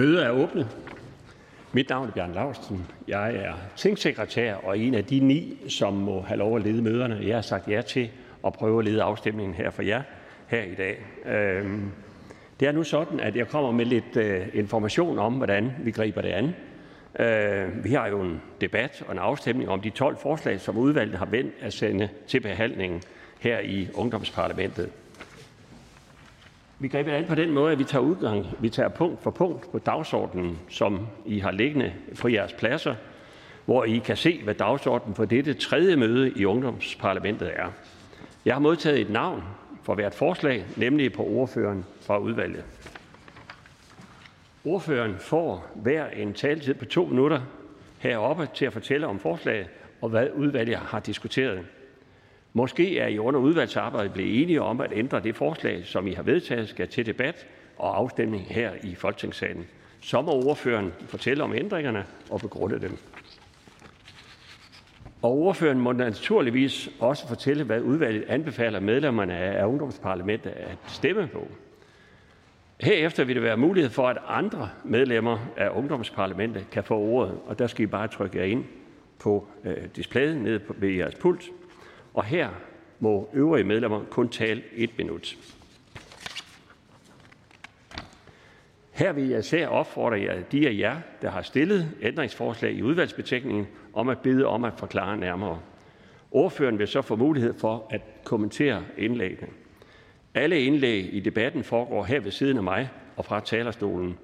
Mødet er åbnet. Mit navn er Bjørn Lauritsen. Jeg er tingsekretær og en af de 9, som må have lov at lede møderne. Jeg har sagt ja til at prøve at lede afstemningen her for jer her i dag. Det er nu sådan, at jeg kommer med lidt information om, hvordan vi griber det an. Vi har jo en debat og en afstemning om de 12 forslag, som udvalget har vendt at sende til behandlingen her i Ungdomsparlamentet. Vi griber an på den måde, at vi tager punkt for punkt på dagsordenen, som I har liggende fra jeres pladser, hvor I kan se, hvad dagsordenen for dette 3. møde i Ungdomsparlamentet er. Jeg har modtaget et navn for hvert forslag, nemlig på ordføreren fra udvalget. Ordføreren får hver en taletid på 2 minutter heroppe til at fortælle om forslaget og hvad udvalget har diskuteret. Måske er I under udvalgsarbejdet blevet enige om at ændre det forslag, som I har vedtaget, skal til debat og afstemning her i Folketingssalen. Så må ordføreren fortælle om ændringerne og begrunde dem. Og ordføreren må naturligvis også fortælle, hvad udvalget anbefaler medlemmerne af Ungdomsparlamentet at stemme på. Herefter vil det være mulighed for, at andre medlemmer af Ungdomsparlamentet kan få ordet, og der skal I bare trykke jer ind på displayet nede ved jeres pult. Og her må øvrige medlemmer kun tale 1 minut. Her vil jeg især opfordre jer, de af jer, der har stillet ændringsforslag i udvalgsbetænkningen, om at bede om at forklare nærmere. Ordføreren vil så få mulighed for at kommentere indlæggene. Alle indlæg i debatten foregår her ved siden af mig og fra talerstolen.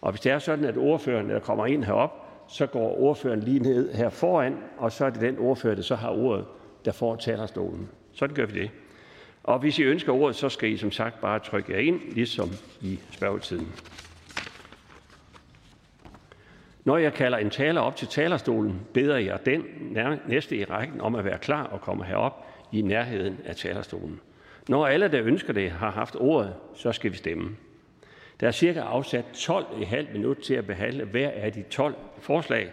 Og hvis det er sådan, at ordføreren der kommer ind herop, så går ordføreren lige ned her foran, og så er det den ordfører, der så har ordet, der får talerstolen. Sådan gør vi det. Og hvis I ønsker ordet, så skal I som sagt bare trykke jer ind, ligesom i spørgetiden. Når jeg kalder en taler op til talerstolen, beder jeg den næste i rækken om at være klar og komme herop i nærheden af talerstolen. Når alle, der ønsker det, har haft ordet, så skal vi stemme. Der er cirka afsat 12,5 minutter til at behandle hver af de 12 forslag.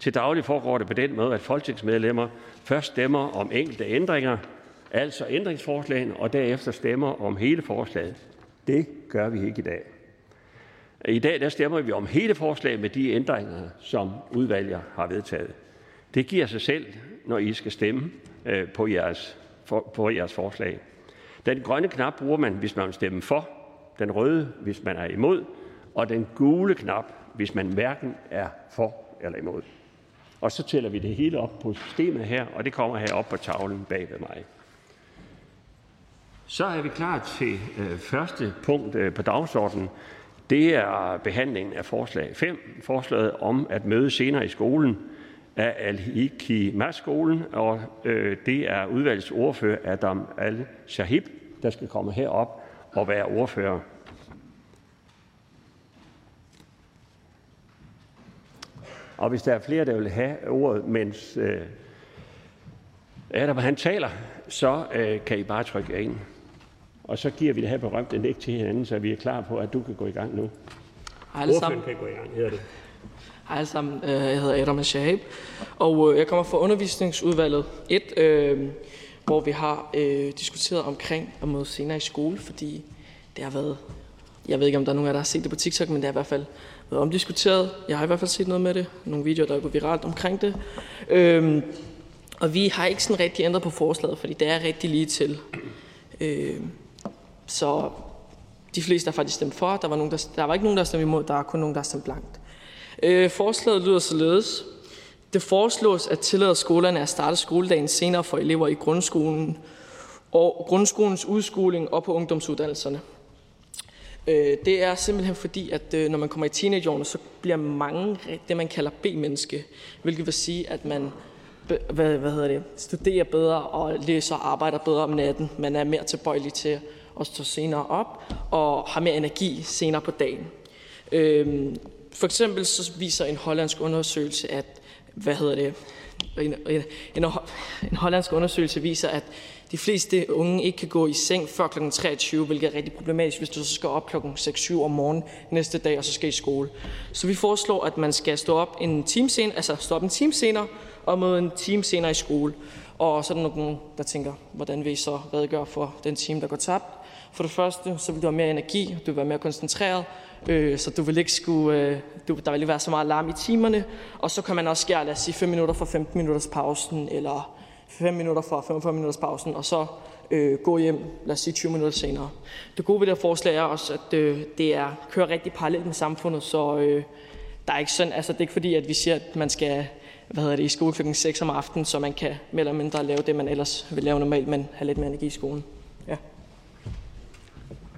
Til daglig foregår det på den måde, at folketingsmedlemmer først stemmer om enkelte ændringer, altså ændringsforslagene, og derefter stemmer om hele forslaget. Det gør vi ikke i dag. I dag der stemmer vi om hele forslaget med de ændringer, som udvalget har vedtaget. Det giver sig selv, når I skal stemme på jeres forslag. Den grønne knap bruger man, hvis man vil stemme for, den røde, hvis man er imod, og den gule knap, hvis man hverken er for eller imod. Og så tæller vi det hele op på systemet her, og det kommer heroppe på tavlen bag ved mig. Så er vi klar til første punkt på dagsordenen. Det er behandlingen af forslag 5, forslaget om at møde senere i skolen af Al-Hikmah skolen, og det er udvalgets ordfører Adam Al-Shahib, der skal komme herop og være ordfører. Og hvis der er flere, der vil have ordet, mens Adam han taler, så kan I bare trykke jer ind. Og så giver vi det her berømte nægt til hinanden, så vi er klar på, at du kan gå i gang nu. Hej alle sammen. Ordføren kan gå i gang, hedder det. Hej alle sammen. Jeg hedder Adam Al-Shahib, og jeg kommer fra undervisningsudvalget 1, hvor vi har diskuteret omkring at møde senere i skole, fordi det har været, jeg ved ikke, om der er nogen af jer, der har set det på TikTok, men det er i hvert fald været omdiskuteret. Jeg har i hvert fald set noget med det. Nogle videoer, der er gået viralt omkring det. Og vi har ikke sådan rigtig ændret på forslaget, fordi det er rigtig lige til. Så de fleste har faktisk stemt for. Der var ikke nogen, der stemte imod. Der er kun nogen, der stemte blankt. Forslaget lyder således. Det foreslås at tillade skolerne at starte skoledagen senere for elever i grundskolen og grundskolens udskoling og på ungdomsuddannelserne. Det er simpelthen fordi, at når man kommer i teenageårene, så bliver mange det, man kalder B-menneske, hvilket vil sige, at man studerer bedre og læser og arbejder bedre om natten. Man er mere tilbøjelig til at stå senere op og har mere energi senere på dagen. For eksempel så viser en hollandsk undersøgelse, at en hollandsk undersøgelse viser, at de fleste unge ikke kan gå i seng før kl. 23, hvilket er rigtig problematisk, hvis du så skal op kl. 6-7 om morgenen næste dag, og så skal i skole. Så vi foreslår, at man skal stå op en time senere og møde en time senere i skole. Og så er der nogen, der tænker, hvordan vil I så redegøre for den time, der går tabt? For det første, så vil du have mere energi, du vil være mere koncentreret, så du vil ikke der vil ikke være så meget larm i timerne. Og så kan man også skære, lad os sige, 5 minutter fra 15 minutters pausen, eller 5 minutter fra 45 minutters pausen, og så gå hjem, lad os sige, 20 minutter senere. Det gode ved det her forslag er også, at kører rigtig parallelt med samfundet, så der er ikke sådan, altså det er ikke fordi, at vi siger, at man skal i skole kl. 6 om aftenen, så man kan mere eller mindre lave det, man ellers vil lave normalt, men have lidt mere energi i skolen. Ja.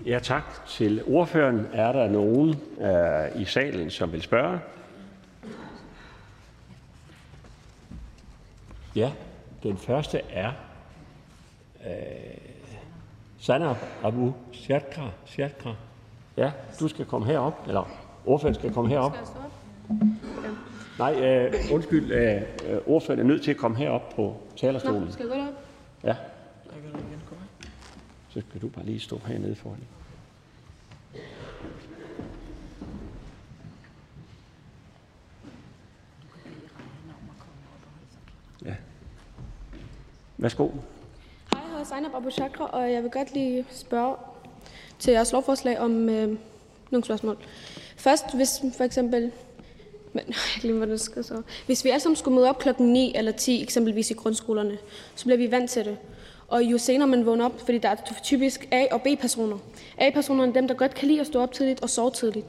Ja, tak til ordføreren. Er der nogen i salen, som vil spørge? Ja, den første er Sanna Abu Shertkar. Ja, du skal komme herop, eller ordføreren skal komme herop. Nej, undskyld, ordføreren er nødt til at komme herop på talerstolen. Nå, skal jeg gå derop? Ja. Så skal du bare lige stå hernede foran. Ja. Værsgo. Hej, jeg hedder Sanna Abu Shertkar, og jeg vil godt lige spørge til jeres lovforslag om nogle spørgsmål. Først, hvis for eksempel... Hvis vi alle sammen skulle møde op klokken 9 eller 10, eksempelvis i grundskolerne, så bliver vi vant til det. Og jo senere man vågner op, fordi der er typisk A- og B-personer. A-personerne er dem, der godt kan lide at stå op tidligt og sove tidligt.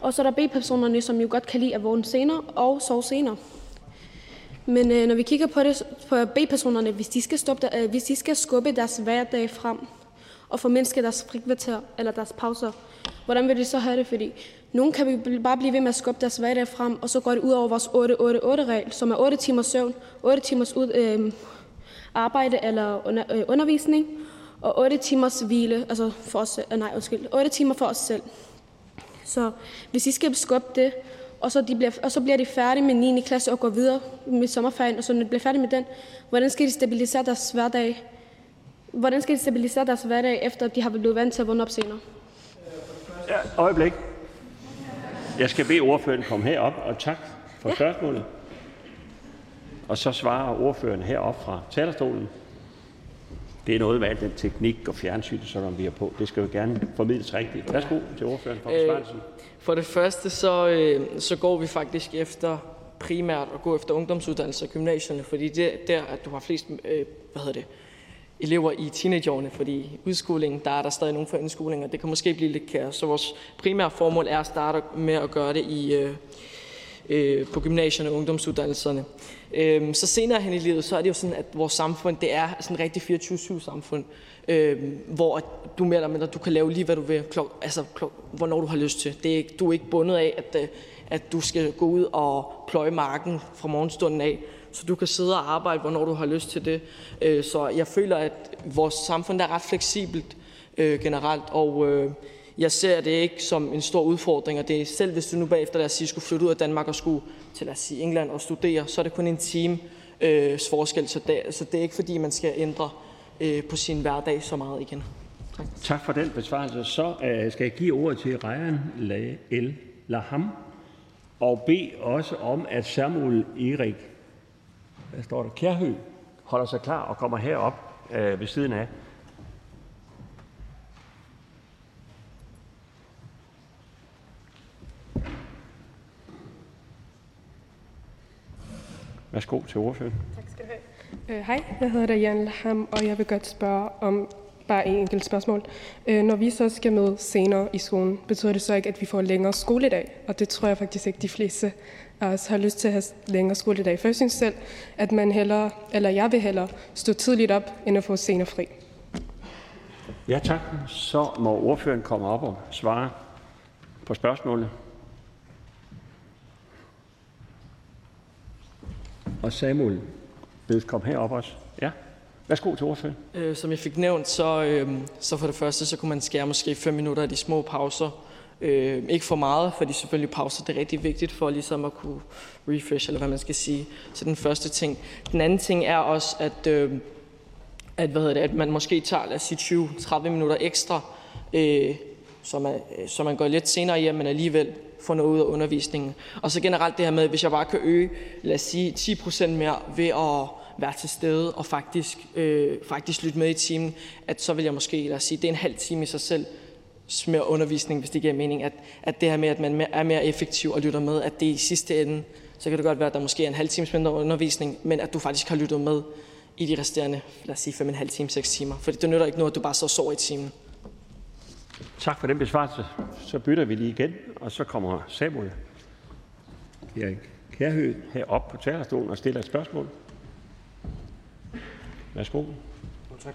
Og så er der B-personerne, som jo godt kan lide at vågne senere og sove senere. Men når vi kigger på det, på B-personerne, hvis de skal skubbe deres hverdag frem og formindske deres frikvarter eller deres pauser, hvordan vil de så have det? Fordi nogen kan vi bare blive ved med at skubbe deres hverdag frem, og så går det ud over vores 8-8-8-regel, som er 8 timers søvn, 8 timers arbejde eller undervisning, og 8 timers hvile, altså for os selv, 8 timer for os selv. Så hvis I skal skubbe det, og så bliver de færdige med 9. klasse og går videre med sommerferien, og så når de bliver færdige med den, hvordan skal de stabilisere deres hverdag? Hvordan skal de stabilisere deres hverdag, efter at de har blevet vant til at vågne op senere? Ja, øjeblik. Jeg skal bede ordføreren komme herop, og tak for spørgsmålet. Og så svarer ordføreren herop fra talerstolen. Det er noget med al den teknik og fjernsynet, som vi er på. Det skal jo gerne formidles rigtigt. Værsgo til ordføreren for besvarelsen. For det første, så går vi faktisk efter primært at gå efter ungdomsuddannelser og gymnasierne, fordi det er der, at du har flest elever i teenageårene, fordi i udskolingen, der er der stadig nogen for indskolingen, og det kan måske blive lidt kaos. Så vores primære formål er at starte med at gøre det på gymnasierne og ungdomsuddannelserne. Så senere hen i livet, så er det jo sådan, at vores samfund, det er sådan et rigtig 24/7-samfund, hvor du mere eller mindre, du kan lave lige, hvad du vil, hvornår du har lyst til. Du er ikke bundet af, at du skal gå ud og pløje marken fra morgenstunden af, så du kan sidde og arbejde, hvornår du har lyst til det. Så jeg føler, at vores samfund er ret fleksibelt generelt, og jeg ser det ikke som en stor udfordring, og det er selv, hvis du nu bagefter, lad os sige, skulle flytte ud af Danmark og skulle til, lad os sige, England og studere, så er det kun en times forskel, så det er ikke, fordi man skal ændre på sin hverdag så meget igen. Tak for den besvarelse. Så skal jeg give ordet til Ryan El Laham, og bede også om, at Samuel Erik Kærhøj holder sig klar og kommer herop ved siden af. Værsgo til ordføreren. Tak skal du have. Hej, jeg hedder Ryan El Laham, og jeg vil godt spørge om bare et enkelt spørgsmål. Når vi så skal møde senere i skolen, betyder det så ikke, at vi får længere skoledag? Og det tror jeg faktisk ikke, de fleste af os har lyst til at have længere skoledag. For jeg synes selv, at jeg vil hellere stå tidligt op, end at få senere fri. Ja, tak. Så må ordføreren komme op og svare på spørgsmålet. Og Samuel, bedes komme herop også. Ja. Værsgo til ordføren. Som jeg fik nævnt, så for det første, så kunne man skære måske 5 minutter af de små pauser. Ikke for meget, fordi selvfølgelig pauser, det er rigtig vigtigt for ligesom at kunne refresh, eller hvad man skal sige. Så den første ting. Den anden ting er også, at man måske tager, lad os sige, 20-30 minutter ekstra, så man går lidt senere hjem, men alligevel får noget ud af undervisningen. Og så generelt det her med, hvis jeg bare kan øge, lad os sige, 10% mere ved at være til stede og faktisk lytte med i timen, at så vil jeg måske, lad os sige, det er en halv time i sig selv, med undervisning, hvis det giver mening, at det her med, at man er mere effektiv og lytter med, at det i sidste ende, så kan det godt være, at der måske er en halv times mindre undervisning, men at du faktisk har lyttet med i de resterende, lad os sige, 5,5 timer, 6 timer. For det nytter ikke noget, at du bare så sover i timen. Tak for den besvarelse. Så bytter vi lige igen, og så kommer Samuel Erik Kærhøj heroppe på talerstolen og stiller et spørgsmål. Værsgo. Tak.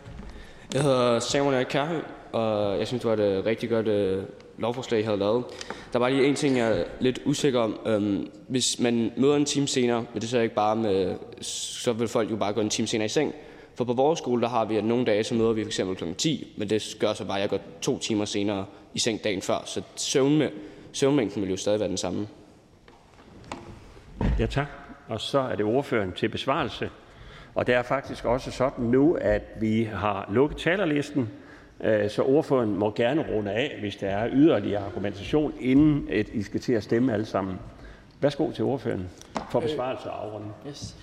Jeg hedder Samuel Erik Kærhøj, og jeg synes, det var et rigtig godt lovforslag, I havde lavet. Der var lige en ting, jeg er lidt usikker om. Hvis man møder en time senere, men det så ikke bare med, så vil folk jo bare gå en time senere i seng. For på vores skole, der har vi, at nogle dage, så møder vi f.eks. kl. 10, men det gør så bare, at jeg går 2 timer senere i seng dagen før. Så søvnmængden vil jo stadig være den samme. Ja, tak. Og så er det ordføreren til besvarelse. Og det er faktisk også sådan nu, at vi har lukket talerlisten, så ordføreren må gerne runde af, hvis der er yderligere argumentation, inden at I skal til at stemme alle sammen. Værsgo til ordføreren for besvarelse og afrunde. Yes.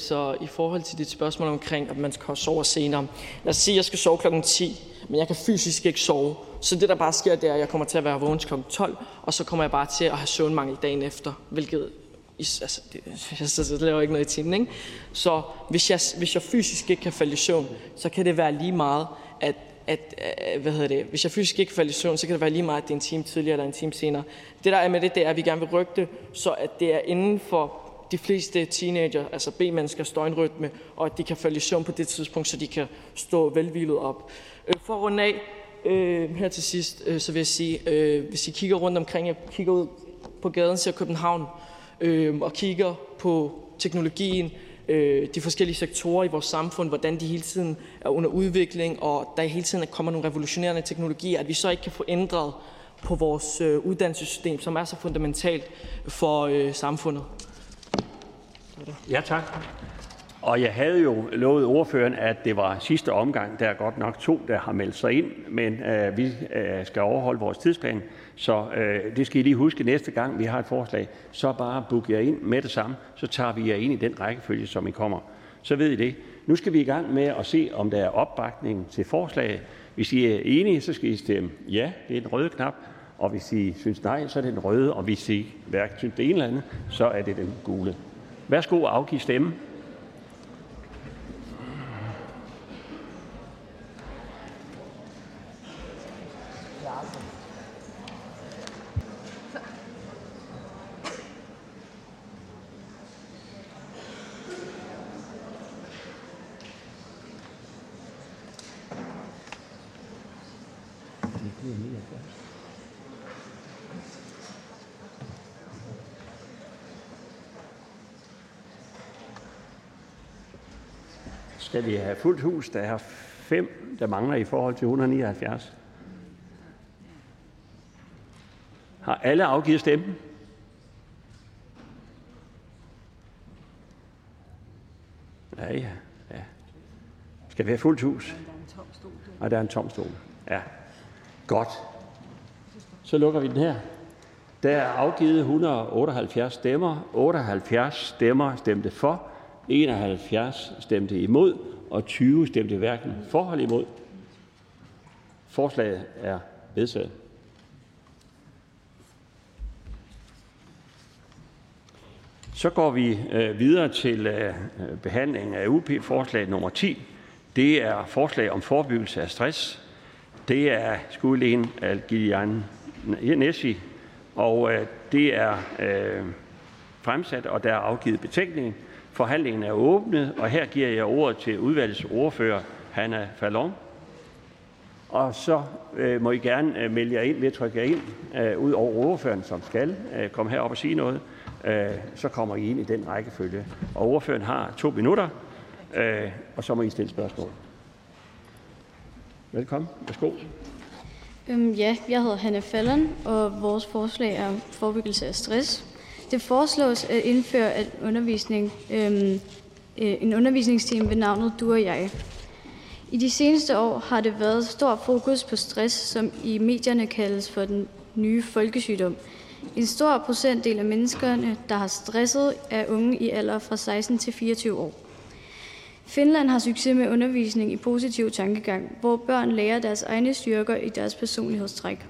Så i forhold til dit spørgsmål omkring, at man skal sove senere. Lad os sige, at jeg skal sove kl. 10, men jeg kan fysisk ikke sove. Så det, der bare sker, det er, at jeg kommer til at være vågen kl. 12, og så kommer jeg bare til at have søvnmangel dagen efter, hvilket... Altså, det laver ikke noget i timen, ikke? Så hvis jeg fysisk ikke kan falde i søvn, så kan det være lige meget, hvis jeg fysisk ikke kan falde i søvn, så kan det være lige meget, at det er en time tidligere eller en time senere. Det der er med det er, at vi gerne vil rykke det, så at det er inden for de fleste teenager, altså B-menneskers døgnrytme, og at de kan falde i søvn på det tidspunkt, så de kan stå velhvilet op. For at runde af, her til sidst, så vil jeg sige, hvis I kigger rundt omkring, jeg kigger ud på gaden til København, og kigger på teknologien, de forskellige sektorer i vores samfund, hvordan de hele tiden er under udvikling, og der hele tiden kommer nogle revolutionerende teknologier, at vi så ikke kan få ændret på vores uddannelsessystem, som er så fundamentalt for samfundet. Ja, tak. Og jeg havde jo lovet ordføreren, at det var sidste omgang. Der er godt nok 2, der har meldt sig ind, men vi skal overholde vores tidsplan. Så det skal I lige huske næste gang, vi har et forslag. Så bare book jer ind med det samme, så tager vi jer ind i den rækkefølge, som I kommer. Så ved I det. Nu skal vi i gang med at se, om der er opbakning til forslaget. Hvis I er enige, så skal I stemme ja, det er den røde knap. Og hvis I synes nej, så er det den røde. Og hvis I hverken synes det ene eller andet, så er det den gule. Værsgo at afgive stemme. Skal vi have fuldt hus? Der er 5, der mangler i forhold til 179. Har alle afgivet stemmen? Ja, ja, ja. Skal vi have fuldt hus? Og der er en tom stol. Ja. Godt. Så lukker vi den her. Der er afgivet 178 stemmer. 78 stemmer stemte for. 71 stemte imod, og 20 stemte hverken for eller imod. Forslaget er vedtaget. Så går vi videre til behandlingen af UP-forslag nummer 10. Det er forslag om forebyggelse af stress. Det er skolelægen Al-Gilian Nessi, og det er fremsat, og der er afgivet betænkning. Forhandlingen er åbnet, og her giver jeg ordet til udvalgets ordfører, Hanna Fallon. Og så må I gerne melde jer ind ved at trykke jer ind, ud over ordføreren, som skal komme herop og sige noget. Så kommer I ind i den rækkefølge. Og ordføreren har 2 minutter, og så må I stille spørgsmål. Velkommen. Værsgo. Ja, jeg hedder Hanna Fallon, og vores forslag er forebyggelse af stress. Det foreslås at indføre en undervisningstime ved navnet Du og Jeg. I de seneste år har det været stor fokus på stress, som i medierne kaldes for den nye folkesygdom. En stor procentdel af menneskerne, der har stresset, er unge i alder fra 16 til 24 år. Finland har succes med undervisning i positiv tankegang, hvor børn lærer deres egne styrker i deres personlighedstræk.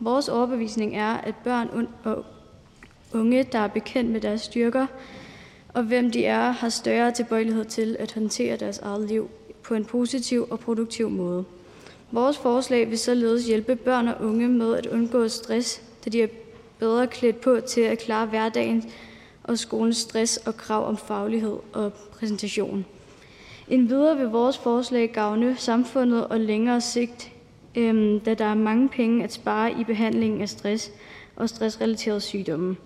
Vores overbevisning er, at børn og unge, der er bekendt med deres styrker og hvem de er, har større tilbøjelighed til at håndtere deres eget liv på en positiv og produktiv måde. Vores forslag vil således hjælpe børn og unge med at undgå stress, da de er bedre klædt på til at klare hverdagen og skolens stress og krav om faglighed og præsentation. Endvidere vil vores forslag gavne samfundet og længere sigt, da der er mange penge at spare i behandlingen af stress og stressrelaterede sygdomme.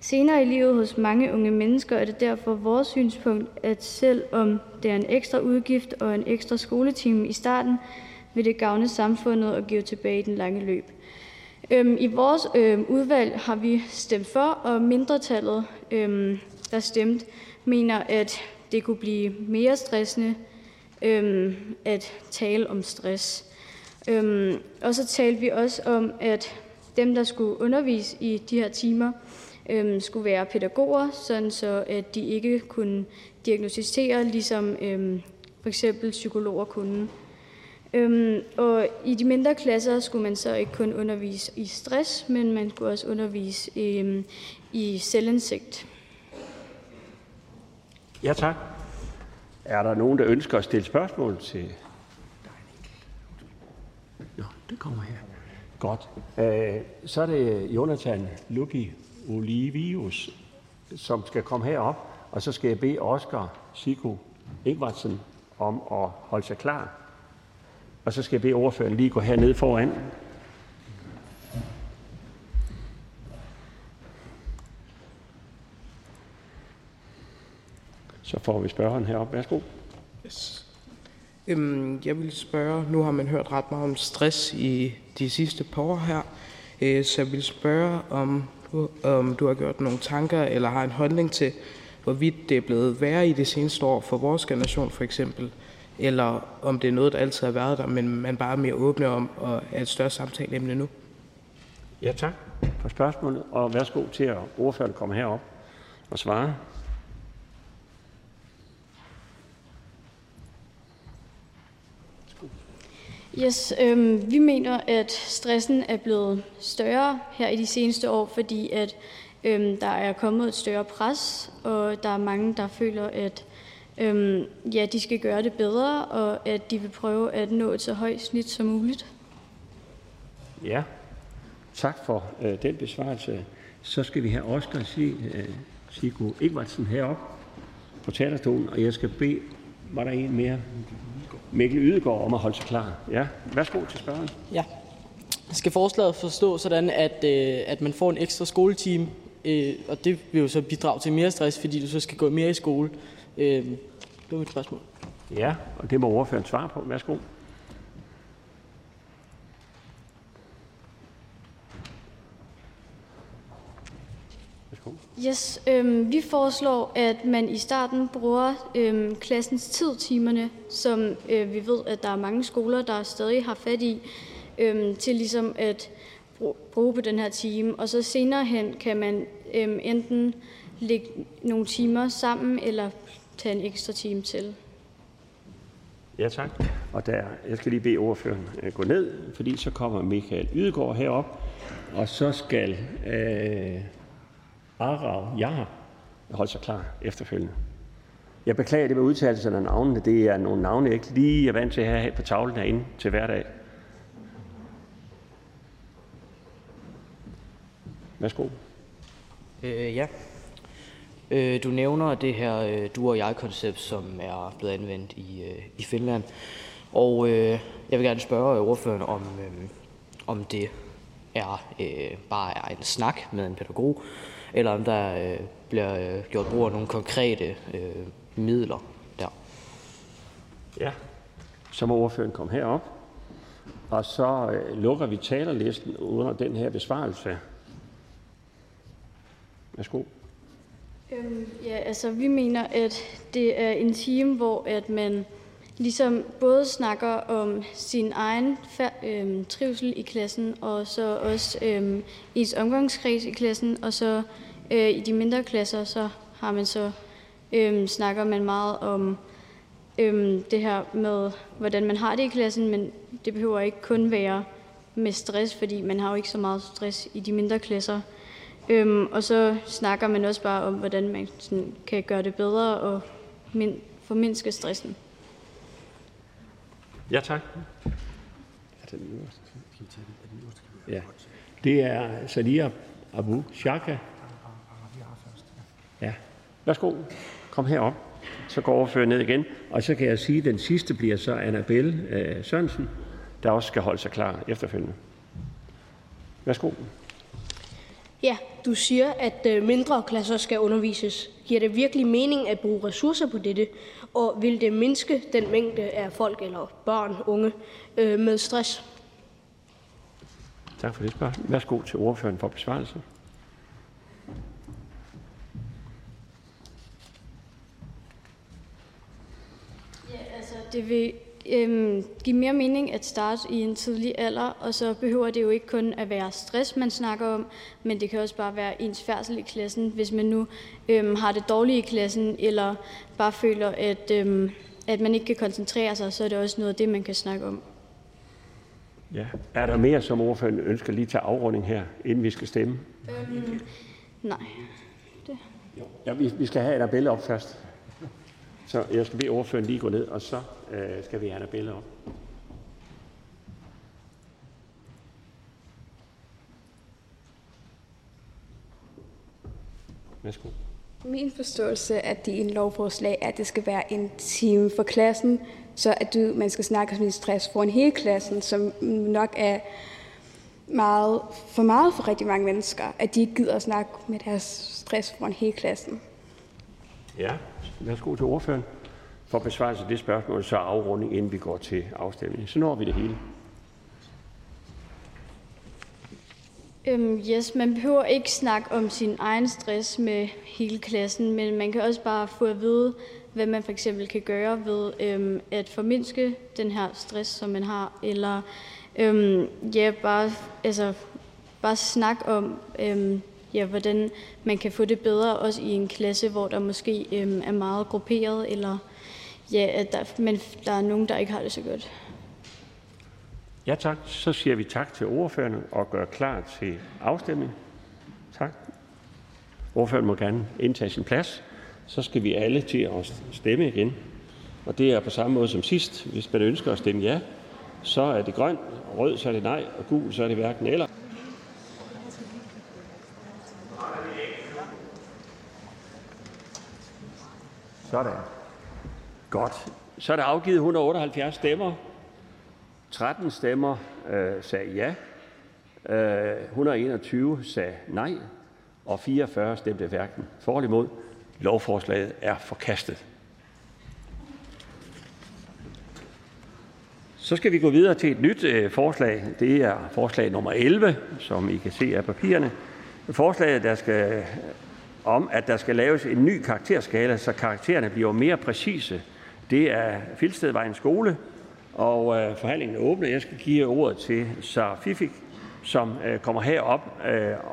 Senere i livet hos mange unge mennesker er det derfor vores synspunkt, at selvom det er en ekstra udgift og en ekstra skoletime i starten, vil det gavne samfundet og give tilbage i den lange løb. I vores udvalg har vi stemt for, og mindretallet, der stemte, mener, at det kunne blive mere stressende at tale om stress. Og så talte vi også om, at dem, der skulle undervise i de her timer, skulle være pædagoger, sådan så at de ikke kunne diagnostisere, ligesom for eksempel psykologer kunne. Og i de mindre klasser skulle man så ikke kun undervise i stress, men man skulle også undervise i selvindsigt. Ja, tak. Er der nogen, der ønsker at stille spørgsmål til? Nå, det kommer her. Godt. Så er det Jonathan Lucky Olivius, som skal komme herop, og så skal jeg bede Oskar Sigo Ingvartsen om at holde sig klar. Og så skal jeg bede ordføreren lige gå hernede foran. Så får vi spørgeren heroppe. Værsgo. Yes. Jeg vil spørge, nu har man hørt ret meget om stress i de sidste par år her, så jeg vil spørge, om du har gjort nogle tanker eller har en holdning til, hvorvidt det er blevet værre i de seneste år for vores generation for eksempel, eller om det er noget, der altid har været der, men man bare er mere åbne om og er et større samtaleemne nu. Ja, tak for spørgsmålet, og værsgo til at ordføreren kommer herop og svare. Yes, vi mener, at stressen er blevet større her i de seneste år, fordi at der er kommet et større pres, og der er mange, der føler, at de skal gøre det bedre, og at de vil prøve at nå et så højt snit som muligt. Ja, tak for den besvarelse. Så skal vi have Oskar Sigo Ingvartsen herop på talerstolen, og jeg skal bede, var der en mere? Mikkel Ydegård om at holde sig klar. Ja, værsgo til spørgeren. Ja. Skal forslaget forstå sådan, at man får en ekstra skoletime, og det vil jo så bidrage til mere stress, fordi du så skal gå mere i skole? Det var mit spørgsmål. Ja, og det må ordføreren svare på. Værsgo. Yes, vi foreslår, at man i starten bruger klassens tidtimerne, som vi ved, at der er mange skoler, der stadig har fat i, til ligesom at bruge på den her time. Og så senere hen kan man enten lægge nogle timer sammen, eller tage en ekstra time til. Ja, tak. Og jeg skal lige bede ordføreren gå ned, fordi så kommer Mikkel Ydegård herop, og så skal Aarav Jha holde sig klar efterfølgende. Jeg beklager, det var udtalelsen af navnene. Det er nogle navne, jeg ikke lige er vant til her på tavlen herinde til hverdag. Værsgo. Du nævner det her du og jeg-koncept, som er blevet anvendt i Finland. Og jeg vil gerne spørge ordføreren om det bare er en snak med en pædagog, eller om der bliver gjort brug af nogle konkrete midler der. Ja, så må ordføreren komme herop, og så lukker vi talerlisten under den her besvarelse. Værsgo. Vi mener, at det er en time, hvor at man ligesom både snakker om sin egen trivsel i klassen, og så også ens omgangskreds i klassen, og så i de mindre klasser, så snakker man meget om det her med, hvordan man har det i klassen, men det behøver ikke kun være med stress, fordi man har jo ikke så meget stress i de mindre klasser. Og så snakker man også bare om, hvordan man sådan kan gøre det bedre og formindske stressen. Ja, tak. Ja. Det er Salia Abu Shertkar. Ja. Værsgo, kom herop. Så går overføren ned igen. Og så kan jeg sige, at den sidste bliver så Annabelle Sørensen, der også skal holde sig klar efterfølgende. Værsgo. Ja, du siger, at mindre klasser skal undervises. Giver det virkelig mening at bruge ressourcer på dette? Og vil det mindske den mængde af folk eller børn, unge med stress? Tak for det spørgsmål. Værsgo til ordføreren for besvarelse. Det vil give mere mening at starte i en tidlig alder, og så behøver det jo ikke kun at være stress, man snakker om, men det kan også bare være ens færdsel i klassen, hvis man nu har det dårligt i klassen, eller bare føler, at man ikke kan koncentrere sig, så er det også noget af det, man kan snakke om. Ja. Er der mere, som ordføreren ønsker lige til afrunding her, inden vi skal stemme? Nej. Det. Ja, vi skal have Annabelle op først. Så jeg skal bede ordføreren lige gå ned, og så skal vi have Annabelle op. Værsgo. Min forståelse af din lovforslag er, at det skal være en time for klassen, så at man skal snakke om stress foran hele klassen, som nok er meget for rigtig mange mennesker, at de ikke gider at snakke med deres stress foran hele klassen. Ja. Værsgo til ordføreren for besvarelse af det spørgsmål, så afrunding, inden vi går til afstemning. Så når vi det hele. Man behøver ikke snakke om sin egen stress med hele klassen, men man kan også bare få at vide, hvad man for eksempel kan gøre ved at formindske den her stress, som man har, eller bare snakke om... hvordan man kan få det bedre, også i en klasse, hvor der måske er meget grupperet, eller der er nogen, der ikke har det så godt. Ja tak, så siger vi tak til ordførerne og gør klar til afstemning. Tak. Ordføreren må gerne indtage sin plads. Så skal vi alle til at stemme igen. Og det er på samme måde som sidst. Hvis man ønsker at stemme ja, så er det grøn, rød så er det nej, og gul så er det hverken eller. Sådan. Godt. Så er der afgivet 178 stemmer. 13 stemmer sagde ja. 121 sagde nej. Og 44 stemte hverken for eller imod. Lovforslaget er forkastet. Så skal vi gå videre til et nyt forslag. Det er forslag nummer 11, som I kan se af papirerne. Forslaget, der skal... om, at der skal laves en ny karakterskala, så karaktererne bliver mere præcise. Det er Filstedvejens skole, og forhandlingen er åbne. Jeg skal give ordet til Sara Fifik, som kommer herop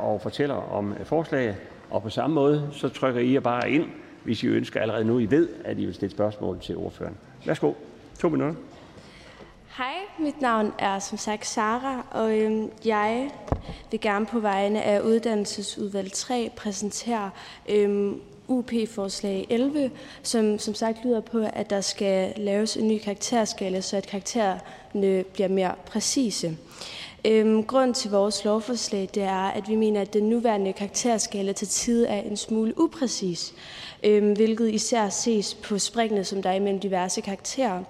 og fortæller om forslaget. Og på samme måde, så trykker I jer bare ind, hvis I ønsker allerede nu. I ved, at I vil stille spørgsmål til ordføreren. Værsgo. 2 minutter. Hej, mit navn er som sagt Sara, og jeg vil gerne på vegne af uddannelsesudvalg 3 præsentere UP-forslag 11, som sagt lyder på, at der skal laves en ny karakterskala, så at karaktererne bliver mere præcise. Grunden til vores lovforslag, det er, at vi mener, at den nuværende karakterskala til tider er en smule upræcis, hvilket især ses på springene, som der er imellem diverse karakterer.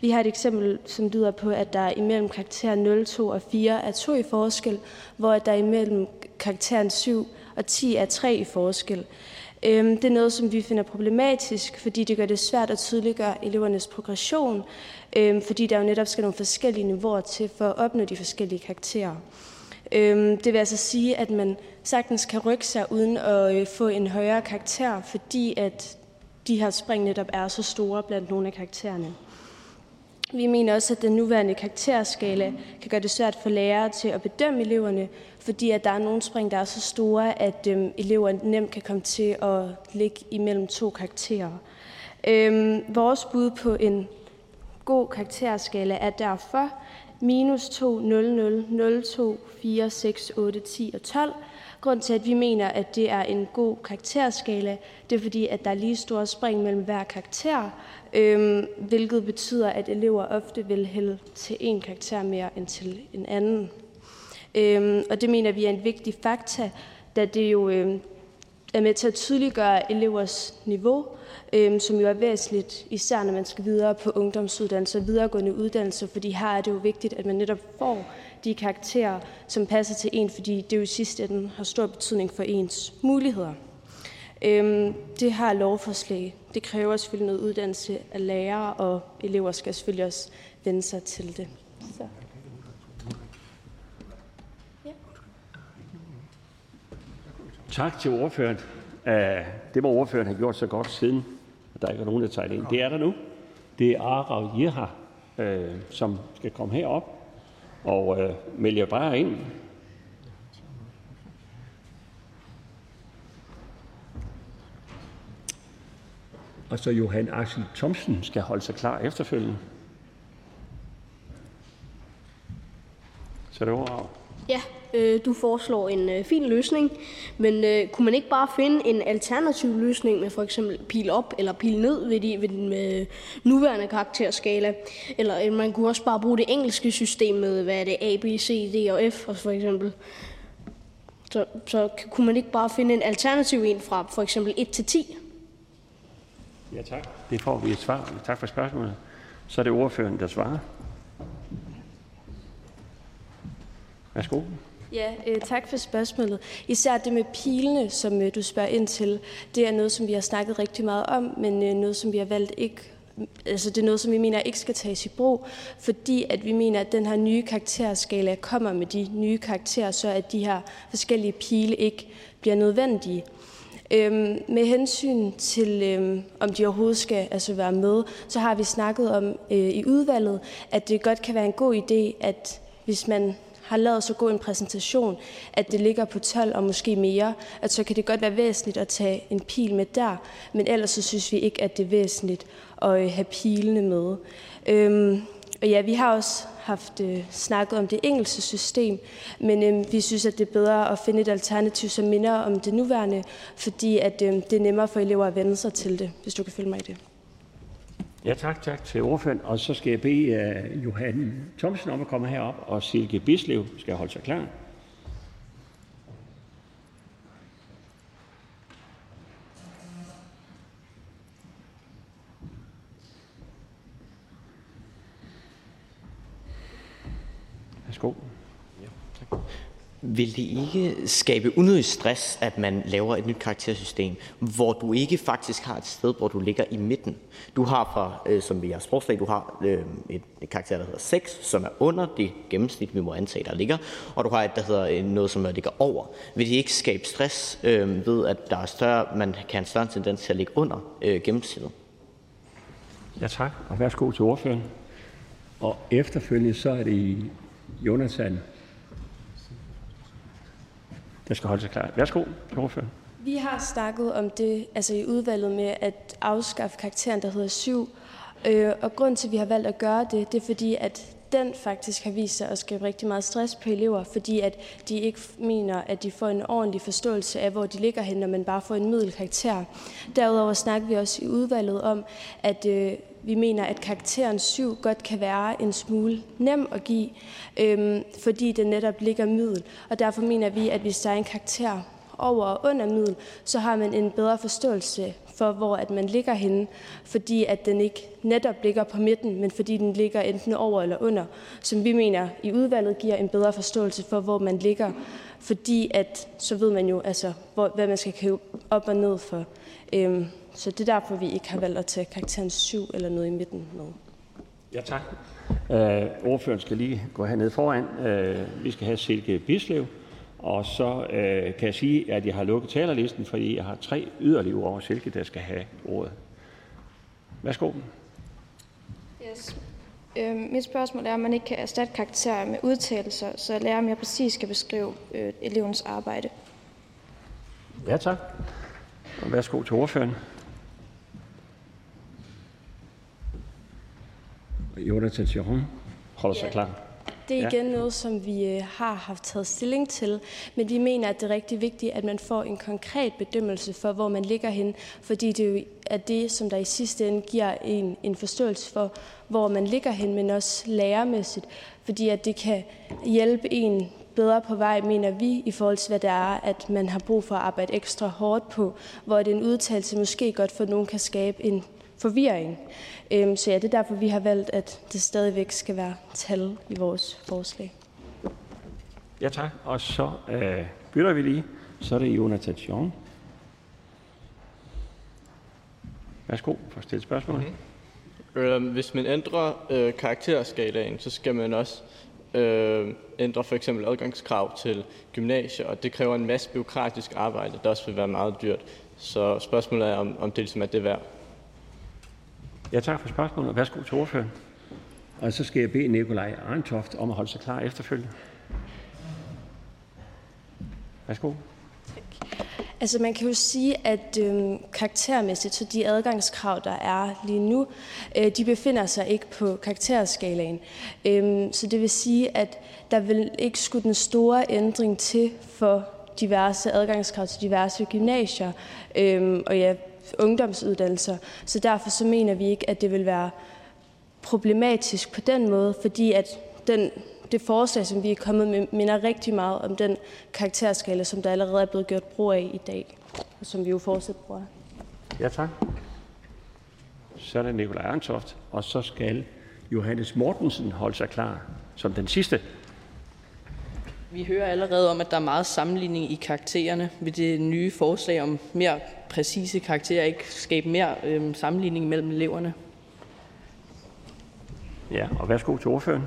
Vi har et eksempel, som lyder på, at der imellem karakterer 0, 2 og 4 er 2 i forskel, hvor der imellem karakteren 7 og 10 er 3 i forskel. Det er noget, som vi finder problematisk, fordi det gør det svært at tydeliggøre elevernes progression, fordi der jo netop skal nogle forskellige niveauer til for at opnå de forskellige karakterer. Det vil altså sige, at man sagtens kan rykke sig uden at få en højere karakter, fordi at de her spring netop er så store blandt nogle af karaktererne. Vi mener også, at den nuværende karakterskala kan gøre det svært for lærere til at bedømme eleverne, fordi at der er nogle spring, der er så store, at elever nemt kan komme til at ligge imellem 2 karakterer. Vores bud på en god karakterskala er derfor minus 2, 0, 0, 0, 2, 4, 6, 8, 10 og 12. Grunden til, at vi mener, at det er en god karakterskala, det er fordi, at der er lige store spring mellem hver karakter, hvilket betyder, at elever ofte vil hælde til en karakter mere end til en anden. Og det mener vi er en vigtig fakta, da det jo er med til at tydeliggøre elevers niveau, som jo er væsentligt, især når man skal videre på ungdomsuddannelser og videregående uddannelser, fordi her er det jo vigtigt, at man netop får de karakterer, som passer til en, fordi det jo i sidste ende har stor betydning for ens muligheder. Det her lovforslag, det kræver selvfølgelig noget uddannelse af lærere, og elever skal selvfølgelig også vende sig til det. Så. Ja. Tak til ordføreren. Det må ordføreren have gjort så godt siden, at der ikke er nogen, der tager det ind. Det er der nu. Det er Aarav Jha, som skal komme herop og melde jer bare ind. Og så Johan Axel Thomsen skal holde sig klar efterfølgende. Så det var Aarav. Ja. Du foreslår en fin løsning, men kunne man ikke bare finde en alternativ løsning med for eksempel pil op eller pil ned ved den nuværende karakterskala? Eller man kunne også bare bruge det engelske system med, hvad er det, A, B, C, D og F for eksempel. Så kunne man ikke bare finde en alternativ en fra for eksempel 1 til 10? Ja tak, det får vi et svar. Tak for spørgsmålet. Så er det ordføreren, der svarer. Værsgo. Ja, tak for spørgsmålet. Især det med pilene, som du spørger ind til, det er noget, som vi har snakket rigtig meget om, men noget, som vi har valgt ikke. Altså det er noget, som vi mener ikke skal tages i brug, fordi at vi mener, at den her nye karakterskala kommer med de nye karakterer, så at de her forskellige pile ikke bliver nødvendige. Med hensyn til, om de overhovedet skal altså være med, så har vi snakket om i udvalget, at det godt kan være en god idé, at hvis man har lavet så god en præsentation, at det ligger på 12 og måske mere, at så kan det godt være væsentligt at tage en pil med der, men ellers så synes vi ikke, at det er væsentligt at have pilene med. Og ja, vi har også haft snakket om det engelske system, men vi synes, at det er bedre at finde et alternativ, som minder om det nuværende, fordi at, det er nemmere for elever at vende sig til det, hvis du kan følge mig i det. Ja, tak til ordføreren. Og så skal jeg bede Johan Thomsen om at komme herop, og Silke Bislev skal holde sig klar. Værsgo. Ja, tak. Vil det ikke skabe unødig stress, at man laver et nyt karaktersystem, hvor du ikke faktisk har et sted, hvor du ligger i midten? Du har som vi har sprogslag, du har et karakter, der hedder 6, som er under det gennemsnit, vi må antage, der ligger, og du har et, der hedder noget, som ligger over. Vil det ikke skabe stress ved, at der er man kan have en større tendens til at ligge under gennemsnittet? Ja, tak. Og værsgo til ordføreren. Og efterfølgende så er det Jonathan, der skal holde sig klar. Værsgo, ordfører. Vi har snakket om det altså i udvalget med at afskaffe karakteren, der hedder 7. Og grunden til, at vi har valgt at gøre det, det er fordi, at den faktisk har vist sig at skabe rigtig meget stress på elever, fordi at de ikke mener, at de får en ordentlig forståelse af, hvor de ligger hen, når man bare får en middelkarakter. Derudover snakker vi også i udvalget om, at vi mener, at karakteren 7 godt kan være en smule nem at give, fordi den netop ligger middel. Og derfor mener vi, at hvis der er en karakter over og under middel, så har man en bedre forståelse for, hvor at man ligger henne, fordi at den ikke netop ligger på midten, men fordi den ligger enten over eller under, som vi mener i udvalget giver en bedre forståelse for, hvor man ligger, fordi at så ved man jo, altså, hvad man skal købe op og ned for. Så det er derfor, vi ikke har valgt at tage karakteren 7 eller noget i midten med. Ja, tak. Ordføreren skal lige gå hernede foran. Vi skal have Silke Bislev, og så kan jeg sige, at jeg har lukket talerlisten, fordi jeg har 3 yderligere over Silke, der skal have ordet. Værsgo. Yes. Mit spørgsmål er, om man ikke kan erstatte karakterer med udtalelser, så lærer mere præcis kan beskrive elevens arbejde. Ja, tak. Og værsgo til ordføreren. Jonathan Sjöholm. Holder sig klar. Det er igen noget, som vi har haft taget stilling til, men vi mener, at det er rigtig vigtigt, at man får en konkret bedømmelse for, hvor man ligger hen, fordi det jo er det, som der i sidste ende giver en forståelse for, hvor man ligger hen, men også lærermæssigt, fordi at det kan hjælpe en bedre på vej, mener vi, i forhold til, hvad det er, at man har brug for at arbejde ekstra hårdt på, hvor det en udtalelse måske godt for nogen kan skabe en forvirring. Så ja, det er derfor, vi har valgt, at det stadigvæk skal være tal i vores forslag. Ja, tak. Og så bytter vi lige. Så er det Jonathan Sjøen. Værsgo for at stille spørgsmål. Mm-hmm. Hvis man ændrer karakterskalaen, så skal man også ændre for eksempel adgangskrav til gymnasier, og det kræver en masse bureaukratisk arbejde, der også vil være meget dyrt. Så spørgsmålet er, om det ligesom er det værd. Ja, tak for spørgsmålet, og værsgo til ordføreren. Og så skal jeg bede Nikolaj Arntoft om at holde sig klar efterfølgende. Værsgo. Tak. Altså man kan jo sige, at karaktermæssigt, så de adgangskrav, der er lige nu, de befinder sig ikke på karakterskalaen. Så det vil sige, at der vil ikke skulle den store ændring til for diverse adgangskrav til diverse gymnasier og ja, ungdomsuddannelser. Så derfor så mener vi ikke, at det vil være problematisk på den måde, fordi at det forslag, som vi er kommet med, minder rigtig meget om den karakterskala, som der allerede er blevet gjort brug af i dag, og som vi jo fortsat bruger. Ja, tak. Så er det Nikolaj Arntoft, og så skal Johannes Mortensen holde sig klar som den sidste. Vi hører allerede om, at der er meget sammenligning i karaktererne. Vil det nye forslag om mere præcise karakterer ikke skabe mere sammenligning mellem eleverne? Ja, og værsgo til ordføreren.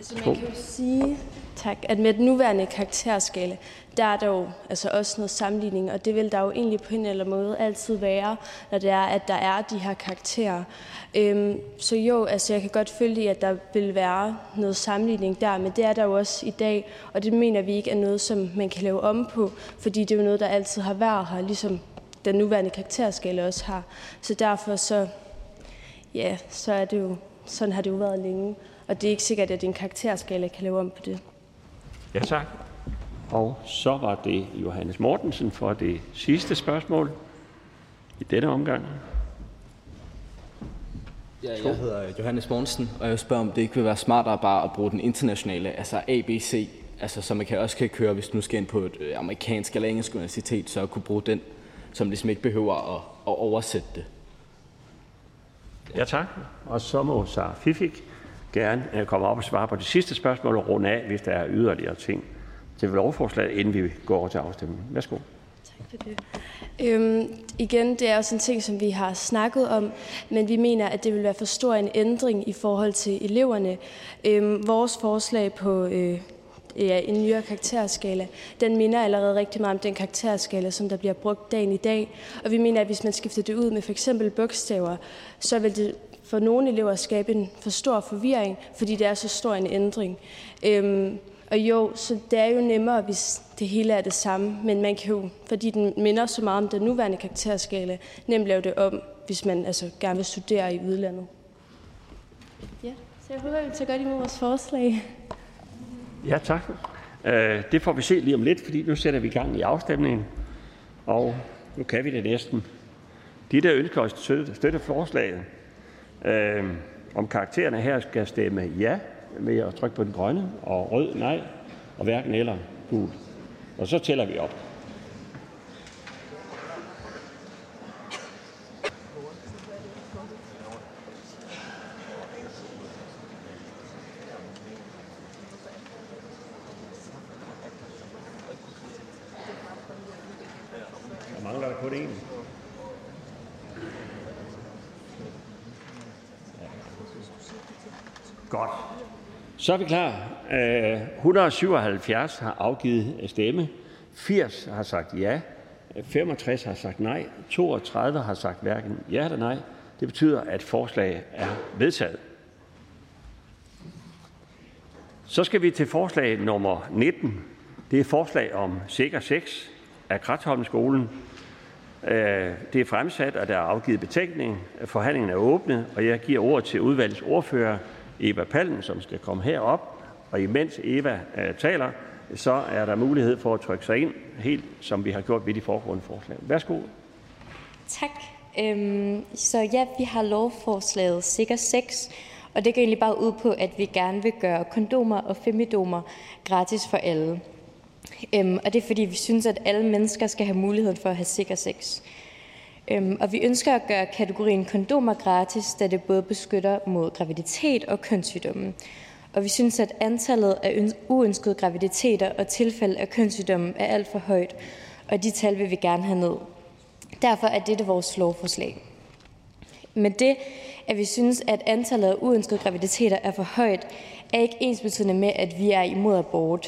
Så man kan jo sige, at med den nuværende karakterskala, der er der jo altså også noget sammenligning, og det vil der jo egentlig på en eller anden måde altid være, når det er, at der er de her karakterer. Så jo, altså jeg kan godt følge, at der vil være noget sammenligning der, men det er der jo også i dag, og det mener vi ikke er noget, som man kan lave om på, fordi det er jo noget, der altid har været her, ligesom den nuværende karakterskala også har. Så derfor så, ja, så er det jo, sådan har det jo været længe. Og det er ikke sikkert, at din karakterskala kan lave om på det. Ja, tak. Og så var det Johannes Mortensen for det sidste spørgsmål i denne omgang. Ja, jeg hedder Johannes Mortensen, og jeg spørger, om det ikke vil være smartere bare at bruge den internationale, altså ABC, altså, som man kan køre, hvis du nu skal ind på et amerikansk eller engelsk universitet, så at kunne bruge den, som ligesom ikke behøver at oversætte det. Ja, tak. Og så må Sara Fifik gerne komme op og svare på det sidste spørgsmål og runde af, hvis der er yderligere ting til lovforslaget, inden vi går over til afstemningen. Værsgo. Tak for det. Igen, det er også en ting, som vi har snakket om, men vi mener, at det vil være for stor en ændring i forhold til eleverne. Vores forslag på en nyere karakterskala, den minder allerede rigtig meget om den karakterskala, som der bliver brugt dagen i dag. Og vi mener, at hvis man skifter det ud med f.eks. bogstaver, så vil det for nogle elever skabe en for stor forvirring, fordi det er så stor en ændring. Og jo, så det er jo nemmere, hvis det hele er det samme, men man kan jo, fordi den minder så meget om den nuværende karakterskala, nemt lave det om, hvis man altså gerne vil studere i udlandet. Ja, så jeg håber, at vi tager godt imod vores forslag. Ja, tak. Det får vi se lige om lidt, fordi nu sætter vi i gang i afstemningen, og nu kan vi det næsten. De, der ønsker at støtte forslaget, om karaktererne her skal stemme ja med at trykke på den grønne, og rød nej, og hverken eller gul. Og så tæller vi op. Der mangler der kun én. Godt. Så er vi klar. 177 har afgivet stemme. 80 har sagt ja. 65 har sagt nej. 32 har sagt hverken ja eller nej. Det betyder, at forslaget er vedtaget. Så skal vi til forslag nummer 19. Det er forslag om sikker sex af Aarav Jha skolen. Det er fremsat, og der er afgivet betænkning. Forhandlingen er åbnet, og jeg giver ordet til udvalgets ordfører, Eva Pallen, som skal komme herop. Og imens Eva taler, så er der mulighed for at trykke sig ind, helt som vi har gjort ved de foregående forslag. Værsgo. Tak. Så ja, vi har lovforslaget sikker sex, og det går egentlig bare ud på, at vi gerne vil gøre kondomer og femidomer gratis for alle. Og det er fordi, vi synes, at alle mennesker skal have muligheden for at have sikker sex. Og vi ønsker at gøre kategorien kondomer gratis, da det både beskytter mod graviditet og kønssygdommen. Og vi synes, at antallet af uønskede graviditeter og tilfælde af kønssygdommen er alt for højt, og de tal vil vi gerne have ned. Derfor er dette vores lovforslag. Men det, at vi synes, at antallet af uønskede graviditeter er for højt, er ikke ensbetydende med, at vi er imod abort.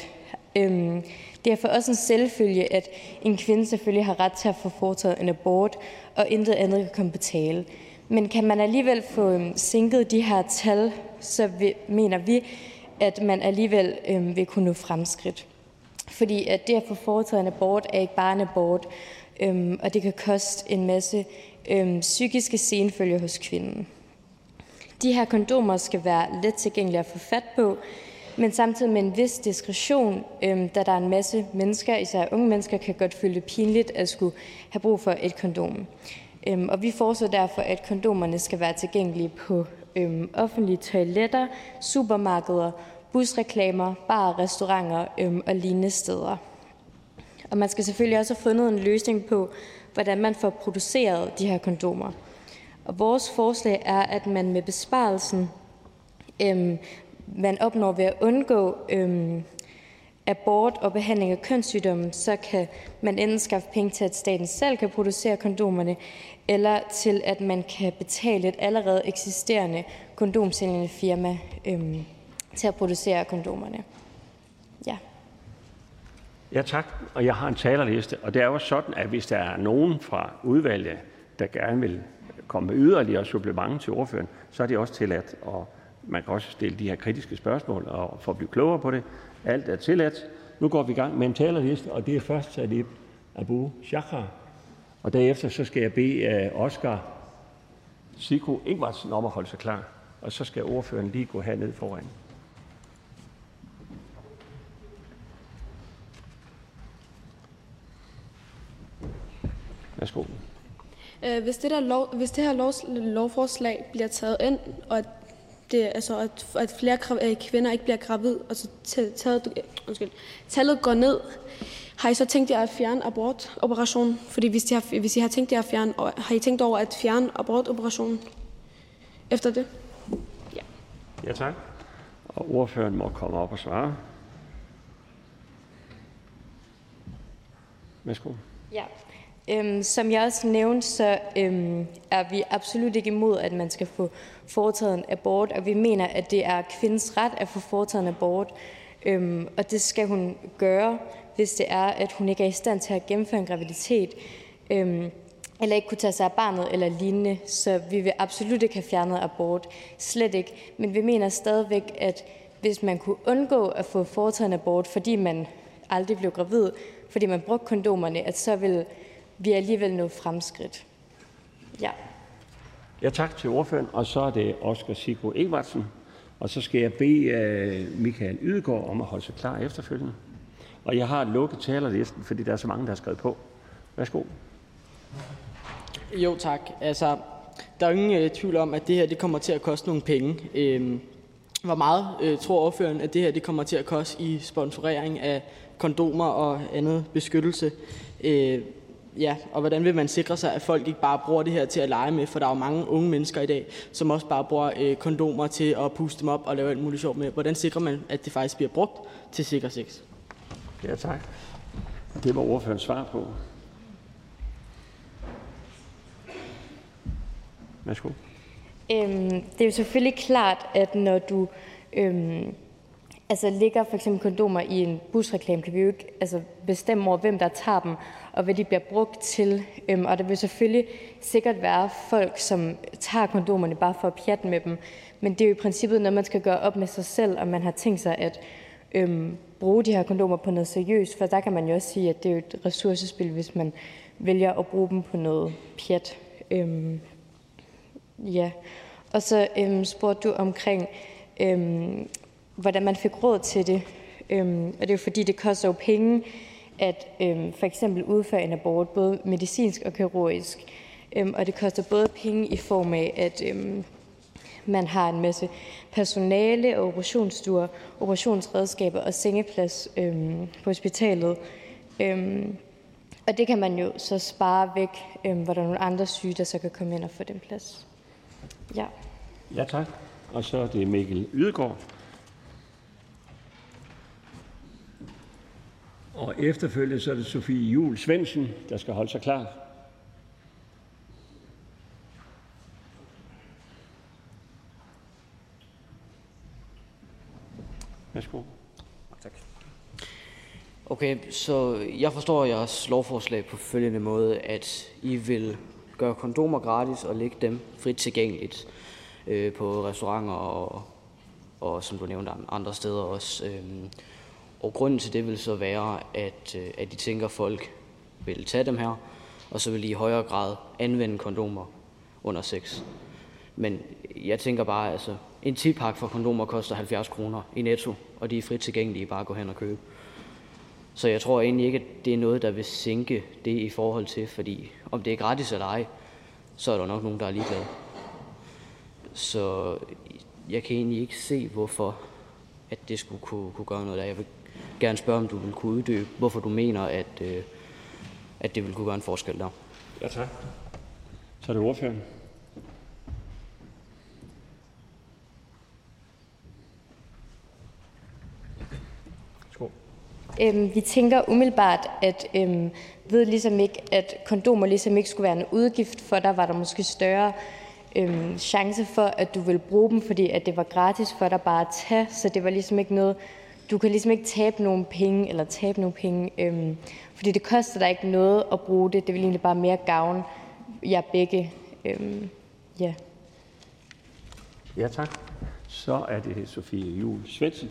Det er for os en selvfølge, at en kvinde selvfølgelig har ret til at få foretaget en abort, og intet andet kan komme på tale. Men kan man alligevel få sænket de her tal, så mener vi, at man alligevel vil kunne nå fremskridt. Fordi at det at få foretaget en abort er ikke bare en abort, og det kan koste en masse psykiske senfølger hos kvinden. De her kondomer skal være let tilgængelige at få fat på, men samtidig med en vis diskretion, da der er en masse mennesker, især unge mennesker, kan godt føle det pinligt at skulle have brug for et kondom. Og vi foreslår derfor, at kondomerne skal være tilgængelige på offentlige toiletter, supermarkeder, busreklamer, barer, restauranter og lignende steder. Og man skal selvfølgelig også have fundet en løsning på, hvordan man får produceret de her kondomer. Og vores forslag er, at man med besparelsen, man opnår ved at undgå abort og behandling af kønssygdommen, så kan man enten skaffe penge til, at staten selv kan producere kondomerne, eller til, at man kan betale et allerede eksisterende kondomsælgende firma til at producere kondomerne. Ja. Ja, tak. Og jeg har en talerliste, og det er jo sådan, at hvis der er nogen fra udvalget, der gerne vil komme med yderligere supplement til ordføreren, så er det også tilladt, og man kan også stille de her kritiske spørgsmål og for at blive klogere på det. Alt er tilladt. Nu går vi i gang med en talerliste, og det er først Sanna Abu Shertkar. Og derefter så skal jeg bede Oskar Sigo Ingvartsen om at holde sig klar, og så skal ordføreren lige gå herned foran. Værsgo. Hvis det her lovforslag bliver taget ind, og at det er altså, at flere kvinder ikke bliver gravid, og så tallet går ned, har I så tænkt jer at fjerne abortoperationen? Fordi har I tænkt over at fjerne abortoperationen efter det? Ja. Ja, tak. Og ordføreren må komme op og svare. Værsgo. Ja. Som jeg også nævnte, så er vi absolut ikke imod, at man skal få foretaget en abort, og vi mener, at det er kvindens ret at få foretaget en abort, og det skal hun gøre, hvis det er, at hun ikke er i stand til at gennemføre en graviditet, eller ikke kunne tage sig af barnet eller lignende, så vi vil absolut ikke have fjernet abort, slet ikke. Men vi mener stadigvæk, at hvis man kunne undgå at få foretaget en abort, fordi man aldrig blev gravid, fordi man brugte kondomerne, at så vil vi er alligevel nået fremskridt. Ja. Ja, tak til ordføreren. Og så er det Oskar Sigo Ingvartsen. Og så skal jeg bede Mikkel Ydegård om at holde sig klar efterfølgende. Og jeg har lukket talerlisten, fordi der er så mange, der har skrevet på. Værsgo. Jo, tak. Altså, der er ingen tvivl om, at det her det kommer til at koste nogle penge. Hvor meget tror ordføreren, at det her det kommer til at koste i sponsorering af kondomer og andet beskyttelse? Ja, og hvordan vil man sikre sig, at folk ikke bare bruger det her til at lege med? For der er jo mange unge mennesker i dag, som også bare bruger kondomer til at puste dem op og lave alt muligt sjov med. Hvordan sikrer man, at det faktisk bliver brugt til sikker sex? Ja, tak. Det var ordførerens svar på. Værsgo. Det er jo selvfølgelig klart, at når du ligger for eksempel kondomer i en busreklame, kan vi jo ikke bestemme over, hvem der tager dem, og hvad de bliver brugt til. Og der vil selvfølgelig sikkert være folk, som tager kondomerne bare for at pjatte med dem. Men det er jo i princippet noget, man skal gøre op med sig selv, og man har tænkt sig at bruge de her kondomer på noget seriøst, for der kan man jo også sige, at det er et ressourcespil, hvis man vælger at bruge dem på noget pjat. Ja. Og så spurgte du omkring, hvordan man fik råd til det. Og det er jo fordi, det koster jo penge at for eksempel udføre en abort, både medicinsk og kirurgisk. Og det koster både penge i form af, at man har en masse personale og operationsstuer, operationsredskaber og sengeplads på hospitalet. Og det kan man jo så spare væk, hvor der er nogle andre syge, der så kan komme ind og få den plads. Ja. Ja, tak. Og så er det Mikkel Ydegård. Og efterfølgende så er det Sofie Juel Svendsen, der skal holde sig klar. Værsgo. Tak. Okay, så jeg forstår jeres lovforslag på følgende måde, at I vil gøre kondomer gratis og lægge dem frit tilgængeligt på restauranter og, som du nævnte, andre steder også. Og grunden til det vil så være, at de tænker, at folk vil tage dem her, og så vil de i højere grad anvende kondomer under sex. Men jeg tænker bare, altså en 10-pakke for kondomer koster 70 kroner i Netto, og de er frit tilgængelige, bare at gå hen og købe. Så jeg tror egentlig ikke, at det er noget, der vil sænke det i forhold til, fordi om det er gratis eller ej, så er der nok nogen, der er ligeglade. Så jeg kan egentlig ikke se, hvorfor at det skulle kunne gøre noget der. Jeg vil gerne spørge, om du vil kunne uddybe, hvorfor du mener, at det vil kunne gøre en forskel der. Ja, tak. Så er det ordføreren. Vi tænker umiddelbart, at ved ligesom ikke, at kondomer ligesom ikke skulle være en udgift, for der var der måske større chance for, at du ville bruge dem, fordi at det var gratis for dig bare at tage, så det var ligesom ikke noget, du kan ligesom ikke tabe nogle penge, fordi det koster dig ikke noget at bruge det, det vil egentlig bare mere gavne jer begge. Yeah. Ja, tak. Så er det Sofie Juel Svendsen.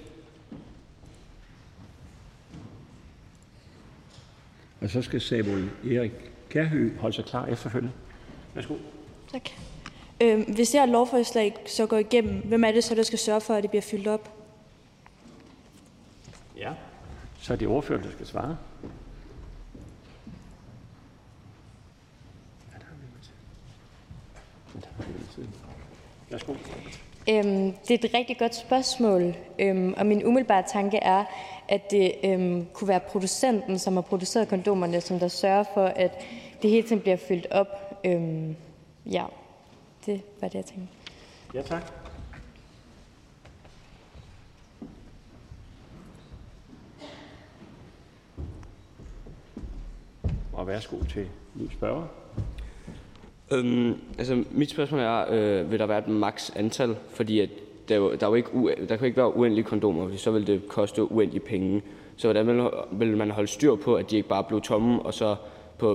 Og så skal Samuel Erik Kærhøj holde sig klar efterfølgende. Værsgo. Tak. Hvis det her lovforslag så går igennem, hvem er det så, der skal sørge for, at det bliver fyldt op? Ja, så er det ordføreren, der skal svare. Værsgo. Det er et rigtig godt spørgsmål, og min umiddelbare tanke er, at det kunne være producenten, som har produceret kondomerne, som der sørger for, at det hele tiden bliver fyldt op. Ja, det var det, jeg tænkte. Ja, tak. Og værsgo til ny spørger. Altså mit spørgsmål er, vil der være et maks antal, fordi at der kan ikke være uendelige kondomer, fordi så vil det koste uendelige penge. Så hvordan vil man holde styr på, at de ikke bare blev tomme, og så på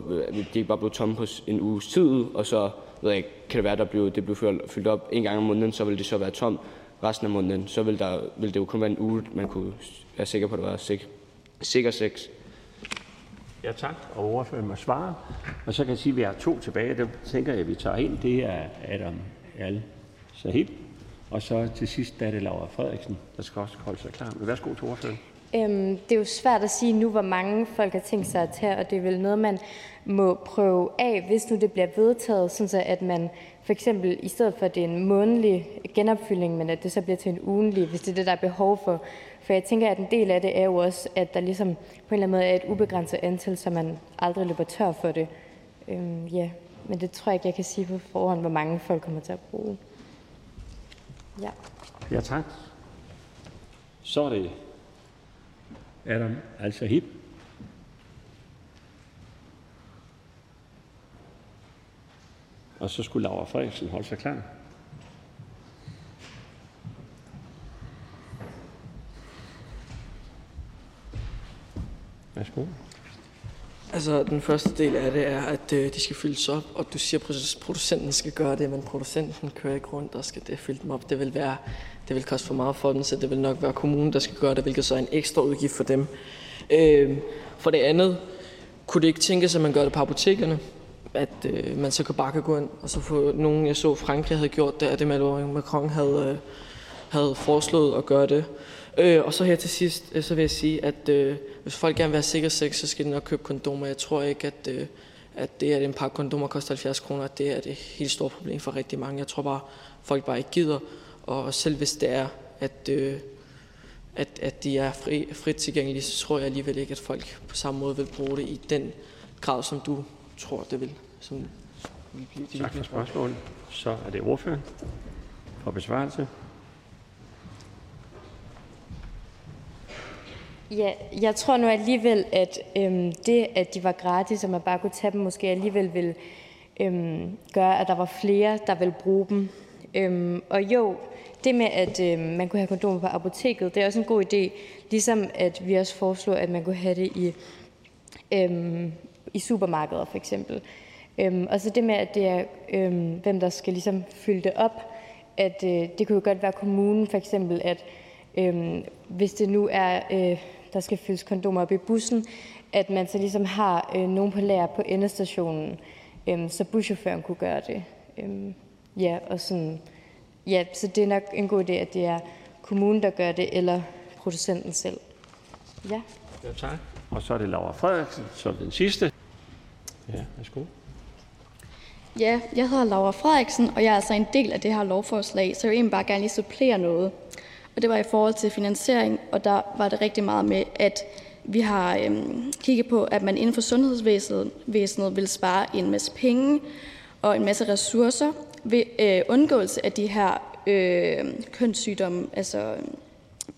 en uges tid, og så ved jeg, kan det være, det blev fyldt op en gang om måneden, så vil det så være tom resten af måneden. Så vil det jo kun være en uge, man kunne være sikker på, at det var sikker sex. Ja, tak. Og ordføreren må svare. Og så kan jeg sige, at vi har 2 tilbage. Dem tænker jeg, at vi tager ind. Det er Adam Al-Shahib. Og så til sidst er det Laura Frederiksen, der skal også holde sig klar. Men værsgo til ordføreren. Det er jo svært at sige nu, hvor mange folk har tænkt sig at tage, og det er vel noget, man må prøve af, hvis nu det bliver vedtaget, sådan så at man for eksempel, i stedet for at det er en månedlig genopfyldning, men at det så bliver til en ugenlig, hvis det er det, der er behov for. For jeg tænker, at en del af det er jo også, at der ligesom på en eller anden måde er et ubegrænset antal, så man aldrig løber tør for det. Ja, men det tror jeg ikke, jeg kan sige på forhånd, hvor mange folk kommer til at bruge. Ja. Ja, tak. Så er det Adam Al-Shahib. Og så skulle Laura Frederiksen holde sig klar. Værsgo. Altså, den første del af det er, at de skal fyldes op, og du siger, at producenten skal gøre det, men producenten kører ikke rundt og skal det fylde dem op. Det vil koste for meget for dem, så det vil nok være kommunen, der skal gøre det, hvilket så er en ekstra udgift for dem. For det andet kunne det ikke tænkes, at man gør det på apotekerne, at man så bare kan gå ind og så få nogen, jeg så Frankrig havde gjort det, at Macron havde foreslået at gøre det. Og så her til sidst, så vil jeg sige, at hvis folk gerne vil have sikker sex, så skal de nok købe kondomer. Jeg tror ikke, at det, at en pakke kondomer koster 70 kroner, det er et helt stort problem for rigtig mange. Jeg tror bare, folk bare ikke gider. Og selv hvis det er, at de er frit tilgængelige, så tror jeg alligevel ikke, at folk på samme måde vil bruge det i den grad, som du tror, det vil. Tak for spørgsmålet. Så er det ordføreren for besvarelse. Ja, jeg tror nu alligevel, at det, at de var gratis, og man bare kunne tage dem, måske alligevel ville gøre, at der var flere, der ville bruge dem. Og jo, det med, at man kunne have kondomer på apoteket, det er også en god idé. Ligesom at vi også foreslår, at man kunne have det i supermarkeder, for eksempel. Og så det med, at det er, hvem der skal ligesom fylde det op, at det kunne jo godt være kommunen, for eksempel, at hvis det nu er, der skal fyldes kondomer op i bussen, at man så ligesom har nogen på lager på endestationen, så buschaufføren kunne gøre det. Ja, og sådan, ja, så det er nok en god idé, at det er kommunen, der gør det, eller producenten selv. Ja. Ja, tak. Og så er det Laura Frederiksen som den sidste. Ja, værsgo. Ja, jeg hedder Laura Frederiksen, og jeg er altså en del af det her lovforslag, så jeg vil egentlig bare gerne lige supplere noget. Og det var i forhold til finansiering, og der var det rigtig meget med, at vi har kigget på, at man inden for sundhedsvæsenet vil spare en masse penge og en masse ressourcer ved undgåelse af de her kønssygdomme, altså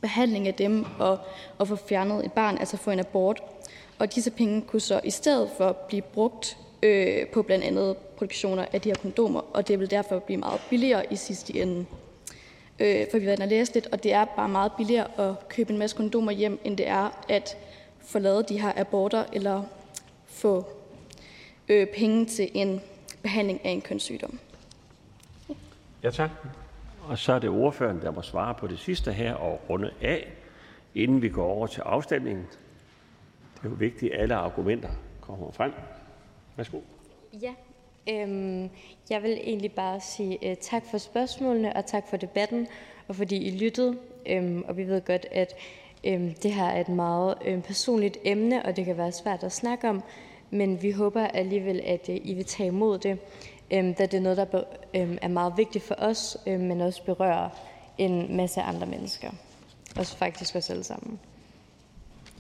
behandling af dem og få fjernet et barn, altså få en abort. Og disse penge kunne så i stedet for blive brugt på blandt andet produktioner af de her kondomer, og det vil derfor blive meget billigere i sidste ende. For vi har været læst lidt, og det er bare meget billigere at købe en masse kondomer hjem, end det er at få lavet de her aborter eller få penge til en behandling af en kønssygdom. Ja, tak. Og så er det ordføreren, der må svare på det sidste her og runde af, inden vi går over til afstemningen. Det er jo vigtigt, at alle argumenter kommer frem. Værsgo. Ja. Jeg vil egentlig bare sige tak for spørgsmålene og tak for debatten og fordi I lyttede, og vi ved godt, at det her er et meget personligt emne, og det kan være svært at snakke om, men vi håber alligevel, at I vil tage imod det, da det er noget, der er meget vigtigt for os, men også berører en masse andre mennesker, også faktisk os alle sammen.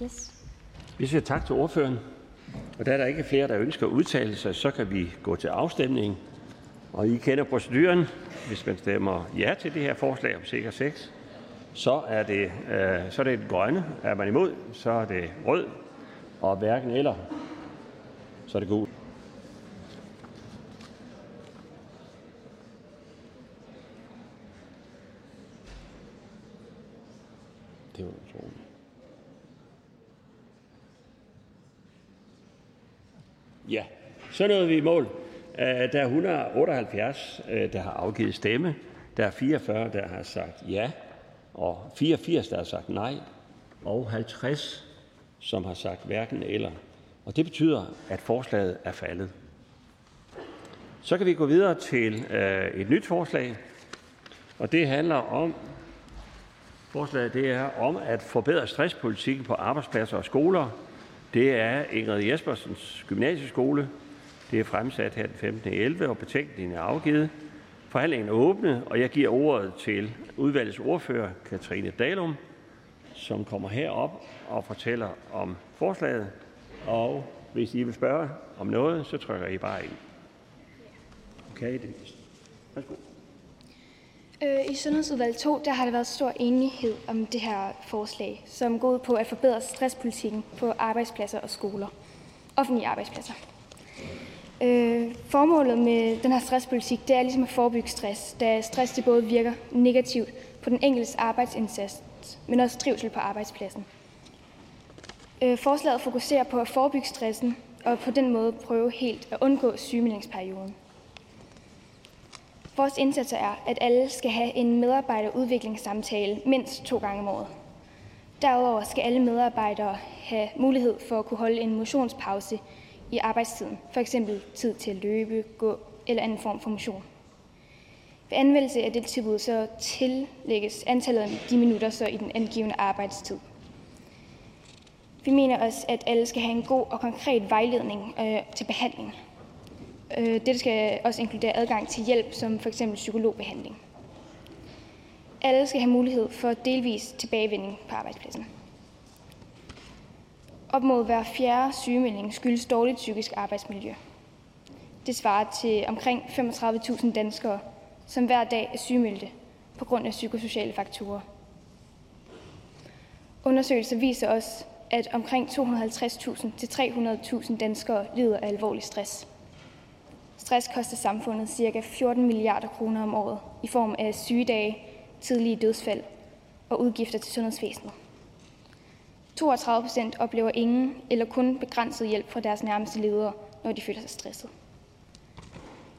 Yes. Vi siger tak til ordføreren. Og da der ikke er flere, der ønsker at udtale sig, så kan vi gå til afstemning. Og I kender proceduren. Hvis man stemmer ja til det her forslag om sikker sex, så er det den grønne. Er man imod, så er det rød. Og hverken eller, så er det gul. Det var utroligt. Ja, så nåede vi i mål. Der er 178, der har afgivet stemme. Der er 44, der har sagt ja. Og 84, der har sagt nej. Og 50, som har sagt hverken eller. Og det betyder, at forslaget er faldet. Så kan vi gå videre til et nyt forslag. Og det handler om... Forslaget det er om at forbedre stresspolitikken på arbejdspladser og skoler. Det er Ingrid Jespersens gymnasieskole. Det er fremsat her den 15.11, og betænkningen er afgivet. Forhandlingen er åbne, og jeg giver ordet til udvalgets ordfører, Katrine Dalum, som kommer herop og fortæller om forslaget. Og hvis I vil spørge om noget, så trykker I bare ind. Okay, det er i Sundhedsudvalg 2, der har der været stor enighed om det her forslag, som går ud på at forbedre stresspolitikken på arbejdspladser og skoler. Offentlige arbejdspladser. Formålet med den her stresspolitik, det er ligesom at forebygge stress, da stress det både virker negativt på den enkeltes arbejdsindsats, men også trivsel på arbejdspladsen. Forslaget fokuserer på at forebygge stressen, og på den måde prøve helt at undgå sygemeldingsperioden. Vores indsatser er, at alle skal have en medarbejderudviklingssamtale mindst 2 gange om året. Derudover skal alle medarbejdere have mulighed for at kunne holde en motionspause i arbejdstiden, f.eks. tid til at løbe, gå eller anden form for motion. Ved anvendelse af det tilbud så tillægges antallet af de minutter så i den angivne arbejdstid. Vi mener også, at alle skal have en god og konkret vejledning til behandling. Dette skal også inkludere adgang til hjælp, som f.eks. psykologbehandling. Alle skal have mulighed for delvis tilbagevending på arbejdspladsen. Op mod hver 4. sygemelding skyldes dårligt psykisk arbejdsmiljø. Det svarer til omkring 35.000 danskere, som hver dag er sygemeldte på grund af psykosociale faktorer. Undersøgelser viser også, at omkring 250.000 til 300.000 danskere lider af alvorlig stress. Stress koster samfundet ca. 14 milliarder kroner om året i form af sygedage, tidlige dødsfald og udgifter til sundhedsvæsenet. 32% oplever ingen eller kun begrænset hjælp fra deres nærmeste ledere, når de føler sig stresset.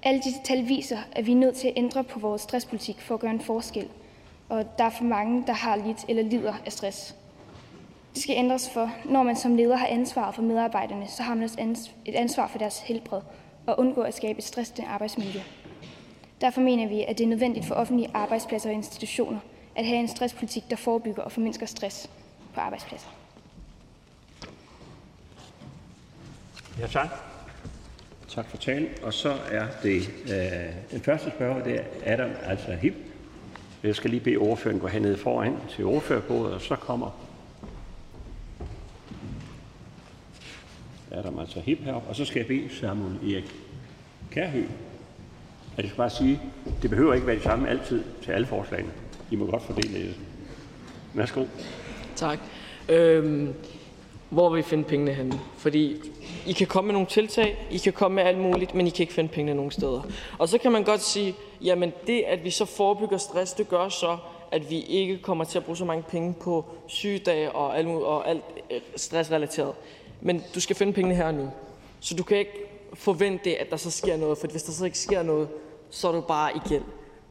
Alle disse tal viser, at vi er nødt til at ændre på vores stresspolitik for at gøre en forskel, og der er for mange, der har lidt eller lider af stress. Det skal ændres for, når man som leder har ansvar for medarbejderne, så har man også et ansvar for deres helbred og undgå at skabe et stressende arbejdsmiljø. Derfor mener vi, at det er nødvendigt for offentlige arbejdspladser og institutioner at have en stresspolitik, der forebygger og formindsker stress på arbejdspladser. Ja, tak. Tak for talen. Og så er det den første spørger, det er Adam Al-Shahib. Jeg skal lige bede ordføreren gå hernede foran til ordførerbordet, og så kommer Adam Al-Shahib heroppe, og så skal jeg bede Samuel Erik Kærhøj. Og jeg skal bare sige, det behøver ikke være det samme altid til alle forslagene. I må godt fordele det. Værsgo. Tak. Hvor vil I finde pengene henne? Fordi I kan komme med nogle tiltag, I kan komme med alt muligt, men I kan ikke finde pengene nogen steder. Og så kan man godt sige, jamen det, at vi så forebygger stress, det gør så, at vi ikke kommer til at bruge så mange penge på sygedage og alt stressrelateret. Men du skal finde pengene her nu. Så du kan ikke forvente, at der så sker noget, for hvis der så ikke sker noget, så er du bare i gæld.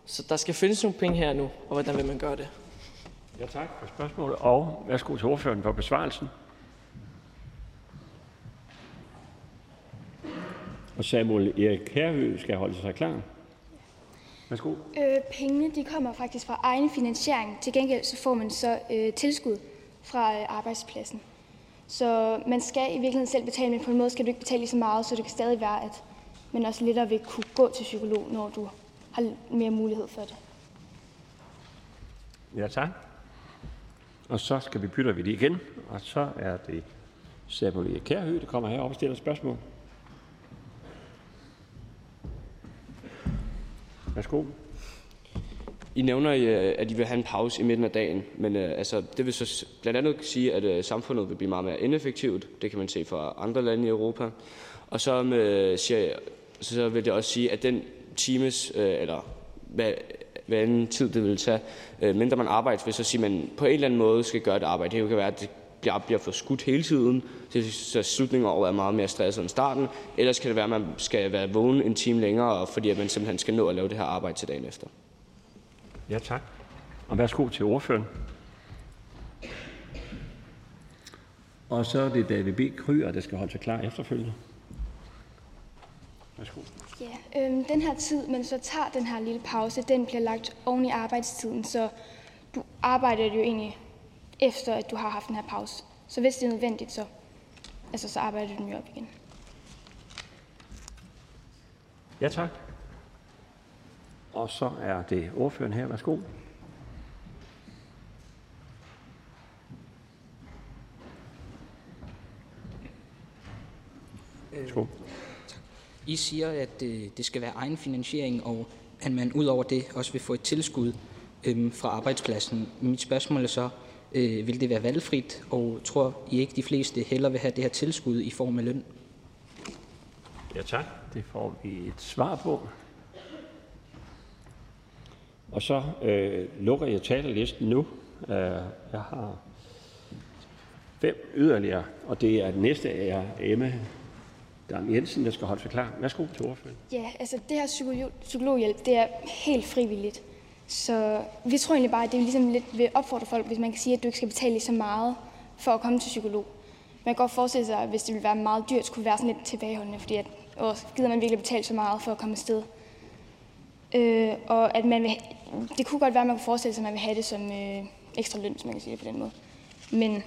Så der skal findes nogle penge her nu, og hvordan vil man gøre det? Ja, tak for spørgsmålet, og værsgo til ordføreren for besvarelsen. Og Samuel Erik Kærhøj skal holde sig klar. Værsgo. Pengene, de kommer faktisk fra egen finansiering. Til gengæld så får man så tilskud fra arbejdspladsen. Så man skal i virkeligheden selv betale, men på en måde skal du ikke betale lige så meget, så det kan stadig være, at man også lettere vil kunne gå til psykolog, når du har mere mulighed for det. Ja, tak. Og så skal vi bytte det igen, og så er det Samuel Kærhøj, der kommer her og stiller spørgsmål. Værsgo. I nævner, at I vil have en pause i midten af dagen, men altså, det vil så blandt andet sige, at samfundet vil blive meget mere ineffektivt. Det kan man se fra andre lande i Europa. Og så, så vil det også sige, at den times, eller hvad anden tid det vil tage, mindre man arbejder, vil så sige, at man på en eller anden måde skal gøre det arbejde. Det kan være, at det bliver forskudt hele tiden, så slutningen over er meget mere stresset end starten. Ellers kan det være, at man skal være vågen en time længere, fordi at man simpelthen skal nå at lave det her arbejde til dagen efter. Ja, tak. Og værsgo til ordføreren. Og så er det David B. Kryger, der skal holde sig klar efterfølgende. Værsgo. Ja, den her tid, man så tager den her lille pause, den bliver lagt oven i arbejdstiden, så du arbejder jo egentlig efter, at du har haft den her pause. Så hvis det er nødvendigt, så arbejder du den jo op igen. Ja, tak. Og så er det ordføreren her. Værsgo. Værsgo. I siger, at det skal være egenfinansiering, og at man ud over det også vil få et tilskud fra arbejdspladsen. Mit spørgsmål er så, vil det være valgfrit, og tror I ikke, de fleste hellere vil have det her tilskud i form af løn? Ja tak, det får vi et svar på. Og så lukker jeg talerlisten nu. Jeg har 5 yderligere, og det er den næste er Emma Dam Jensen, der skal holde sig klar. Værsgo til ordføreren. Ja, altså det her psykologhjælp, det er helt frivilligt. Så vi tror egentlig bare, at det ligesom lidt vil opfordre folk, hvis man kan sige, at du ikke skal betale så meget for at komme til psykolog. Man kan godt forestille sig, at hvis det ville være meget dyrt, skulle være sådan lidt tilbageholdende, fordi at, gider man virkelig betale så meget for at komme afsted. Og at man vil, det kunne godt være, at man kunne forestille sig, at man vil have det som ekstra løn, som man kan sige det på den måde. Men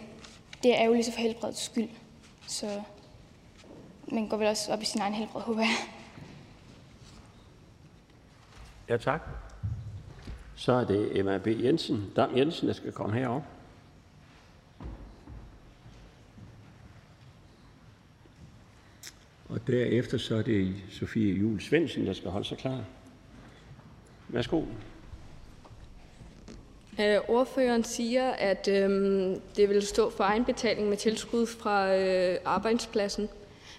det er jo lige så for helbredets skyld, så man går vel også op i sin egen helbred, håber jeg. Ja, tak. Så er det Emma Dam Jensen, der skal komme herop. Og derefter så er det Sofie Juel Svendsen, der skal holde sig klar. Værsgo. Ordføreren siger, at det vil stå for egenbetaling med tilskud fra arbejdspladsen.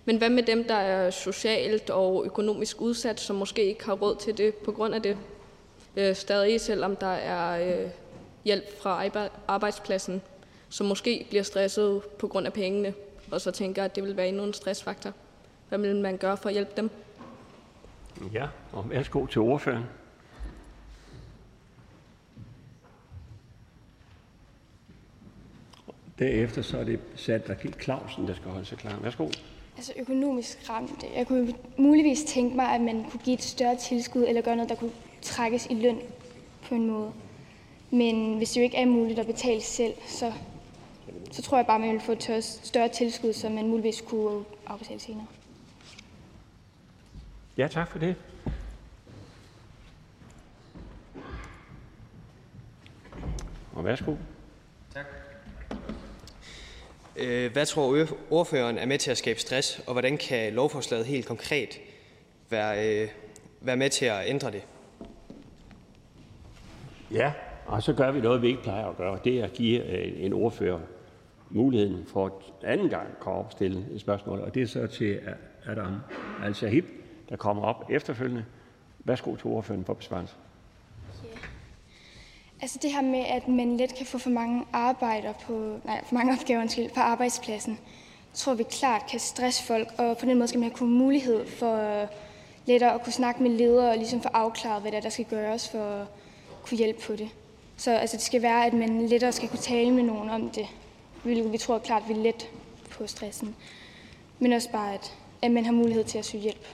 Men hvad med dem, der er socialt og økonomisk udsat, som måske ikke har råd til det på grund af det? Stadig, selvom der er hjælp fra arbejdspladsen, som måske bliver stresset på grund af pengene, og så tænker, at det vil være endnu en stressfaktor. Hvad vil man gøre for at hjælpe dem? Ja, og værsgo til ordføreren. Derefter så er det Sandra Clausen, der skal holde sig klar. Værsgo. Altså økonomisk ramt. Jeg kunne muligvis tænke mig, at man kunne give et større tilskud, eller gøre noget, der kunne trækkes i løn på en måde. Men hvis det jo ikke er muligt at betale selv, så tror jeg bare, man vil få et større tilskud, som man muligvis kunne afbetale senere. Ja, tak for det. Og værsgo. Tak. Hvad tror ordføreren er med til at skabe stress, og hvordan kan lovforslaget helt konkret være med til at ændre det? Ja, og så gør vi noget, vi ikke plejer at gøre. Det er at give en ordfører muligheden for at anden gang kan opstille et spørgsmål. Og det er så til Adam Al-Shahib, der kommer op efterfølgende. Værsgo til ordføreren for besvarelse. Yeah. Altså det her med, at man let kan få for mange opgaver på arbejdspladsen, tror vi klart kan stresse folk. Og på den måde skal man kunne have mulighed for lettere at kunne snakke med ledere og ligesom få afklaret, hvad der skal gøres for kunne hjælpe på det. Så altså, det skal være, at man lettere skal kunne tale med nogen om det, hvilket vi tror klart vil lette på stressen. Men også bare, at man har mulighed til at søge hjælp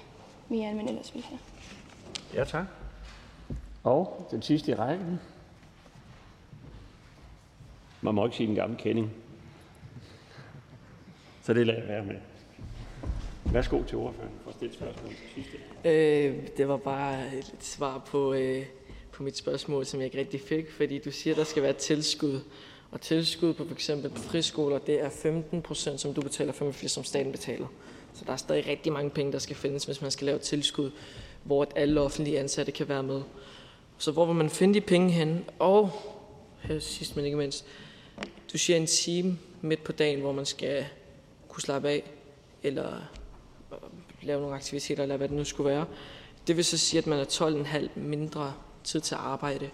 mere, end man ellers ville have. Ja, tak. Og den sidste i rækken. Man må ikke sige den gamle kending. Så det lader jeg være med. Værsgo til ordføreren for at stille spørgsmål til sidste. Det var bare et svar på mit spørgsmål, som jeg ikke rigtig fik, fordi du siger, der skal være et tilskud. Og tilskud på f.eks. friskoler, det er 15%, som du betaler, 85% som staten betaler. Så der er stadig rigtig mange penge, der skal findes, hvis man skal lave tilskud, hvor alle offentlige ansatte kan være med. Så hvor vil man finde de penge hen? Og sidst men ikke mindst, du siger en time midt på dagen, hvor man skal kunne slappe af, eller lave nogle aktiviteter, eller hvad det nu skulle være. Det vil så sige, at man er 12,5 mindre tid til at arbejde.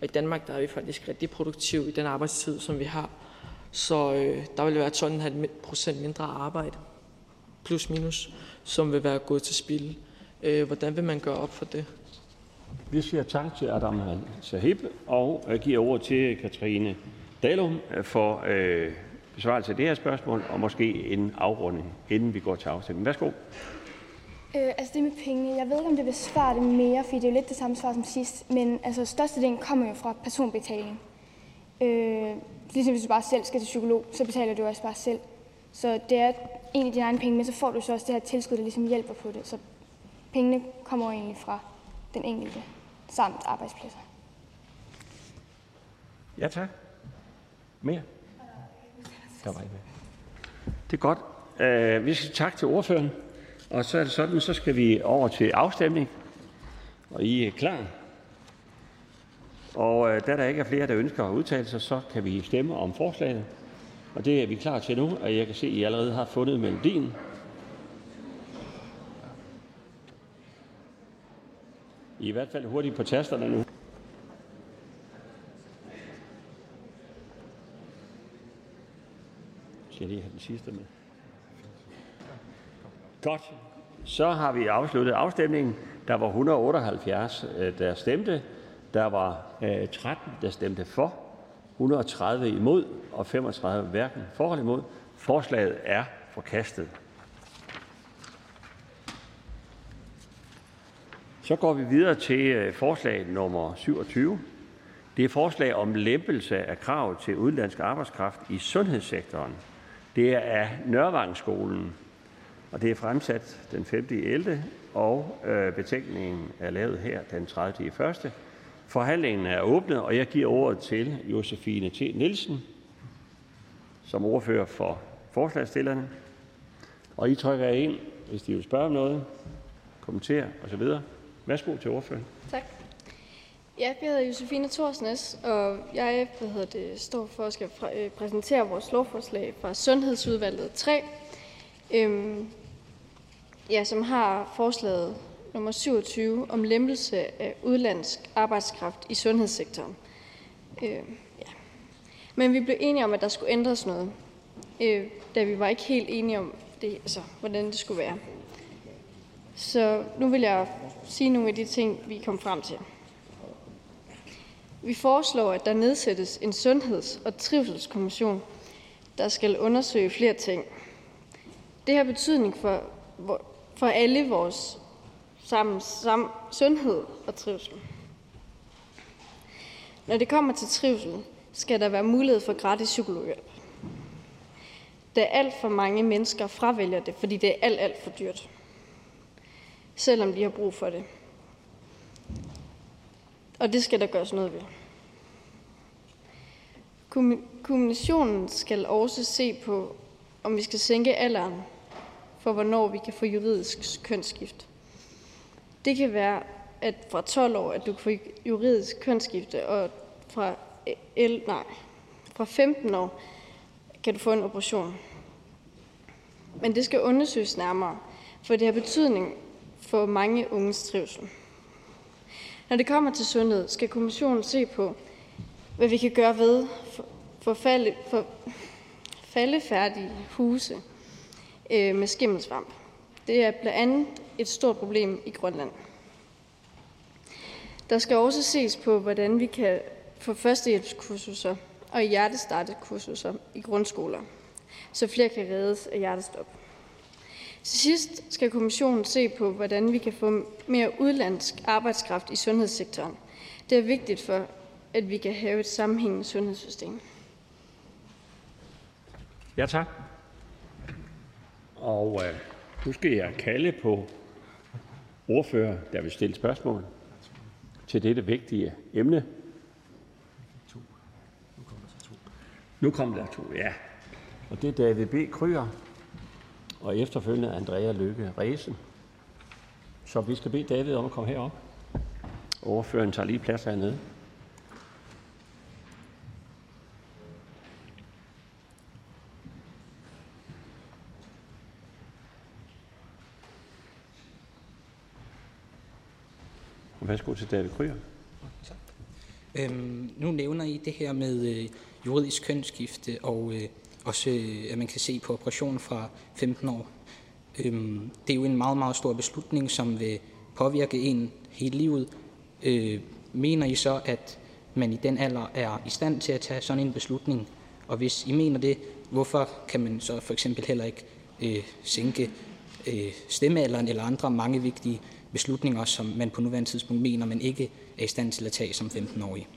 Og i Danmark, der er vi faktisk rigtig produktive i den arbejdstid, som vi har. Så der vil være 12,5% mindre arbejde, plus minus, som vil være gået til spil. Hvordan vil man gøre op for det? Vi siger tak til Adam Al-Shahib, og giver ord til Katrine Dalum for besvarelse af det her spørgsmål, og måske en afrunding, inden vi går til afstemning. Værsgo. Altså det med penge, jeg ved ikke, om det besvarer det mere, fordi det er jo lidt det samme svar som sidst, men altså størstedelen kommer jo fra personbetaling. Ligesom hvis du bare selv skal til psykolog, så betaler du også bare selv. Så det er egentlig dine egne penge, men så får du så også det her tilskud, der ligesom hjælper på det. Så pengene kommer egentlig fra den enkelte, samt arbejdspladser. Ja tak. Mere? Der var ikke mere. Det er godt. Vi skal tak til ordføreren. Og så er det sådan, så skal vi over til afstemning, og I er klar. Og da der ikke er flere, der ønsker at udtale sig, så kan vi stemme om forslaget. Og det er vi klar til nu, og jeg kan se, at I allerede har fundet melodien. I hvert fald hurtigt på tasterne nu. Jeg skal lige have den sidste med. Godt. Så har vi afsluttet afstemningen. Der var 178, der stemte. Der var 13, der stemte for. 130 imod og 35 hverken for imod. Forslaget er forkastet. Så går vi videre til forslag nummer 27. Det er forslag om lempelse af krav til udenlandsk arbejdskraft i sundhedssektoren. Det er af Nørrevang skolen, og det er fremsat den 5.11. og betænkningen er lavet her den 30.1. Forhandlingen er åbnet, og jeg giver ordet til Josefine T. Nielsen, som ordfører for forslagsstillerne. Og I trykker ind, hvis de vil spørge om noget, kommentere osv. Værsgo til ordføreren. Tak. Ja, jeg hedder Josefine Thorsnes, og jeg står for at skal præsentere vores lovforslag fra Sundhedsudvalget 3, som har forslaget nummer 27 om lempelse af udenlandsk arbejdskraft i sundhedssektoren. Men vi blev enige om, at der skulle ændres noget, da vi var ikke helt enige om, det, altså, hvordan det skulle være. Så nu vil jeg sige nogle af de ting, vi kom frem til. Vi foreslår, at der nedsættes en sundheds- og trivselskommission, der skal undersøge flere ting. Det har betydning for alle vores sundhed og trivsel. Når det kommer til trivsel, skal der være mulighed for gratis psykologhjælp, da alt for mange mennesker fravælger det, fordi det er alt for dyrt, selvom de har brug for det. Og det skal der gøres noget ved. Kommunikationen skal også se på, om vi skal sænke alderen for, hvornår vi kan få juridisk kønsskift. Det kan være, at fra 12 år, at du kan få juridisk kønsskifte, og fra 15 år kan du få en operation. Men det skal undersøges nærmere, for det har betydning for mange unges trivsel. Når det kommer til sundhed, skal kommissionen se på, hvad vi kan gøre ved for faldefærdige huse med skimmelsvamp. Det er blandt andet et stort problem i Grønland. Der skal også ses på, hvordan vi kan få førstehjælpskursuser og hjertestartekursuser i grundskoler, så flere kan reddes af hjertestop. Til sidst skal kommissionen se på, hvordan vi kan få mere udenlandsk arbejdskraft i sundhedssektoren. Det er vigtigt for, at vi kan have et sammenhængende sundhedssystem. Ja, tak. Og nu skal jeg kalde på ordfører, der vil stille spørgsmål til dette vigtige emne. Nu kommer der to, ja. Og det er David B. Kryger. Og efterfølgende Andrea Løkke Reisen. Så vi skal bede David om at komme herop. Ordføreren tager lige plads hernede. Og værsgo til David Kryger. Tak. Nu nævner I det her med juridisk kønsskifte og også at man kan se på operationen fra 15 år. Det er jo en meget, meget stor beslutning, som vil påvirke en hele livet. Mener I så, at man i den alder er i stand til at tage sådan en beslutning? Og hvis I mener det, hvorfor kan man så for eksempel heller ikke sænke stemmealderen eller andre mange vigtige beslutninger, som man på nuværende tidspunkt mener, man ikke er i stand til at tage som 15-årig?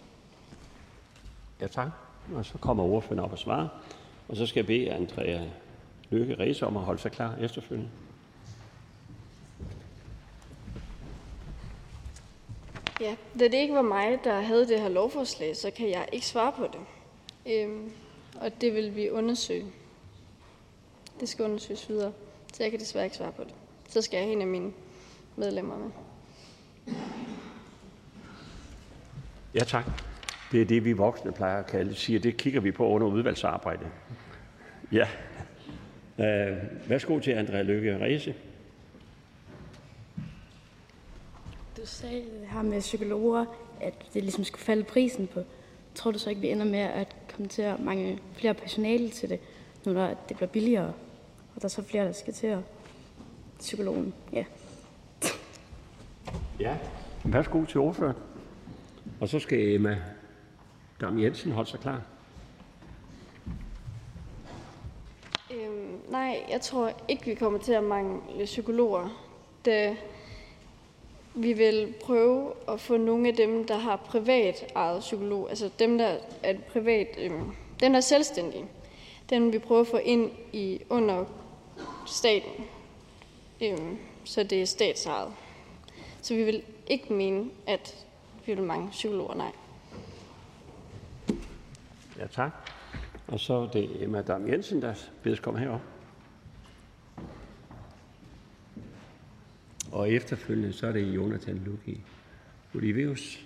Ja, tak. Og så kommer ordføreren op og svarer. Og så skal jeg bede Andrea Løkke Reise om at holde sig klar efterfølgende. Ja, da det ikke var mig, der havde det her lovforslag, så kan jeg ikke svare på det. Og det vil vi undersøge. Det skal undersøges videre, så jeg kan desværre ikke svare på det. Så skal jeg en af mine medlemmer med. Ja, tak. Det er det, vi voksne plejer at kalde. Siger, det kigger vi på under udvalgsarbejde. Ja. Værsgo til Andrea Løkke Reise. Du sagde her med psykologer, at det ligesom skulle falde prisen på. Tror du så ikke, vi ender med at komme til at mange flere personale til det, nu når det bliver billigere, og der er så flere, der skal til at psykologen. Ja. Ja, værsgo til ordføreren. Og så skal Emma Dam Jensen holde sig klar. Nej, jeg tror ikke, vi kommer til at mangle psykologer. Vi vil prøve at få nogle af dem, der har privat eget psykolog, altså dem, der er privat, dem, der er selvstændige, dem vi prøver at få ind i under staten, så det er statsejet. Så vi vil ikke mene, at vi vil mange psykologer, nej. Ja, tak. Og så er det Emma Dam Jensen, der bedes komme herop. Og efterfølgende, så er det Jonathan Luki Oliveus.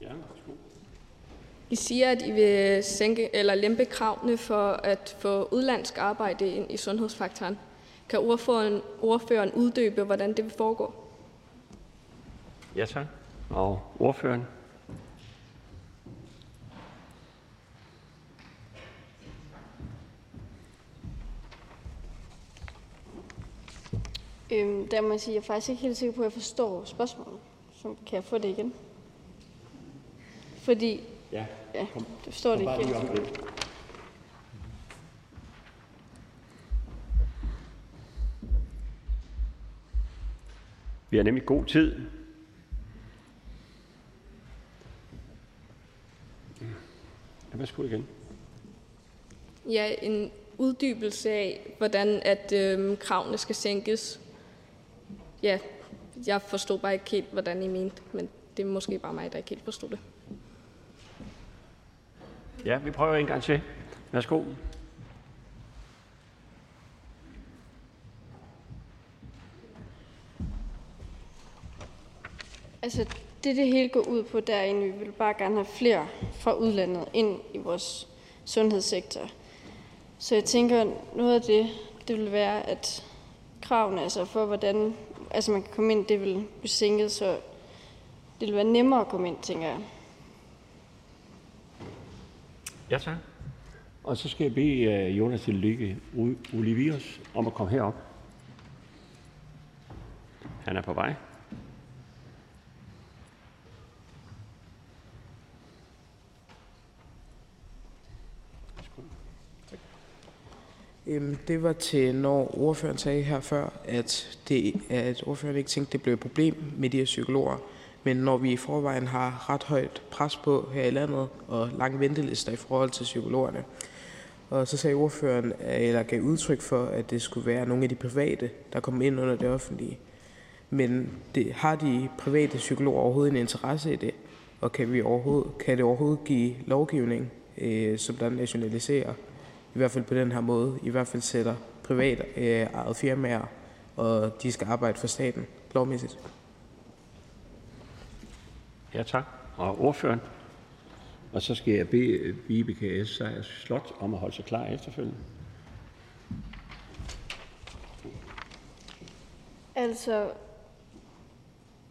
Ja, værsgo. I siger, at I vil sænke eller lempe kravene for at få udenlandsk arbejde ind i sundhedsfaktoren. Kan ordføreren uddybe, hvordan det vil foregå? Ja, tak. Og ordføreren? Der må jeg sige, at jeg er faktisk ikke helt sikker på, at jeg forstår spørgsmålet. Så kan jeg få det igen? Fordi... Ja, kom. Du forstår det ikke helt. Vi har nemlig god tid. Hvad skulle igen? Ja, en uddybelse af, hvordan at kravene skal sænkes. Ja, jeg forstod bare ikke helt, hvordan I mente, men det er måske bare mig, der ikke helt forstod det. Ja, vi prøver en gang til. Værsgo. Altså, det hele går ud på derinde. Vi vil bare gerne have flere fra udlandet ind i vores sundhedssektor. Så jeg tænker, noget af det vil være, at kravene altså for, hvordan altså man kan komme ind, det vil blive sænket, så det vil være nemmere at komme ind, tænker jeg. Ja, tak. Og så skal jeg bede Jonas Lykke Olivius om at komme herop. Han er på vej. Det var til, når ordføreren sagde her før, at ordføreren ikke tænkte, det blev et problem med de her psykologer. Men når vi i forvejen har ret højt pres på her i landet og lange ventelister i forhold til psykologerne. Og så sagde ordføreren, eller gav udtryk for, at det skulle være nogle af de private, der kom ind under det offentlige. Men har de private psykologer overhovedet en interesse i det? Og kan det overhovedet give lovgivning, som der nationaliserer? I hvert fald på den her måde, i hvert fald sætter private eget firmaer, og de skal arbejde for staten lovmæssigt. Ja, tak. Og ordføreren. Og så skal jeg bede Vibeke S. Sejers Slot om at holde sig klar efterfølgende. Altså,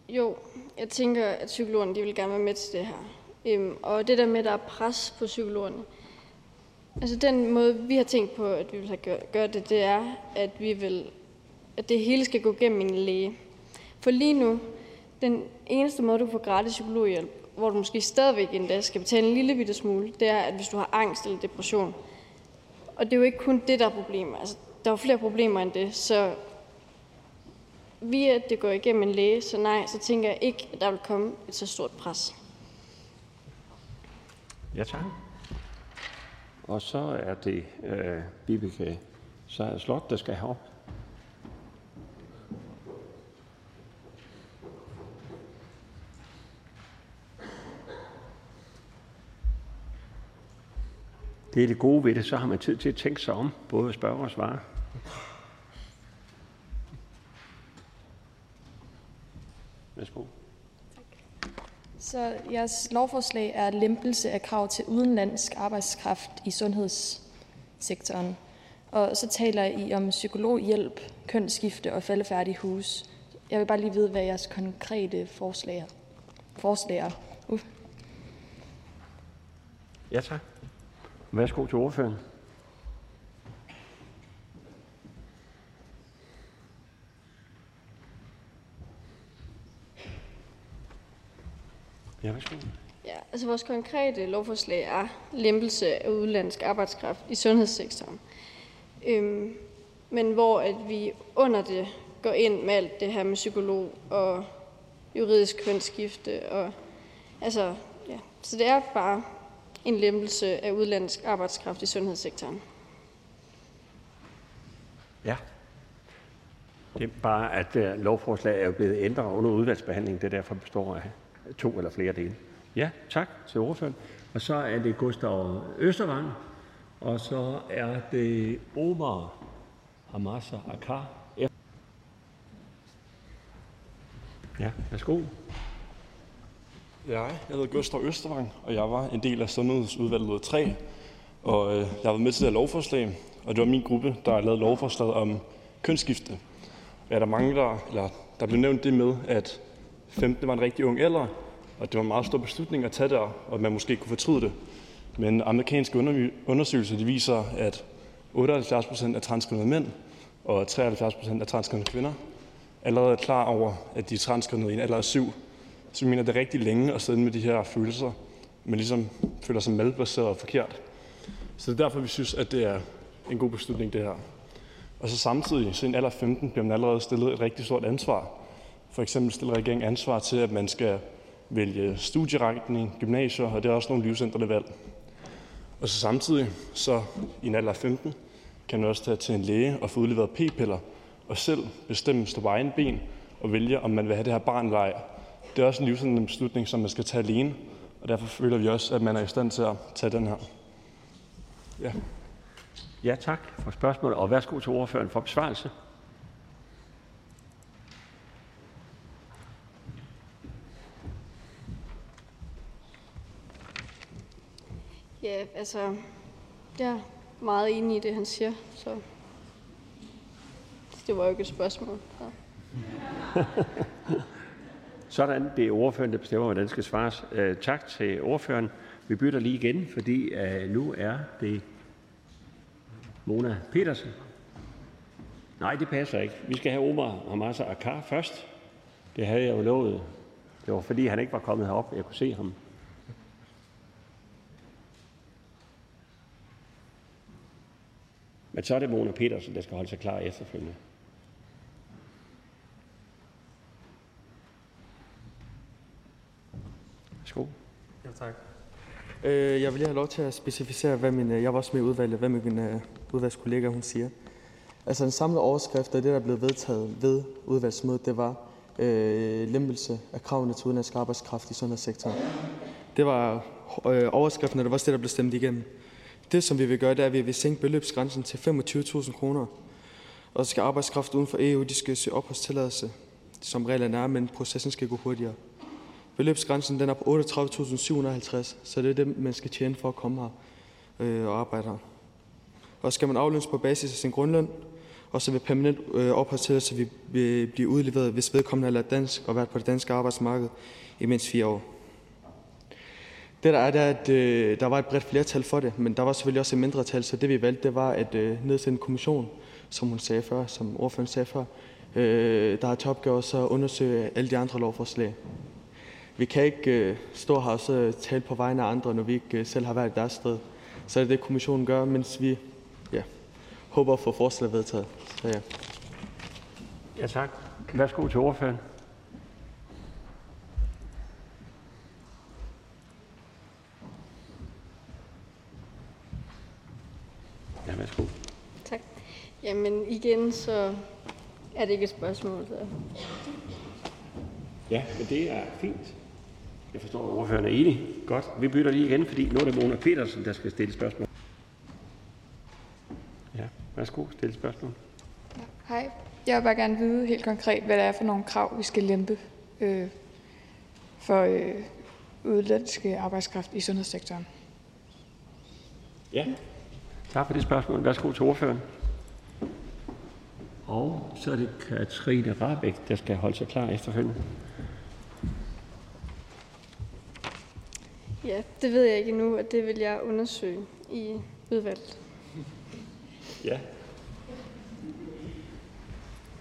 jo, jeg tænker, at psykologerne de vil gerne være med til det her. Og det der med, at der er pres på psykologerne, altså den måde, vi har tænkt på, at vi vil have gjort det, det er, at at det hele skal gå gennem en læge. For lige nu, den eneste måde, du får gratis psykologhjælp, hvor du måske stadigvæk endda skal betale en lille bitte smule, det er, at hvis du har angst eller depression. Og det er jo ikke kun det, der er problemer. Altså, der er jo flere problemer end det, så via at det går igennem en læge, så nej, så tænker jeg ikke, at der vil komme et så stort pres. Ja, tak. Og så er det Vibeke Sejr Slot, der skal herop. Det er det gode ved det, så har man tid til at tænke sig om, både at spørge og svare. Værsgo. Så jeres lovforslag er lempelse af krav til udenlandsk arbejdskraft i sundhedssektoren. Og så taler I om psykologhjælp, kønsskifte og faldefærdige huse. Jeg vil bare lige vide, hvad jeres konkrete forslag er. Ja, tak. Værsgo til ordføreren. Ja, værsgo. Ja, altså vores konkrete lovforslag er lempelse af udenlandsk arbejdskraft i sundhedssektoren. Men hvor at vi under det går ind med alt det her med psykolog og juridisk kønsskifte. Og, altså, ja. Så det er bare en lempelse af udenlandsk arbejdskraft i sundhedssektoren. Ja. Det er bare, at lovforslaget er jo blevet ændret under udvalgsbehandling. Det er derfor, det består af 2 eller flere dele. Ja, tak til ordføreren. Og så er det Gustav Østervang, og så er det Omar Hamasa Akar. Ja, værsgo. Ja, jeg hedder Gustav Østervang, og jeg var en del af Sundhedsudvalget 3, og jeg var med til det her lovforslag, og det var min gruppe, der lavede lovforslaget om kønsskifte. Og ja, der blev nævnt det med, at 15 var en rigtig ung alder, og det var en meget stor beslutning at tage der, og man måske kunne fortryde det. Men amerikanske undersøgelser de viser, at 78% af transkønnede mænd og 73% af transkønnede kvinder allerede er klar over, at de er transkønnede i en alder af 7. Så vi mener, det er rigtig længe at sidde med de her følelser, men ligesom føler sig malplaceret og forkert. Så det er derfor, vi synes, at det er en god beslutning, det her. Og så samtidig, så i en alder af 15, bliver man allerede stillet et rigtig stort ansvar. For eksempel stiller regeringen ansvar til, at man skal vælge studieretning, gymnasier, og det er også nogle livsændrende valg. Og så samtidig, så i en alder af 15, kan man også tage til en læge og få udleveret p-piller, og selv bestemme stå på egen ben og vælge, om man vil have det her barnleje. Det er også en livsændrende beslutning, som man skal tage alene, og derfor føler vi også, at man er i stand til at tage den her. Ja. Ja, tak for spørgsmålet, og værsgo til ordføreren for besvarelse. Ja, altså, jeg er meget enig i det, han siger, så det var jo ikke et spørgsmål. Ja. Sådan, det er ordføreren, der bestemmer, hvordan det skal svares. Tak til ordføreren. Vi bytter lige igen, fordi nu er det Mona Petersen. Nej, det passer ikke. Vi skal have Omar Hamasa Akar først. Det havde jeg jo lovet. Det var fordi, han ikke var kommet herop. Jeg kunne se ham. Men så er det Mona Petersen, der skal holde sig klar efterfølgende. Værsgo. Ja, tak. Jeg vil lige have lov til at specificere, hvad jeg var også med i udvalget, hvad min udvalgskollega hun siger. Altså en samlet overskrift af det, der blev vedtaget ved udvalgsmødet, det var lempelse af kravene til udenlandsk arbejdskraft i sundhedssektoren. Det var overskriften, og det var også det, der blev stemt igennem. Det, som vi vil gøre, det er, at vi vil sænke beløbsgrænsen til 25.000 kroner. Og så skal arbejdskraft uden for EU, de skal søge opholdstilladelse, som reglerne er, men processen skal gå hurtigere. Beløbsgrænsen den er på 38.750, så det er det, man skal tjene for at komme her og arbejde her. Og skal man aflønnes på basis af sin grundløn, og så vil permanent opholdstilladelse vil blive udleveret, hvis vedkommende har lært dansk og været på det danske arbejdsmarked i mindst 4 år. Det der er, det er, at der var et bredt flertal for det, men der var selvfølgelig også et mindretal, så det vi valgte, det var at nedsætte en kommission, som ordføreren sagde før, der har til opgave så at undersøge alle de andre lovforslag. Vi kan ikke stå her og så tale på vegne af andre, når vi ikke selv har været i deres sted. Så er det det, kommissionen gør, mens vi håber at få forslaget vedtaget. Så, ja. Ja, tak. Værsgo til ordføreren. Ja, værsgo. Tak. Jamen igen, så er det ikke et spørgsmål. Så. Ja, men det er fint. Jeg forstår, at ordføreren er enig. Godt. Vi bytter lige igen, fordi nu er det Mona Petersen, der skal stille spørgsmål. Ja, værsgo. Stille spørgsmål. Ja, hej. Jeg vil bare gerne vide helt konkret, hvad der er for nogle krav, vi skal lempe for udenlandske arbejdskraft i sundhedssektoren. Ja, tak for det spørgsmål. Værsgo til ordføreren. Og så er det Katrine Rabæk, der skal holde sig klar efterfølgende. Ja, det ved jeg ikke endnu, og det vil jeg undersøge i udvalget. Ja.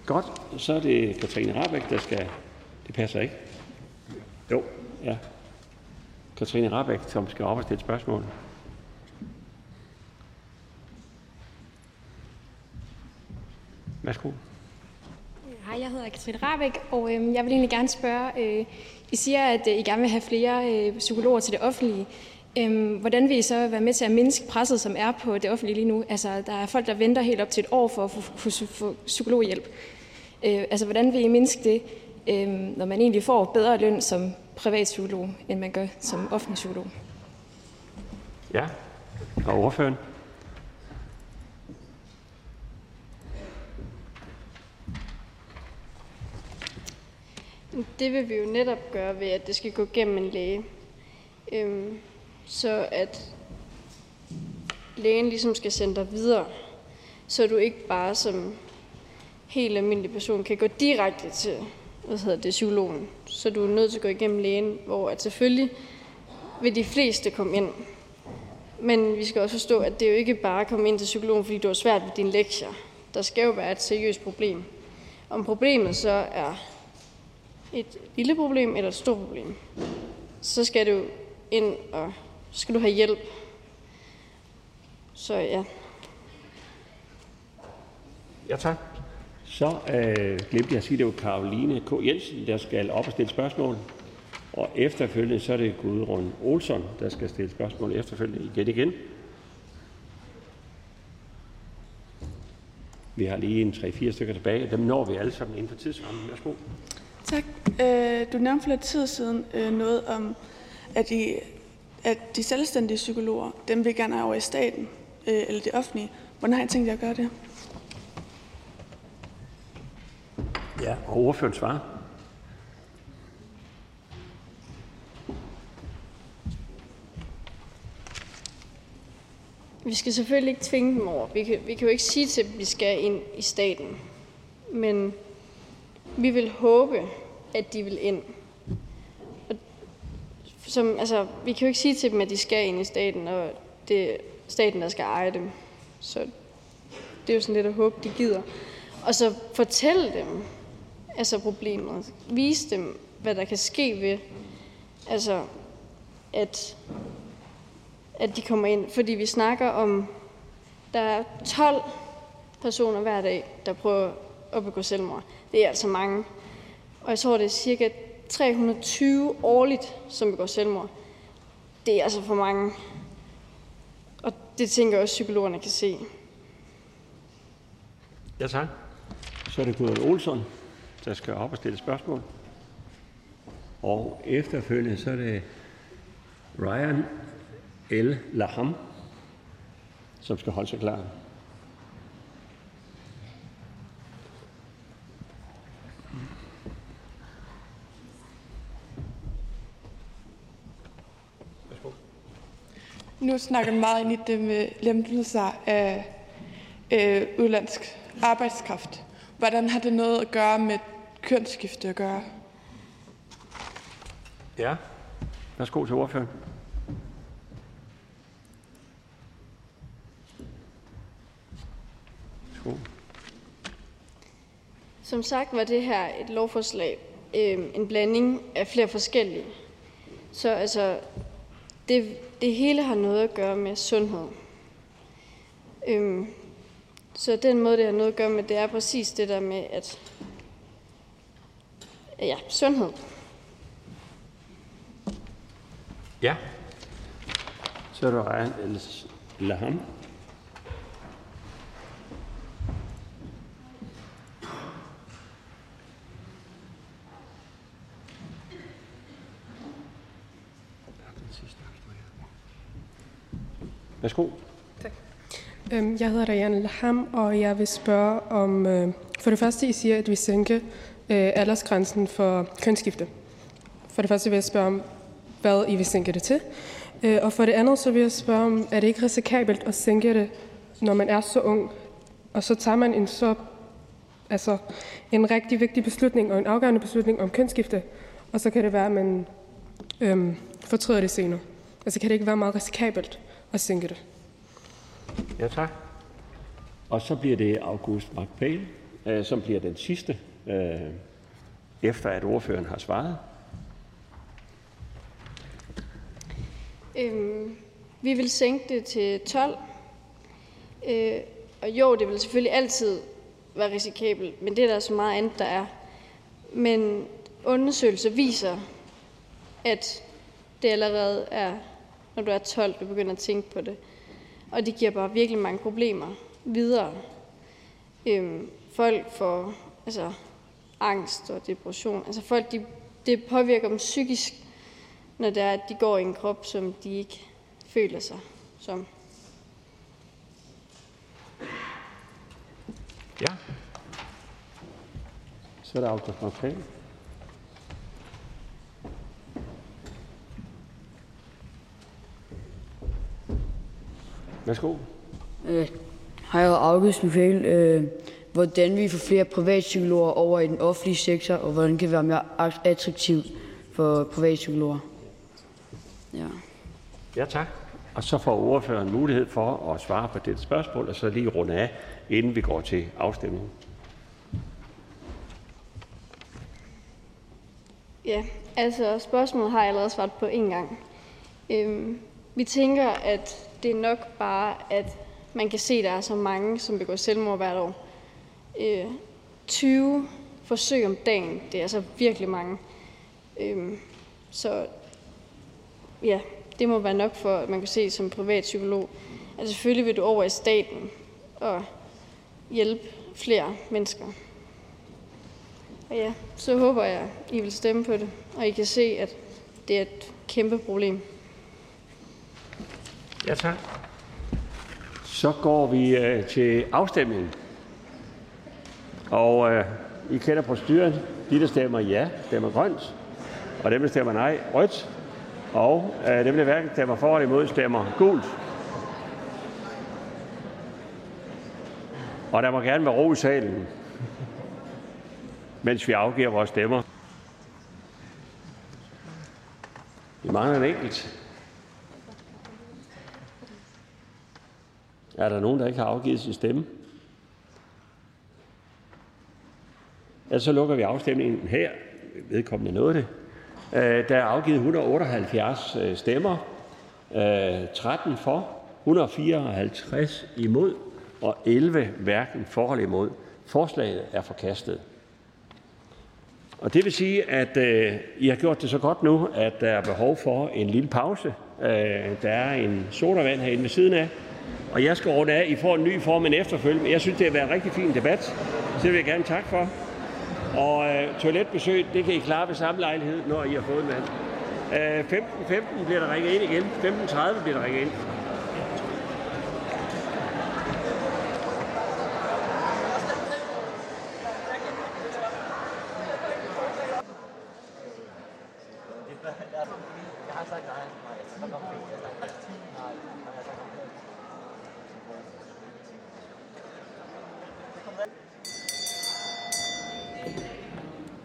Godt, så er det Katrine Rabæk, der skal... Det passer ikke. Jo, ja. Katrine Rabæk, som skal op og stille spørgsmål. Værsgo. Hej, jeg hedder Katrine Rabæk, og jeg vil egentlig gerne spørge, I siger, at I gerne vil have flere psykologer til det offentlige. Hvordan vil I så være med til at mindske presset, som er på det offentlige lige nu? Altså, der er folk, der venter helt op til 1 år for at få psykologhjælp. Altså, hvordan vil I mindske det, når man egentlig får bedre løn som privatpsykolog, end man gør som offentlig psykolog? Ja, og ordføreren? Det vil vi jo netop gøre ved, at det skal gå gennem en læge. Så at lægen ligesom skal sende dig videre, så du ikke bare som helt almindelig person kan gå direkte til psykologen. Så du er nødt til at gå igennem lægen, hvor at selvfølgelig vil de fleste komme ind. Men vi skal også forstå, at det er jo ikke bare at komme ind til psykologen, fordi du har svært ved dine lektier. Der skal jo være et seriøst problem. Om problemet så er et lille problem eller et stort problem, så skal du ind, og så skal du have hjælp. Så ja. Ja, tak. Så glemte jeg at sige, at det var Karoline K. Jensen, der skal op og stille spørgsmål. Og efterfølgende, så er det Gudrun Olsson, der skal stille spørgsmål efterfølgende igen. Vi har lige en 3-4 stykker tilbage. Dem når vi alle sammen inden for tidsrammen. Værsgo. Tak. Du nævnte for lidt tid siden noget om, at de selvstændige psykologer, dem vil gerne have over i staten, eller det offentlige. Hvordan har I tænkt jer at gøre det? Ja, og ordføren svarer. Vi skal selvfølgelig ikke tvinge dem over. Vi kan jo ikke sige til dem, at vi skal ind i staten. Men vi vil håbe, at de vil ind. Vi kan jo ikke sige til dem, at de skal ind i staten, og det er staten, der skal eje dem. Så det er jo sådan lidt at håbe, de gider. Og så fortælle dem, problemet. Vise dem, hvad der kan ske ved, at de kommer ind. Fordi vi snakker om, der er 12 personer hver dag, der prøver at begå selvmord. Det er altså mange. Og jeg tror, det er cirka 320 årligt, som begår selvmord. Det er altså for mange. Og det tænker jeg også, psykologerne kan se. Ja, tak. Så er det Gudrun Olsson, der skal op og stille spørgsmål. Og efterfølgende, så er det Ryan El Laham, som skal holde sig klar. Nu snakker man meget ind i det med lempelser af udenlandsk arbejdskraft. Hvordan har det noget at gøre med kønsskifte at gøre? Ja, værsgo til ordføreren. Som sagt var det her et lovforslag, en blanding af flere forskellige. Så det hele har noget at gøre med sundhed. Så den måde, det har noget at gøre med, det er præcis det der med, at sundhed. Ja. Så er der Ryan El Laham. Værsgo. Tak. Jeg hedder Ryan El Laham, og jeg vil spørge om, for det første, I siger, at vi sænker aldersgrænsen for kønsskifte. For det første vil jeg spørge om, hvad I vil sænke det til. Og for det andet, så vil jeg spørge om, er det ikke risikabelt at sænke det, når man er så ung, og så tager man en rigtig vigtig beslutning og en afgørende beslutning om kønsskifte, og så kan det være, at man fortryder det senere. Altså kan det ikke være meget risikabelt at sænke det? Ja, tak. Og så bliver det August Magpæl, som bliver den sidste, efter at ordføreren har svaret. Vi vil sænke det til 12. Og jo, det vil selvfølgelig altid være risikabelt, men det er der så meget andet, der er. Men undersøgelser viser, at det allerede er, når du er 12, du begynder at tænke på det. Og det giver bare virkelig mange problemer videre. Folk får angst og depression. Altså folk, det påvirker dem psykisk, når det er, at de går i en krop, som de ikke føler sig som. Ja. Så er der afgørende okay. Værsgo. Hej, jeg hedder August Michael. Hvordan vi får flere privatpsykologer over i den offentlige sektor, og hvordan det kan være mere attraktivt for privatpsykologer. Ja. Ja, tak. Og så får ordføreren mulighed for at svare på det spørgsmål, og så lige runde af, inden vi går til afstemningen. Ja, spørgsmålet har jeg allerede svaret på en gang. Vi tænker, at det er nok bare, at man kan se, at der er så mange, som begår selvmord hvert år. 20 forsøg om dagen, det er virkelig mange. Så ja, det må være nok for, at man kan se som privatpsykolog. Altså selvfølgelig vil du over i staten og hjælpe flere mennesker. Og ja, så håber jeg, at I vil stemme på det, og I kan se, at det er et kæmpe problem. Ja, tak. Så går vi til afstemningen. Og I kender proceduren. De, der stemmer ja, stemmer grønt. Og dem, der stemmer nej, rødt. Og dem, der hverken stemmer for eller imod, stemmer gult. Og der må gerne være ro i salen, mens vi afgiver vores stemmer. Vi mangler en enkelt. Er der nogen, der ikke har afgivet sin stemme? Ja, så lukker vi afstemningen her. Vedkommende nåede det. Der er afgivet 178 stemmer. 13 for, 154 imod og 11 hverken for eller imod. Forslaget er forkastet. Og det vil sige, at I har gjort det så godt nu, at der er behov for en lille pause. Der er en sodavand herinde ved siden af. Og jeg skal runde af. I får en ny form en efterfølgende. Jeg synes, det har været en rigtig fin debat. Så det vil jeg gerne takke for. Og toiletbesøg, det kan I klare ved samme lejlighed, når I har fået en vand. 15.15 bliver der ringet ind igen. 15.30 bliver der ringet ind.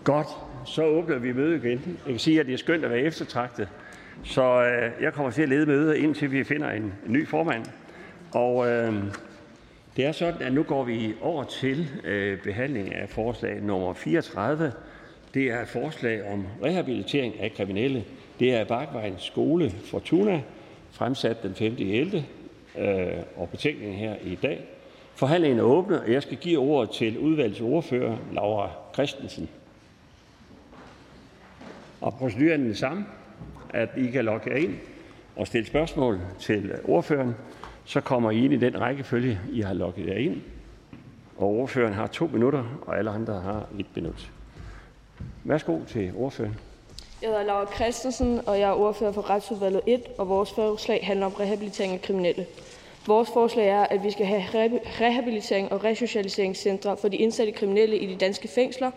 Godt, så åbner vi mødet igen. Jeg kan sige, at det er skønt at være eftertragtet. Så jeg kommer til at lede mødet, indtil vi finder en ny formand. Og det er sådan, at nu går vi over til behandling af forslag nummer 34. Det er et forslag om rehabilitering af kriminelle. Det er Aarav skole Fortuna, fremsat den 5.11. Og betænkningen her i dag. Forhandlingen er åbne, og jeg skal give ordet til udvalgets ordfører, Laura Christensen. Og proceduren er den samme, at I kan logge jer ind og stille spørgsmål til ordføreren. Så kommer I ind i den rækkefølge, I har logget jer ind. Og ordføreren har 2 minutter, og alle andre har 1 minut. Værsgo til ordføreren. Jeg hedder Laura Christensen, og jeg er ordfører for Retsudvalget 1, og vores forslag handler om rehabilitering af kriminelle. Vores forslag er, at vi skal have rehabilitering og resocialiseringscentre for de indsatte kriminelle i de danske fængsler.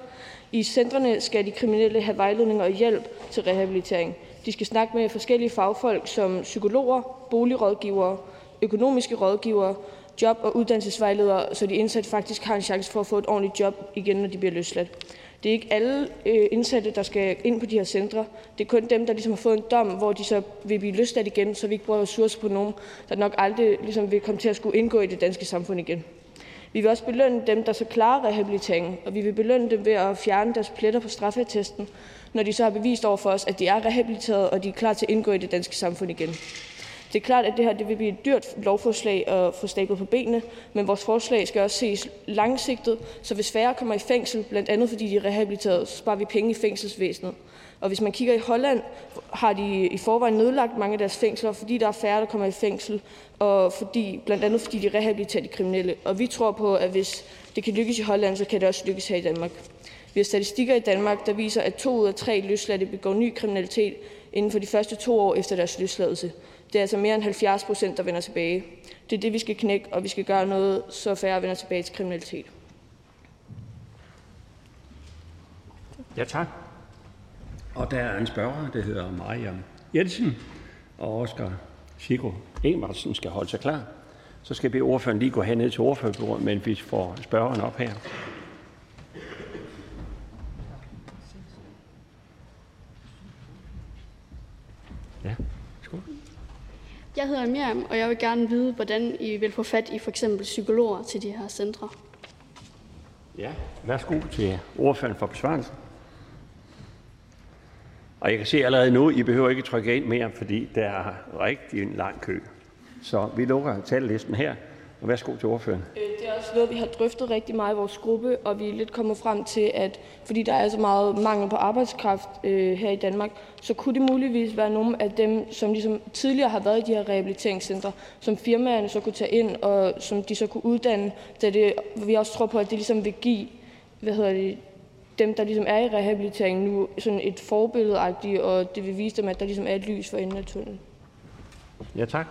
I centrene skal de kriminelle have vejledning og hjælp til rehabilitering. De skal snakke med forskellige fagfolk som psykologer, boligrådgivere, økonomiske rådgivere, job- og uddannelsesvejledere, så de indsatte faktisk har en chance for at få et ordentligt job igen, når de bliver løsladt. Det er ikke alle indsatte, der skal ind på de her centre. Det er kun dem, der ligesom har fået en dom, hvor de så vil blive løsladt igen, så vi ikke bruger ressourcer på nogen, der nok aldrig ligesom vil komme til at skulle indgå i det danske samfund igen. Vi vil også belønne dem, der så klarer rehabiliteringen, og vi vil belønne dem ved at fjerne deres pletter på straffeattesten, når de så har bevist over for os, at de er rehabiliteret, og de er klar til at indgå i det danske samfund igen. Det er klart, at det her det vil blive et dyrt lovforslag at få stablet på benene, men vores forslag skal også ses langsigtet, så hvis færre kommer i fængsel, blandt andet fordi de er rehabiliteret, så sparer vi penge i fængselsvæsenet. Og hvis man kigger i Holland, har de i forvejen nedlagt mange af deres fængsler, fordi der er færre, der kommer i fængsel, og fordi, blandt andet fordi de rehabiliterer de kriminelle. Og vi tror på, at hvis det kan lykkes i Holland, så kan det også lykkes her i Danmark. Vi har statistikker i Danmark, der viser, at 2 ud af 3 løsladte begår ny kriminalitet inden for de første 2 år efter deres løsladelse. Det er altså mere end 70%, der vender tilbage. Det er det, vi skal knække, og vi skal gøre noget, så færre vender tilbage til kriminalitet. Ja, tak. Og der er en spørger, der hedder Maria Jensen, og Oskar Sigo Ingvartsen skal holde sig klar. Så skal vi ordføreren lige gå herned til ordførerbordet, men vi får spørgeren op her. Ja, skål. Jeg hedder Miriam, og jeg vil gerne vide, hvordan I vil få fat i for eksempel psykologer til de her centre. Ja, værsgo til ordføreren for besvarelsen. Og jeg kan se allerede nu, I behøver ikke trykke ind mere, fordi der er rigtig en lang kø. Så vi lukker talelisten her, og værsgo til ordføreren. Det er også noget, vi har drøftet rigtig meget i vores gruppe, og vi er lidt kommet frem til, at fordi der er så meget mangel på arbejdskraft her i Danmark, så kunne det muligvis være nogle af dem, som ligesom tidligere har været i de her rehabiliteringscentre, som firmaerne så kunne tage ind, og som de så kunne uddanne. Da det, vi også tror på, at det ligesom vil give, dem, der ligesom er i rehabiliteringen nu, sådan et forbilledeagtigt, og det vil vise dem, at der ligesom er et lys for enden af tunnelen. Ja, tak.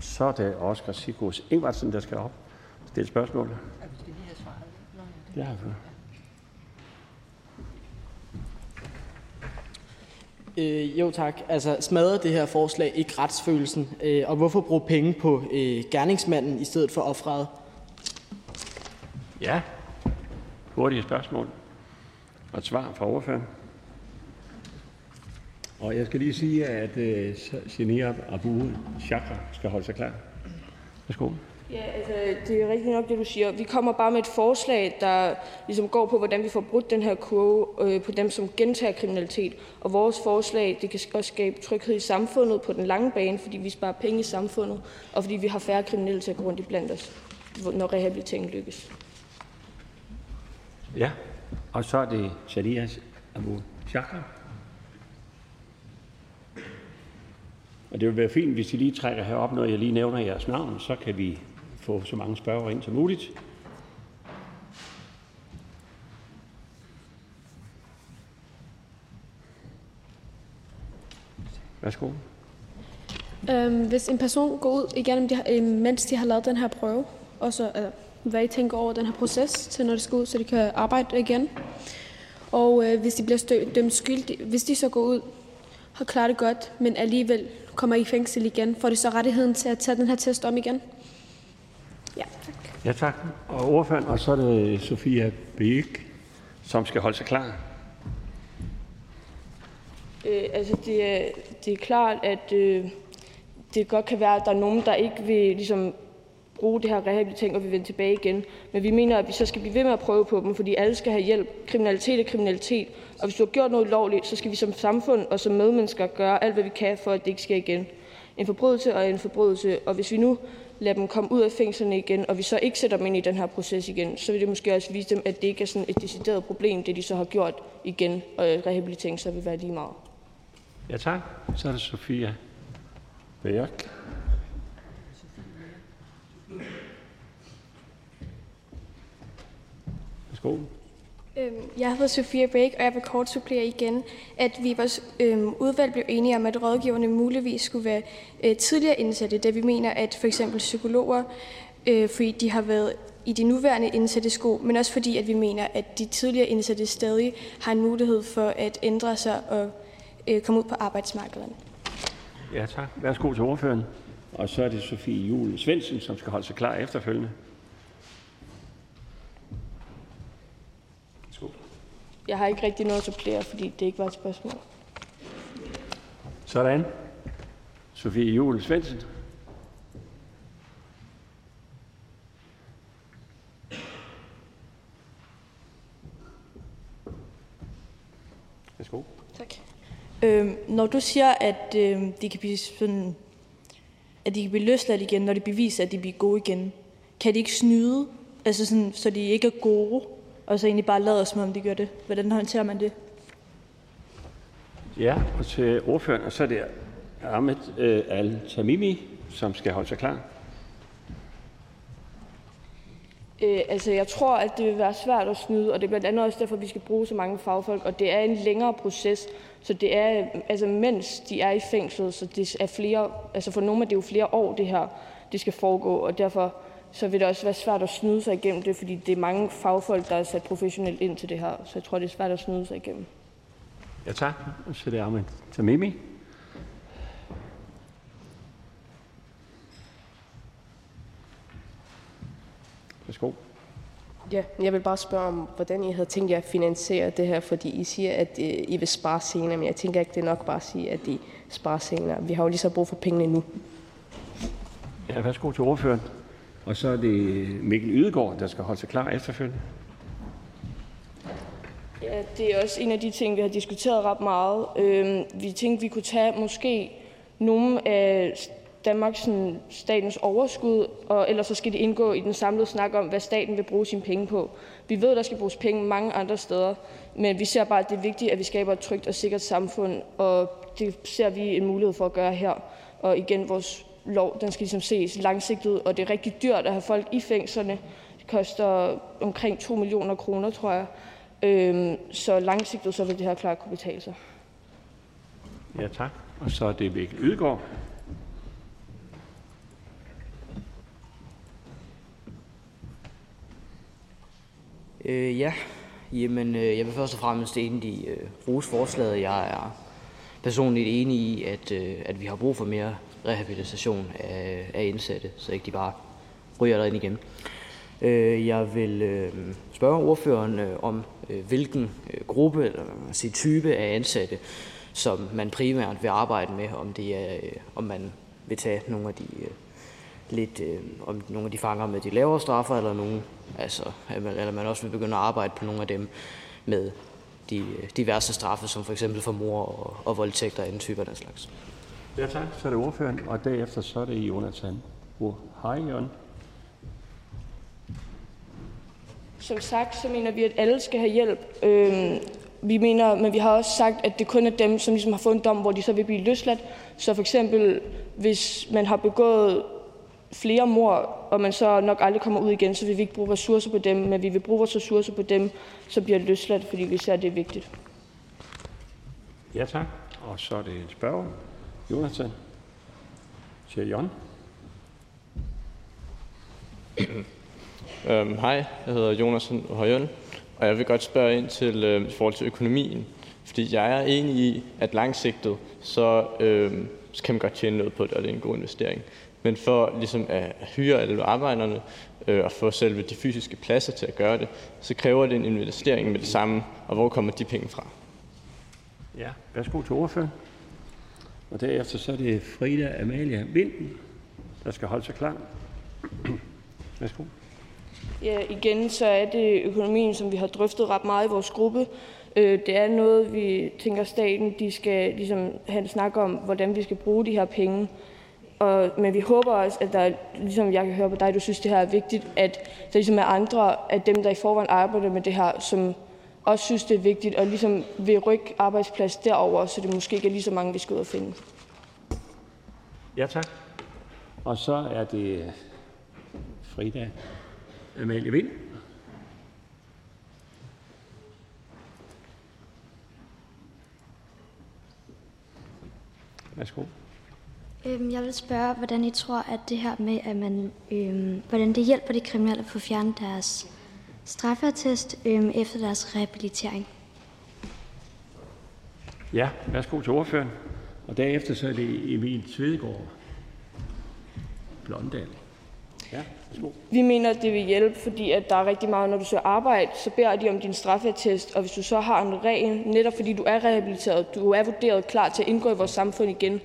Så er det Oskar Sigo Ingvartsen, der skal op og stille spørgsmål. Ja, vi skal lige have svaret. Nå, ja, det har jo, tak. Altså, smadrer det her forslag ikke retsfølelsen? Og hvorfor bruge penge på gerningsmanden i stedet for offeret? Ja, hurtige spørgsmål. Og et svar fra ordføreren. Og jeg skal lige sige, at Sanna Abu Shertkar skal holde sig klar. Værsgo. Ja, altså, det er rigtig nok det, du siger. Vi kommer bare med et forslag, der ligesom går på, hvordan vi får brudt den her kurve på dem, som gentager kriminalitet. Og vores forslag, det kan også skabe tryghed i samfundet på den lange bane, fordi vi sparer penge i samfundet, og fordi vi har færre kriminelle til at gå rundt i blandt os, når rehabiliteringen lykkes. Ja. Og så er det Elias Helms. Og det vil være fint, hvis I lige trækker herop, når jeg lige nævner jeres navn, så kan vi få så mange spørgere ind som muligt. Værsgo. Hvis en person går ud igennem, mens de har lavet den her prøve, og så... hvad I tænker over den her proces til, når det skal ud, så de kan arbejde igen. Og hvis de bliver dømt skyldige, hvis de så går ud og klarer det godt, men alligevel kommer i fængsel igen, får de så rettigheden til at tage den her test om igen? Ja, tak. Ja, tak. Og ordføreren, og så er det Sofie Juel, som skal holde sig klar. Altså, det er klart, at det godt kan være, at der er nogen, der ikke vil ligesom bruge det her rehabilitering, og vi vender tilbage igen. Men vi mener, at vi så skal blive ved med at prøve på dem, fordi alle skal have hjælp. Kriminalitet er kriminalitet. Og hvis du har gjort noget ulovligt, så skal vi som samfund og som medmennesker gøre alt, hvad vi kan, for at det ikke sker igen. En forbrydelse og en forbrydelse. Og hvis vi nu lader dem komme ud af fængslerne igen, og vi så ikke sætter dem ind i den her proces igen, så vil det måske også vise dem, at det ikke er sådan et decideret problem, det de så har gjort igen, og rehabilitering så vil være lige meget. Ja, tak. Så er det Sofie Berg. Jeg hedder Sofie Juel, og jeg vil kort supplere igen, at vi i vores udvalg blev enige om, at rådgiverne muligvis skulle være tidligere indsatte, da vi mener, at for eksempel psykologer, fordi de har været i de nuværende indsatte sko, men også fordi, at vi mener, at de tidligere indsatte stadig har en mulighed for at ændre sig og komme ud på arbejdsmarkederne. Ja, tak. Værsgo til ordføreren. Og så er det Sofie Juel Svendsen, som skal holde sig klar efterfølgende. Jeg har ikke rigtig noget at supplere, fordi det ikke var et spørgsmål. Sådan. Sofie Juel Svendsen. Værsgo. Tak. Når du siger, at de kan blive løsladt igen, når de beviser, at de bliver gode igen, kan de ikke snyde, altså sådan, så de ikke er gode, og så egentlig bare lader som om de gør det? Hvordan håndterer man det? Ja, og til ordføreren, og så er det Ahmed Al-Tamimi, som skal holde sig klar. Jeg tror, at det vil være svært at snyde, og det er blandt andet også derfor, at vi skal bruge så mange fagfolk, og det er en længere proces, så det er, altså mens de er i fængslet, så det er flere, altså for nogle af det er jo flere år, det her, det skal foregå, og derfor så vil det også være svært at snyde sig igennem det, fordi det er mange fagfolk, der er sat professionelt ind til det her, så jeg tror, det er svært at snyde sig igennem. Ja, tak. Så det er Ahmed Tamimi. Værsgo. Ja, jeg vil bare spørge om, hvordan I havde tænkt jer at finansiere det her, fordi I siger, at I vil spare senere, men jeg tænker ikke, det er nok bare at sige, at I sparer senere. Vi har jo lige så brug for pengene nu. Ja, værsgo til ordføreren. Og så er det Mikkel Ydegård, der skal holde sig klar efterfølgende. Ja, det er også en af de ting, vi har diskuteret ret meget. Vi tænkte, vi kunne tage måske nogle af Danmarks sådan, statens overskud, og ellers så skal det indgå i den samlede snak om, hvad staten vil bruge sine penge på. Vi ved, der skal bruges penge mange andre steder, men vi ser bare, at det er vigtigt, at vi skaber et trygt og sikkert samfund, og det ser vi en mulighed for at gøre her. Og igen, vores lov, den skal ligesom ses langsigtet, og det er rigtig dyrt at have folk i fængslerne. Det koster omkring 2 millioner kroner, tror jeg. Så langsigtet, så vil det her klart kunne betale sig. Ja, tak. Og så er det Mikkel Ydegård. Jeg vil først og fremmest egentlig rose forslaget. Jeg er personligt enig i, at vi har brug for mere rehabilitation af indsatte, så ikke de bare ryger derind igen. Jeg vil spørge ordføreren om, hvilken gruppe eller type af ansatte, som man primært vil arbejde med, om man vil tage nogle af de om nogle af de fanger med de lavere straffer, eller nogle, eller man også vil begynde at arbejde på nogle af dem med de værste straffe, som for eksempel for mord og voldtægter og anden type af den slags. Ja tak, så er det ordføreren, og derefter så er det Jonathan. Hej Jon. Som sagt, så mener vi, at alle skal have hjælp. Men vi har også sagt, at det kun er dem, som ligesom har fået en dom, hvor de så vil blive løsladt. Så for eksempel, hvis man har begået flere mord, og man så nok aldrig kommer ud igen, så vil vi ikke bruge ressourcer på dem, men vi vil bruge vores ressourcer på dem, som bliver løsladt, fordi vi ser, at det er vigtigt. Ja tak. Og så er det en spørger. Jonathan. Til Jon. Hej, jeg hedder Jonas Højøn, og jeg vil godt spørge ind til i forhold til økonomien, fordi jeg er enig i, at langsigtet, så kan man godt tjene noget på det, og det er en god investering. Men for ligesom at hyre alle arbejderne og få selve de fysiske pladser til at gøre det, så kræver det en investering med det samme, og hvor kommer de penge fra? Ja, værsgo til ordfører. Og derefter så er det Frida Amalia Vinden, der skal holde sig klar. Værsgo. Ja, igen så er det økonomien, som vi har drøftet ret meget i vores gruppe. Det er noget, vi tænker staten, de skal ligesom have en snak om, hvordan vi skal bruge de her penge. Men vi håber også, at der, ligesom jeg kan høre på dig, du synes, det her er vigtigt, at der ligesom er andre af dem, der i forvejen arbejder med det her, som også synes, det er vigtigt, og ligesom vil rykke arbejdsplads derover, så det måske ikke er lige så mange, vi skal ud og finde. Ja, tak. Og så er det Frida Amalie Vind. Værsgo. Jeg vil spørge, hvordan I tror, at det her med, at man, hvordan det hjælper de kriminelle at få fjernet deres straffertest efter deres rehabilitering. Ja, værsgo til ordføreren. Og derefter så er det Emil Svedegård Bløndal. Ja, vi mener, at det vil hjælpe, fordi at der er rigtig meget, når du søger arbejde, så beder de om din straffeattest, og hvis du så har en ren, netop fordi du er rehabiliteret, du er vurderet klar til at indgå i vores samfund igen,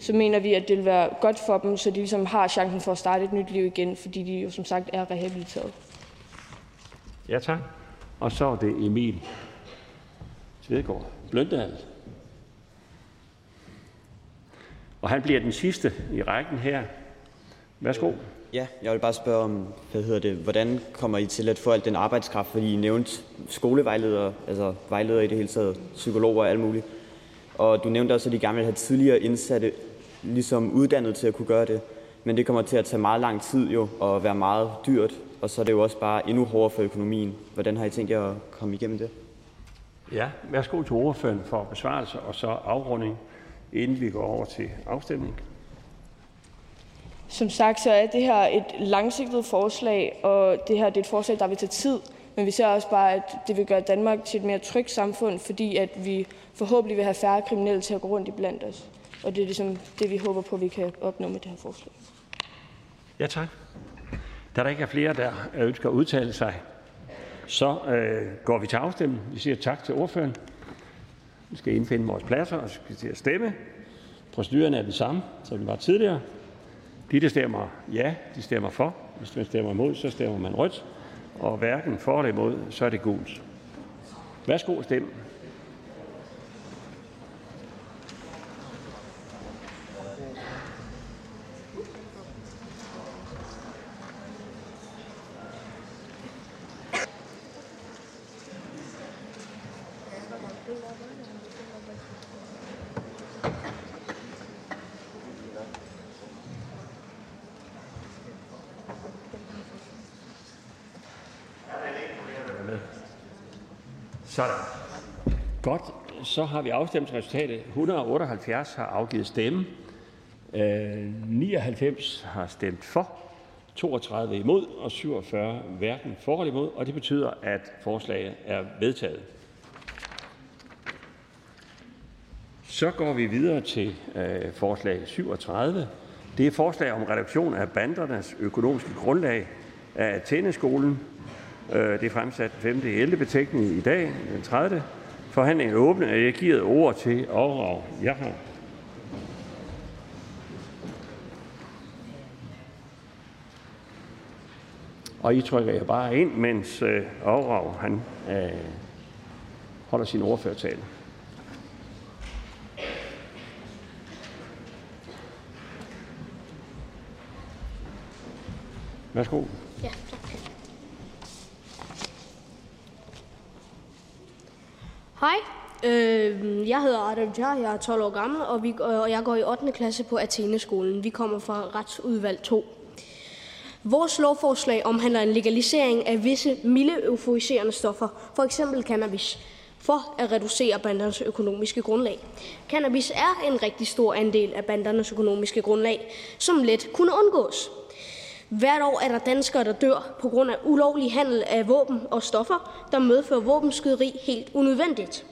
så mener vi, at det vil være godt for dem, så de ligesom har chancen for at starte et nyt liv igen, fordi de jo som sagt er rehabiliteret. Ja, tak. Og så er det Emil Svedegård Bløndal. Og han bliver den sidste i rækken her. Værsgo. Ja, jeg vil bare spørge om, hvordan kommer I til at få alt den arbejdskraft, fordi I nævnte skolevejledere, altså vejledere i det hele taget, psykologer og alt muligt. Og du nævnte også, at I gerne vil have tidligere indsatte, ligesom uddannet til at kunne gøre det. Men det kommer til at tage meget lang tid jo, og være meget dyrt, og så er det jo også bare endnu hårdere for økonomien. Hvordan har I tænkt jer at komme igennem det? Ja, værsgo til ordføreren for besvarelse og så afrunding, inden vi går over til afstemning. Som sagt, så er det her et langsigtet forslag, og det her det er et forslag, der vil tage tid. Men vi ser også bare, at det vil gøre Danmark til et mere trygt samfund, fordi at vi forhåbentlig vil have færre kriminelle til at gå rundt i blandt os. Og det er ligesom det, vi håber på, vi kan opnå med det her forslag. Ja, tak. Da der ikke er flere, der ønsker at udtale sig, så går vi til afstemning. Vi siger tak til ordføreren. Vi skal indfinde vores pladser, og så skal vi til at stemme. Proceduren er den samme, som den var tidligere. De, der stemmer ja, de stemmer for. Hvis man stemmer imod, så stemmer man rødt. Og hverken for eller imod, så er det gult. Værsgo at stemme. Sådan. Godt, så har vi afstemt resultatet. 178 har afgivet stemme. 99 har stemt for, 32 imod og 47 hverken for eller imod, og det betyder, at forslaget er vedtaget. Så går vi videre til forslag 37. Det er forslag om reduktion af bandernes økonomiske grundlag af tændeskolen. Det er fremsat 5.11. betænkning i dag, den 30. Forhandlingen er åbne, og jeg giver ord til Aarav Jha. Og I trykker jeg bare ind, mens Aarav han holder sin ordførertale. Værsgo. Ja, tak. Hej, jeg hedder Aarav Jha, jeg er 12 år gammel, og jeg går i 8. klasse på Athene skolen. Vi kommer fra retsudvalg 2. Vores lovforslag omhandler en legalisering af visse milde euforiserende stoffer, f.eks. cannabis, for at reducere bandernes økonomiske grundlag. Cannabis er en rigtig stor andel af bandernes økonomiske grundlag, som let kunne undgås. Hvert år er der danskere, der dør på grund af ulovlig handel af våben og stoffer, der medfører våbenskyderi helt unødvendigt.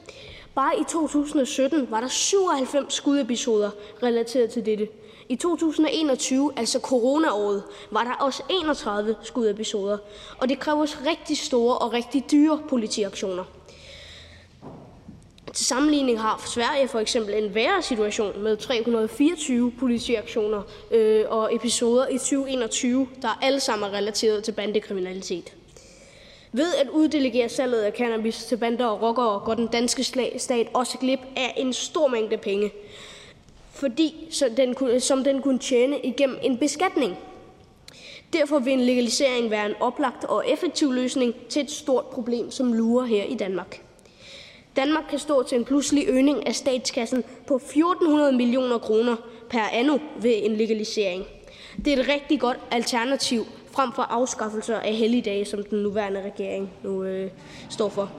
Bare i 2017 var der 97 skudepisoder relateret til dette. I 2021, altså coronaåret, var der også 31 skudepisoder, og det kræver rigtig store og rigtig dyre politiaktioner. Til sammenligning har Sverige for eksempel en værre situation med 324 politiaktioner og episoder i 2021, der alle sammen er relateret til bandekriminalitet. Ved at uddelegere salget af cannabis til bander og rockere, går den danske stat også glip af en stor mængde penge, fordi den kunne tjene igennem en beskatning. Derfor vil en legalisering være en oplagt og effektiv løsning til et stort problem, som lurer her i Danmark. Danmark kan stå til en pludselig øgning af statskassen på 1.400 millioner kroner per anno ved en legalisering. Det er et rigtig godt alternativ frem for afskaffelser af helligdage, som den nuværende regering nu står for.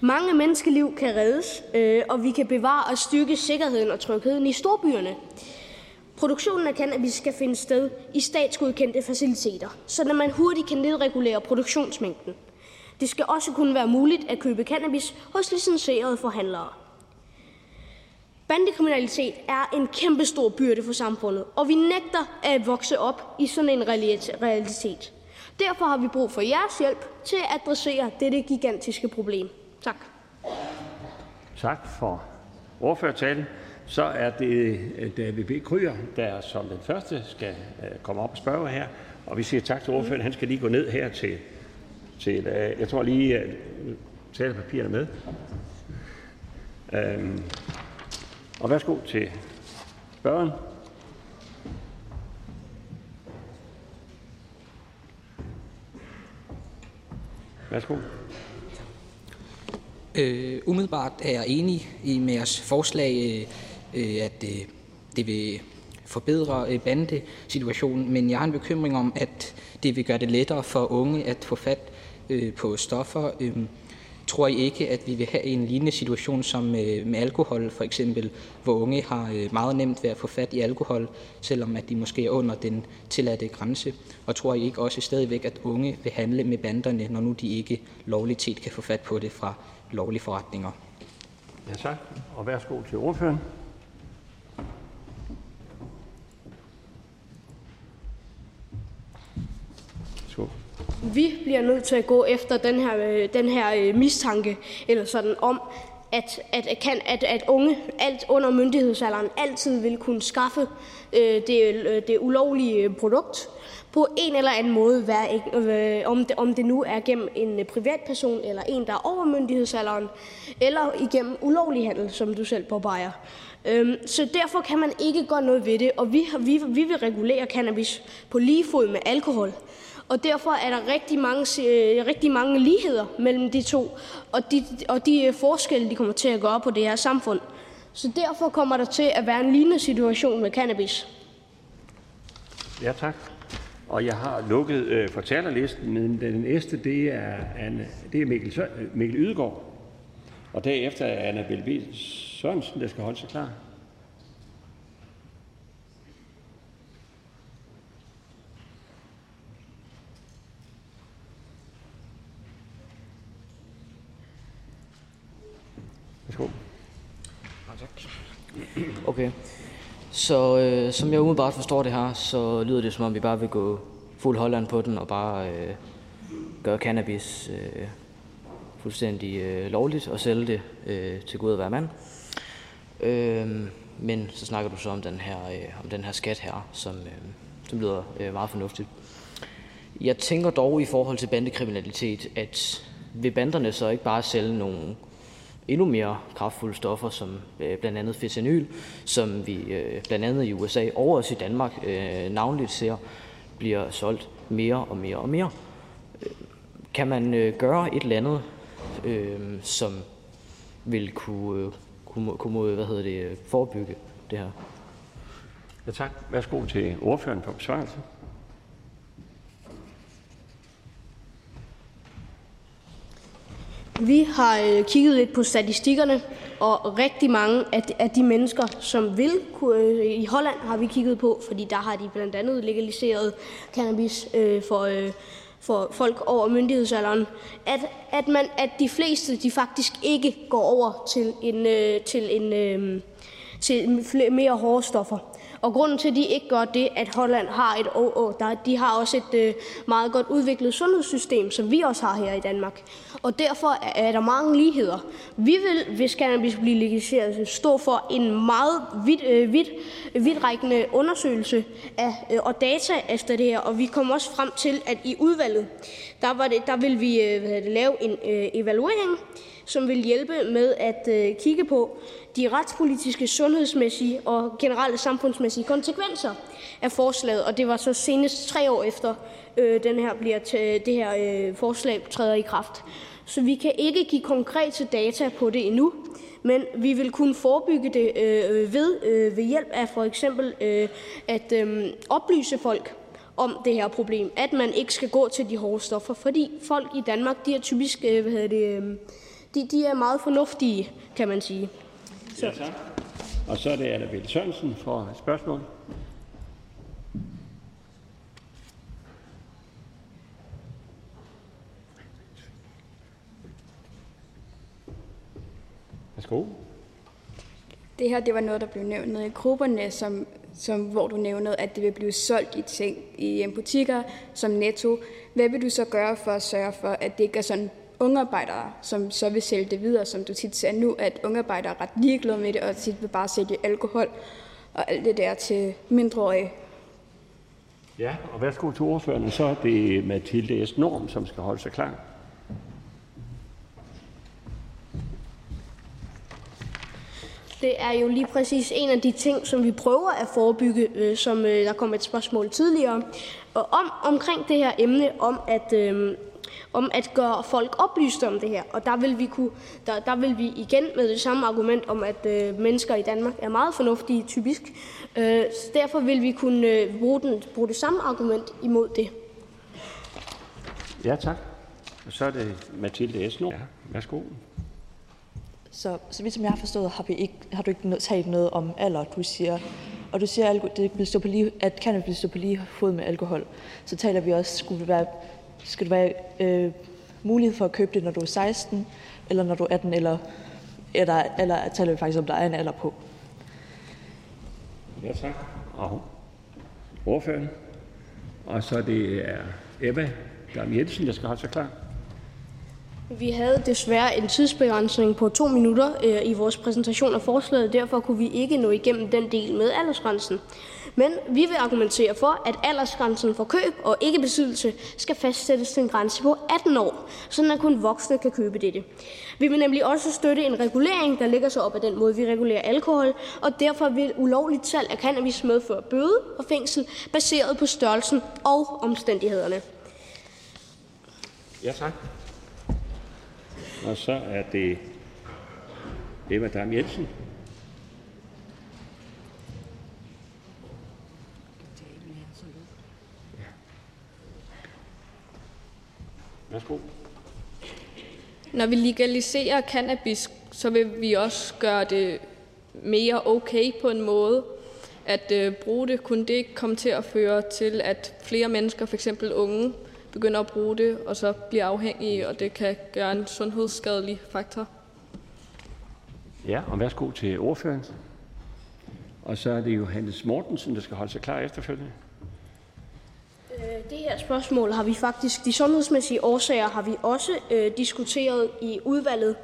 Mange menneskeliv kan reddes, og vi kan bevare og styrke sikkerheden og trygheden i storbyerne. Produktionen af cannabis skal finde sted i statsgodkendte faciliteter, så man hurtigt kan nedregulere produktionsmængden. Det skal også kunne være muligt at købe cannabis hos licenserede forhandlere. Bandekriminalitet er en kæmpestor byrde for samfundet, og vi nægter at vokse op i sådan en realitet. Derfor har vi brug for jeres hjælp til at adressere dette gigantiske problem. Tak. Tak for ordførertalen. Så er det David B. Kryger, der som den første skal komme op og spørge her. Og vi siger tak til ordføreren. Han skal lige gå ned her til jeg tror lige, talepapirerne med. Og værsgo til spørgeren. Værsgo. Umiddelbart er jeg enig i med jeres forslag, at det vil forbedre bandesituationen, men jeg har en bekymring om, at det vil gøre det lettere for unge at få fat på stoffer. Tror I ikke, at vi vil have en lignende situation som med alkohol for eksempel, hvor unge har meget nemt ved at få fat i alkohol, selvom at de måske er under den tilladte grænse? Og tror I ikke også stadigvæk, at unge vil handle med banderne, når nu de ikke lovligt set kan få fat på det fra lovlige forretninger? Ja, tak. Og værsgo til ordføreren. Vi bliver nødt til at gå efter den her mistanke eller sådan om, at unge alt under myndighedsalderen altid vil kunne skaffe det ulovlige produkt på en eller anden måde, om det nu er gennem en privatperson eller en, der er over myndighedsalderen, eller igennem ulovlig handel, som du selv påpeger. Så derfor kan man ikke gøre noget ved det, og vi vil regulere cannabis på lige fod med alkohol. Og derfor er der rigtig mange ligheder mellem de to, og de forskelle, de kommer til at gøre på det her samfund. Så derfor kommer der til at være en lignende situation med cannabis. Ja, tak. Og jeg har lukket fortællerlisten, men den næste, det er Mikkel Ydegård. Og derefter er Anna Dahl Petersen, der skal holde sig klar. Okay, så som jeg umiddelbart forstår det her, så lyder det som om vi bare vil gå fuld Holland på den og bare gøre cannabis fuldstændig lovligt og sælge det til Gud og hver mand. Men så snakker du så om den her skat her, som lyder meget fornuftigt. Jeg tænker dog i forhold til bandekriminalitet, at vil banderne så ikke bare sælge nogle endnu mere kraftfulde stoffer, som blandt andet fentanyl, som vi blandt andet i USA og også i Danmark navnligt ser, bliver solgt mere og mere. Kan man gøre et eller andet, som vil kunne forebygge det her? Ja, tak. Værsgo til ordføreren for besvarelse. Vi har kigget lidt på statistikkerne, og rigtig mange af de mennesker, som vil i Holland, har vi kigget på, fordi der har de blandt andet legaliseret cannabis for folk over myndighedsalderen. At de fleste, de faktisk ikke går over til mere hårde stoffer. Og grunden til, at de ikke gør det, at Holland har de har også et meget godt udviklet sundhedssystem, som vi også har her i Danmark. Og derfor er der mange ligheder. Vi vil, hvis cannabis bliver legaliseret, stå for en meget vidtrækkende undersøgelse og data efter det her. Og vi kommer også frem til, at i udvalget, der vil vi lave en evaluering, som vil hjælpe med at kigge på de retspolitiske, sundhedsmæssige og generelle samfundsmæssige konsekvenser af forslaget. Og det var så senest 3 år efter, det her forslag træder i kraft. Så vi kan ikke give konkrete data på det endnu, men vi vil kunne forebygge det ved hjælp af for eksempel at oplyse folk om det her problem, at man ikke skal gå til de hårde stoffer, fordi folk i Danmark, de er typisk, de er meget fornuftige, kan man sige. Så. Ja, tak. Og så er det Anna Dahl Petersen for et spørgsmål. Værsgo. Det her, det var noget, der blev nævnt i grupperne, hvor du nævnede, at det vil blive solgt i butikker som Netto. Hvad vil du så gøre for at sørge for, at det ikke er sådan unge arbejdere, som så vil sælge det videre, som du tit ser nu, at unge arbejdere er ret ligeglade med det, og tit vil bare sælge alkohol og alt det der til mindreårige? Ja, og værsgo til ordførerne, så er det Mathilde S. Norm, som skal holde sig klar. Det er jo lige præcis en af de ting, som vi prøver at forebygge, som der kom et spørgsmål tidligere, og omkring det her emne, om at gøre folk oplyste om det her. Og der vil vi igen med det samme argument om, at mennesker i Danmark er meget fornuftige, typisk. Derfor vil vi kunne bruge det samme argument imod det. Ja, tak. Så er det Mathilde Esno. Ja, værsgo. Så vidt som jeg har forstået, har du ikke talt noget om alder, du siger. Og du siger, at cannabis vil stå på lige fod med alkohol. Så taler vi også, skal du være mulighed for at købe det, når du er 16, eller når du er 18, eller taler vi faktisk om, der er en alder på. Ja, tak. Og ordføreren. Og så det er Emma Dam Jensen, der skal holde sig klar. Vi havde desværre en tidsbegrænsning på 2 minutter i vores præsentation af forslaget, derfor kunne vi ikke nå igennem den del med aldersgrænsen. Men vi vil argumentere for, at aldersgrænsen for køb og ikke besiddelse skal fastsættes til en grænse på 18 år, sådan at kun voksne kan købe dette. Vi vil nemlig også støtte en regulering, der ligger sig op af den måde, vi regulerer alkohol, og derfor vil ulovligt salg af cannabis medføre bøde og fængsel baseret på størrelsen og omstændighederne. Ja, tak. Og så er det Emma Dam Jensen. Værsgo. Når vi legaliserer cannabis, så vil vi også gøre det mere okay på en måde. At bruge det, kunne det ikke komme til at føre til, at flere mennesker, f.eks. unge, begynder at bruge det, og så bliver afhængige, og det kan gøre en sundhedsskadelig faktor. Ja, og værsgo til ordføreren. Og så er det Johannes Mortensen, der skal holde sig klar efterfølgende. Det her spørgsmål har vi faktisk, de sundhedsmæssige årsager har vi også diskuteret i udvalget,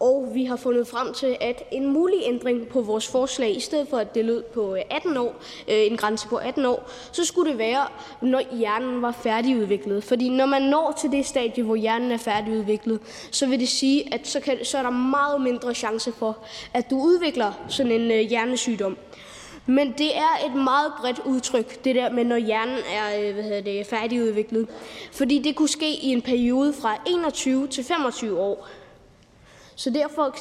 og vi har fundet frem til, at en mulig ændring på vores forslag, i stedet for at det lød på 18 år, en grænse på 18 år, så skulle det være, når hjernen var færdigudviklet. Fordi når man når til det stadie, hvor hjernen er færdigudviklet, så vil det sige, at så er der meget mindre chance for, at du udvikler sådan en hjernesygdom. Men det er et meget bredt udtryk, det der med, når hjernen er færdigudviklet. Fordi det kunne ske i en periode fra 21 til 25 år. Så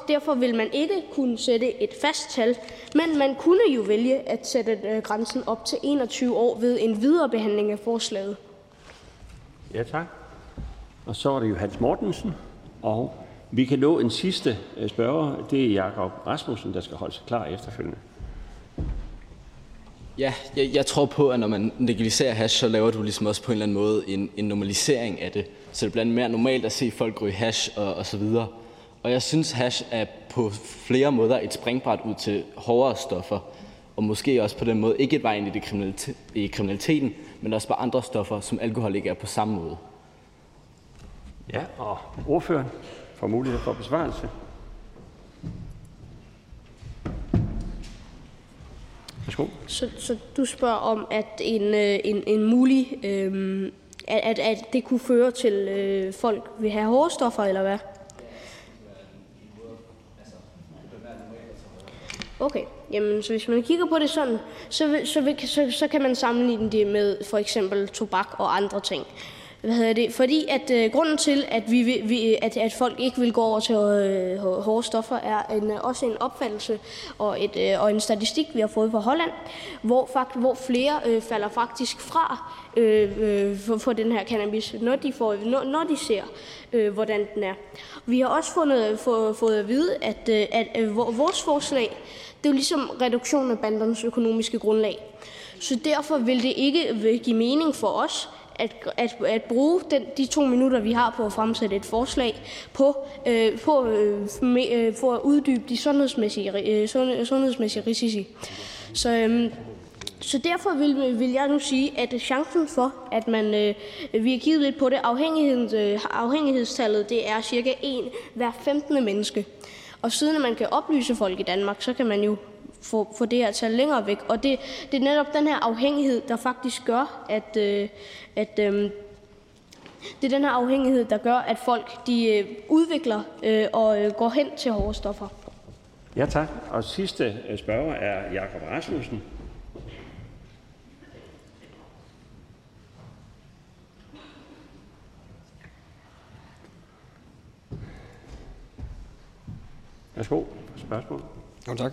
derfor vil man ikke kunne sætte et fast tal, men man kunne jo vælge at sætte grænsen op til 21 år ved en videre behandling af forslaget. Ja, tak. Og så er det Johannes Mortensen, og vi kan nå en sidste spørger. Det er Jakob Rasmussen, der skal holde sig klar efterfølgende. Ja, jeg tror på, at når man legaliserer hash, så laver du ligesom også på en eller anden måde en normalisering af det. Så det bliver mere normalt at se folk ryge hash og så videre. Og jeg synes, hash er på flere måder et springbræt ud til hårdere stoffer. Og måske også på den måde ikke et vej ind i kriminaliteten, men også bare andre stoffer, som alkohol ikke er på samme måde. Ja, og ordføreren får mulighed for besvarelse. Så du spørger om, at en mulig, at det kunne føre til, folk vil have hårde stoffer, eller hvad? Okay, jamen så hvis man kigger på det sådan, så kan man sammenligne det med for eksempel tobak og andre ting. Fordi at grunden til, at at folk ikke vil gå over til hårde stoffer, er også en opfattelse og en statistik, vi har fået fra Holland, hvor flere falder faktisk fra for den her cannabis, når de ser, hvordan den er. Vi har også fået at vide, at vores forslag, det er jo ligesom reduktion af bandernes økonomiske grundlag. Så derfor vil det ikke give mening for os, at bruge de 2 minutter, vi har på at fremsætte et forslag, for at uddybe de sundhedsmæssige risici. Så derfor vil jeg nu sige, at chancen for, at vi har kigget lidt på det, afhængighedstallet, det er cirka 1 hver 15. menneske. Og siden man kan oplyse folk i Danmark, så kan man jo for det her tage længere væk. Og det er netop den her afhængighed, der faktisk gør, det er den her afhængighed, der gør, at folk de udvikler og går hen til hårde stoffer. Ja, tak. Og sidste spørger er Jakob Rasmussen. Værsgo for spørgsmål. Jo, tak.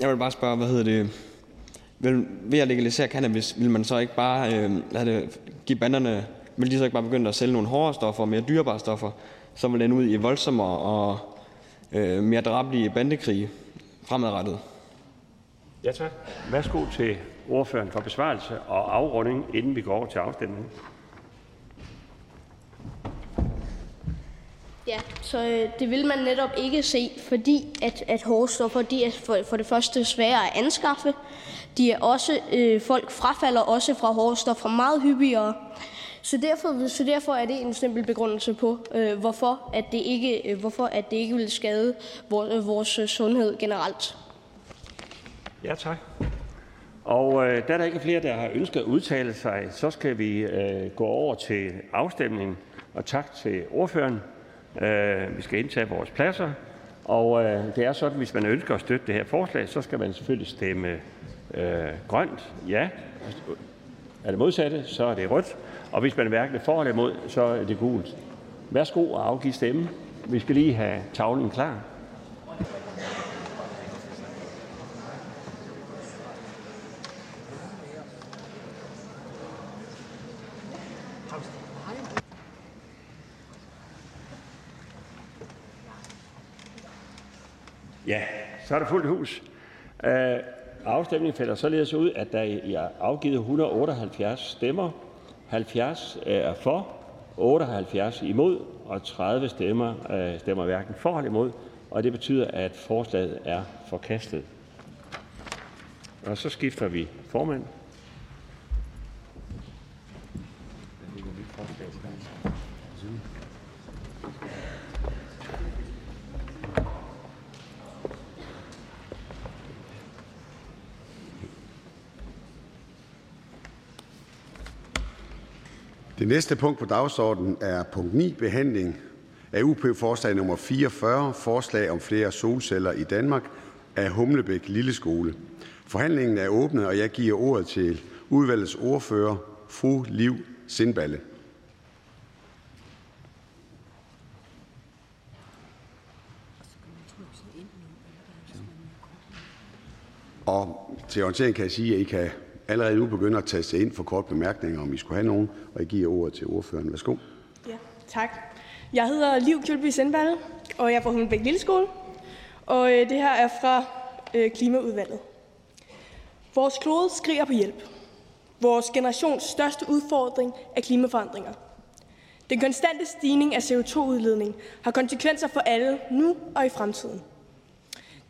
Jeg vil bare spørge, ved at legalisere cannabis, vil man så ikke bare give banderne, vil de så ikke bare begynde at sælge nogle hårdere stoffer og mere dyrebare stoffer, så vil den ud i voldsommere og mere drabelige bandekrige fremadrettet? Ja, tak. Værsgo til ordføreren for besvarelse og afrunding, inden vi går over til afstemningen. Ja, så det vil man netop ikke se, fordi at hårde stoffer, de er for det første sværere at anskaffe. De er også, folk frafalder også fra hårde stoffer meget hyppigere. Så derfor er det en simpel begrundelse på, hvorfor at det ikke vil skade vores sundhed generelt. Ja, tak. Og da der ikke er flere, der har ønsket at udtale sig, så skal vi gå over til afstemningen. Og tak til ordføreren. Vi skal indtage vores pladser, og det er sådan, at hvis man ønsker at støtte det her forslag, så skal man selvfølgelig stemme grønt, ja. Er det modsatte, så er det rødt, og hvis man hverken er for eller imod, så er det gult. Værsgo og afgive stemmen. Vi skal lige have tavlen klar. Ja, så er der fuldt hus. Afstemningen falder således ud, at der er afgivet 178 stemmer. 70 er for, 78 imod, og 30 stemmer hverken for eller imod. Og det betyder, at forslaget er forkastet. Og så skifter vi formand. Det næste punkt på dagsordenen er punkt 9, behandling af UP-forslag nummer 44, forslag om flere solceller i Danmark af Humlebæk Lilleskole. Forhandlingen er åbnet, og jeg giver ordet til udvalgets ordfører, fru Liv Sindballe. Og til orientering kan jeg sige, at I kan allerede nu begynder at tage sig ind for kort bemærkninger, om I skulle have nogen, og jeg giver ordet til ordføreren. Værsgo. Ja, tak. Jeg hedder Liv Kjølby Sindballe, og jeg er fra Humlebæk Lilleskole, og det her er fra Klimaudvalget. Vores klode skriger på hjælp. Vores generations største udfordring er klimaforandringer. Den konstante stigning af CO2-udledning har konsekvenser for alle nu og i fremtiden.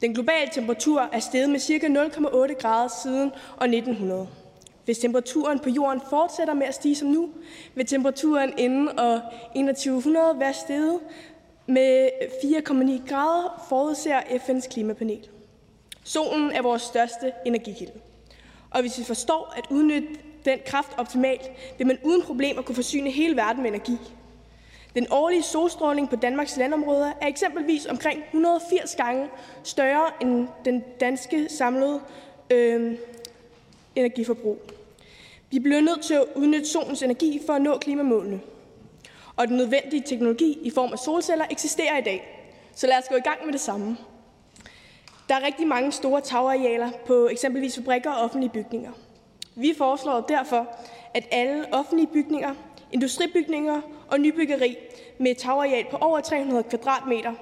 Den globale temperatur er steget med ca. 0,8 grader siden år 1900. Hvis temperaturen på jorden fortsætter med at stige som nu, vil temperaturen inden år 2100 være steget med 4,9 grader, forudser FN's klimapanel. Solen er vores største energikilde. Og hvis vi forstår at udnytte den kraft optimalt, vil man uden problemer kunne forsyne hele verden med energi. Den årlige solstråling på Danmarks landområder er eksempelvis omkring 180 gange større end den danske samlede energiforbrug. Vi bliver nødt til at udnytte solens energi for at nå klimamålene. Og den nødvendige teknologi i form af solceller eksisterer i dag, så lad os gå i gang med det samme. Der er rigtig mange store tagarealer på eksempelvis fabrikker og offentlige bygninger. Vi foreslår derfor, at alle offentlige bygninger, industribygninger og nybyggeri med et tagareal på over 300 kvadratmeter,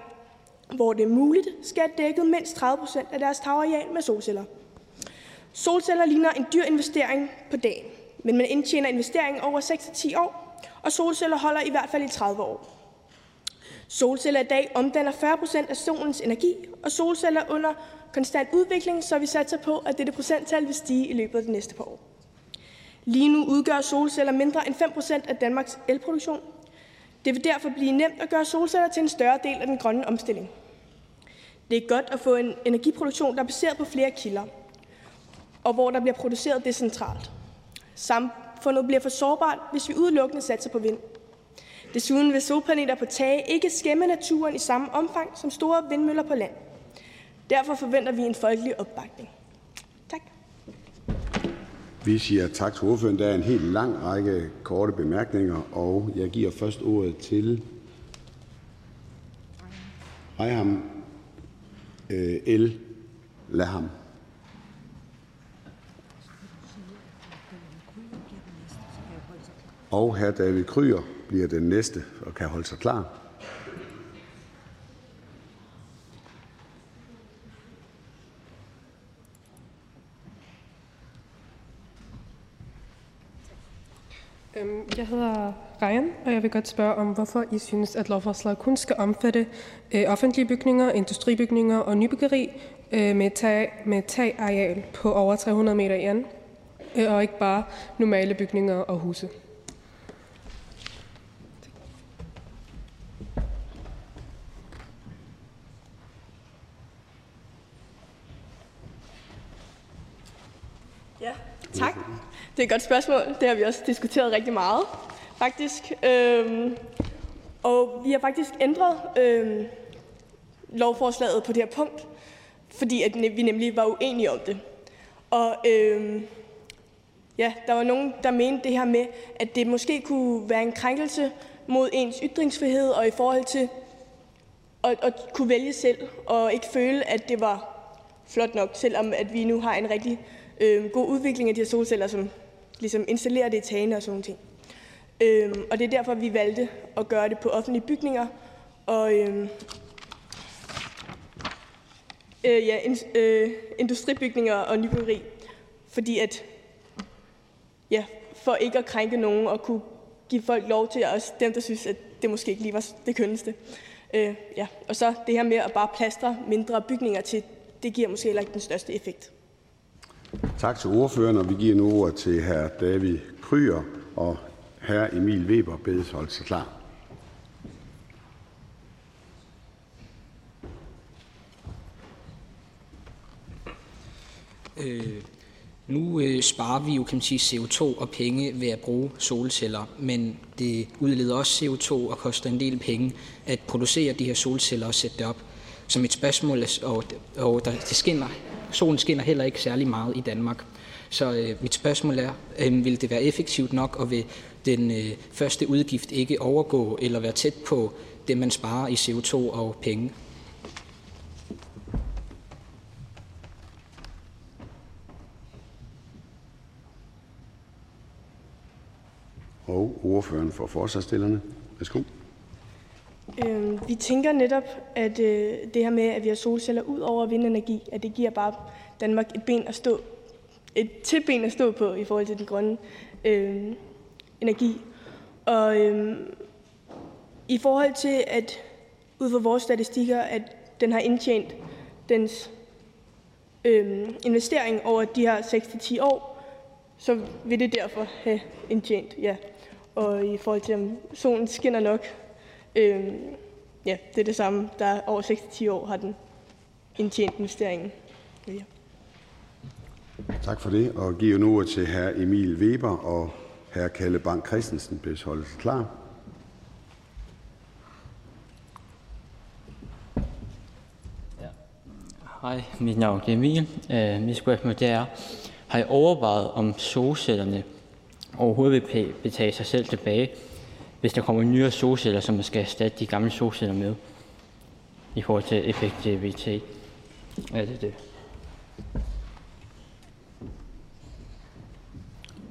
hvor det er muligt, skal have dækket mindst 30% af deres tagareal med solceller. Solceller ligner en dyr investering på dagen, men man indtjener investeringen over 6-10 år, og solceller holder i hvert fald i 30 år. Solceller i dag omdanner 40% af solens energi, og solceller under konstant udvikling, så vi satser på, at dette procenttal vil stige i løbet af de næste par år. Lige nu udgør solceller mindre end 5% af Danmarks elproduktion. Det vil derfor blive nemt at gøre solceller til en større del af den grønne omstilling. Det er godt at få en energiproduktion, der er baseret på flere kilder, og hvor der bliver produceret decentralt. Samfundet bliver for sårbart, hvis vi udelukkende satser på vind. Desuden vil solpaneler på tage ikke skæmme naturen i samme omfang som store vindmøller på land. Derfor forventer vi en folkelig opbakning. Tak. Vi siger tak til ordføreren. Der er en helt lang række korte bemærkninger, og jeg giver først ordet til Ryan El Laham. Og hr. David Kryger bliver den næste og kan holde sig klar. Jeg hedder Ryan, og jeg vil godt spørge om, hvorfor I synes, at lovforslaget kun skal omfatte offentlige bygninger, industribygninger og nybyggeri med tagareal på over 300 meter i anden, og ikke bare normale bygninger og huse. Ja, tak. Det er et godt spørgsmål. Det har vi også diskuteret rigtig meget, faktisk. Og vi har faktisk ændret lovforslaget på det her punkt, fordi at vi nemlig var uenige om det. Og ja, der var nogen, der mente det her med, at det måske kunne være en krænkelse mod ens ytringsfrihed og i forhold til at kunne vælge selv og ikke føle, at det var flot nok, selvom at vi nu har en rigtig god udvikling af de her solceller, som ligesom installerer det i tagene og sådan nogle ting. Og det er derfor, vi valgte at gøre det på offentlige bygninger og industribygninger og nybyggeri, fordi at ja, for ikke at krænke nogen og kunne give folk lov til, også dem, der synes, at det måske ikke lige var det kønneste. Ja. Og så det her med at bare plastre mindre bygninger til, det giver måske heller ikke den største effekt. Tak til ordføreren, og vi giver nu ordet til hr. David Kryger, og hr. Emil Weber bedes holde sig klar. Nu sparer vi jo, kan man sige, CO2 og penge ved at bruge solceller, men det udleder også CO2 og koster en del penge at producere de her solceller og sætte det op. Som et spørgsmål, og det skinner. Solen skinner heller ikke særlig meget i Danmark. Så mit spørgsmål er, vil det være effektivt nok, og vil den første udgift ikke overgå eller være tæt på det, man sparer i CO2 og penge? Og ordføreren for forsvarsstillerne. Værsgo. Vi tænker netop, at det her med, at vi har solceller ud over vindenergi, at det giver bare Danmark et ben at stå på i forhold til den grønne energi. Og i forhold til, at ud fra vores statistikker, at den har indtjent dens investering over de her 6-10 år, så vil det derfor have indtjent, ja. Og i forhold til, om solen skinner nok, ja, det er det samme. Der over 6-10 år har den indtjent investeringen. Ja. Tak for det, og giver nu til hr. Emil Weber og hr. Kalle Bang Christensen. Bedes holde sig klar. Ja. Hej, mit navn er Emil. Mit spørgsmål er, har I overvejet, om solcellerne overhovedet vil betale sig selv tilbage, hvis der kommer nyere solceller, som man skal erstatte de gamle solceller med i forhold til effektivitet? Ja, det er det.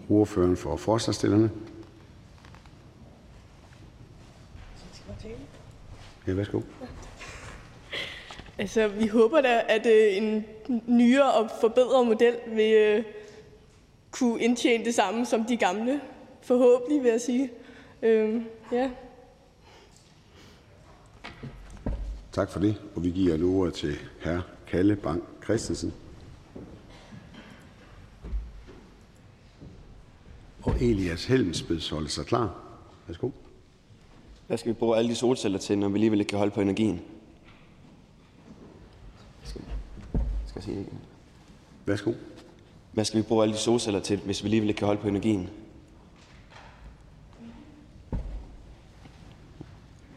Ordføreren for forsvarsstillerne. Ja, værsgo. Altså, vi håber da, at en nyere og forbedret model vil kunne indtjene det samme som de gamle. Forhåbentlig, vil jeg sige. Ja. Tak for det, og vi giver nu ordet til hr. Kalle Bang Christensen. Og Elias Helms bedes holde sig klar. Værsgo. Hvad skal vi bruge alle de solceller til, når vi alligevel ikke kan holde på energien? Skal jeg sige det igen? Værsgo. Hvad skal vi bruge alle de solceller til, hvis vi alligevel ikke kan holde på energien?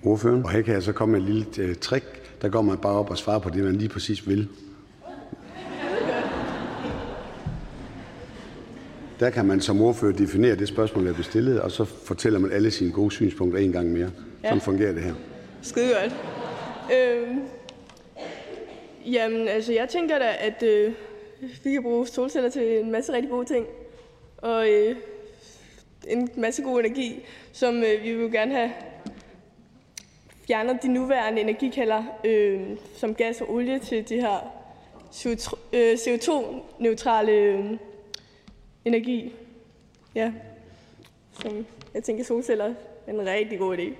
Ordføreren. Og her kan jeg så komme med et lille trick. Der går man bare op og svarer på det, man lige præcis vil. Der kan man som ordfører definere det spørgsmål, der bliver stillet, og så fortæller man alle sine gode synspunkter en gang mere. Ja. Sådan fungerer det her. Skide godt. Jamen, altså, jeg tænker da, at vi kan bruge solceller til en masse rigtig gode ting. Og en masse god energi, som vi vil gerne have fjernet de nuværende energikælder, som gas og olie, til de her CO2-neutrale energi. Ja, som jeg tænker solceller er en rigtig god idé.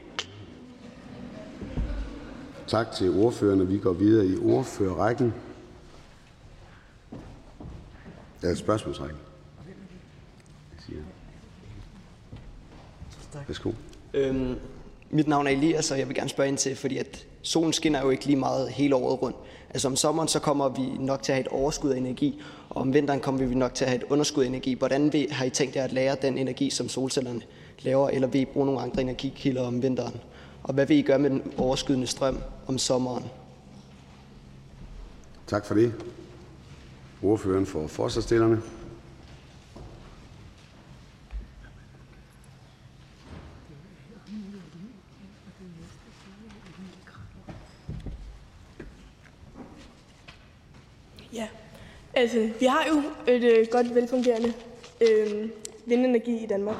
Tak til ordførerne. Vi går videre i ordførerrækken. Der er et spørgsmålsrække. Værsgo. Mit navn er Elias, og jeg vil gerne spørge ind til, fordi at solen skinner jo ikke lige meget hele året rundt. Altså om sommeren, så kommer vi nok til at have et overskud af energi, og om vinteren kommer vi nok til at have et underskud af energi. Hvordan har I tænkt jer at lære den energi, som solcellerne laver, eller vil I bruge nogle andre energikilder om vinteren? Og hvad vil I gøre med den overskydende strøm om sommeren? Tak for det. Ordføreren for forslagsstillerne. Ja, altså vi har jo et godt velfungerende vindenergi i Danmark.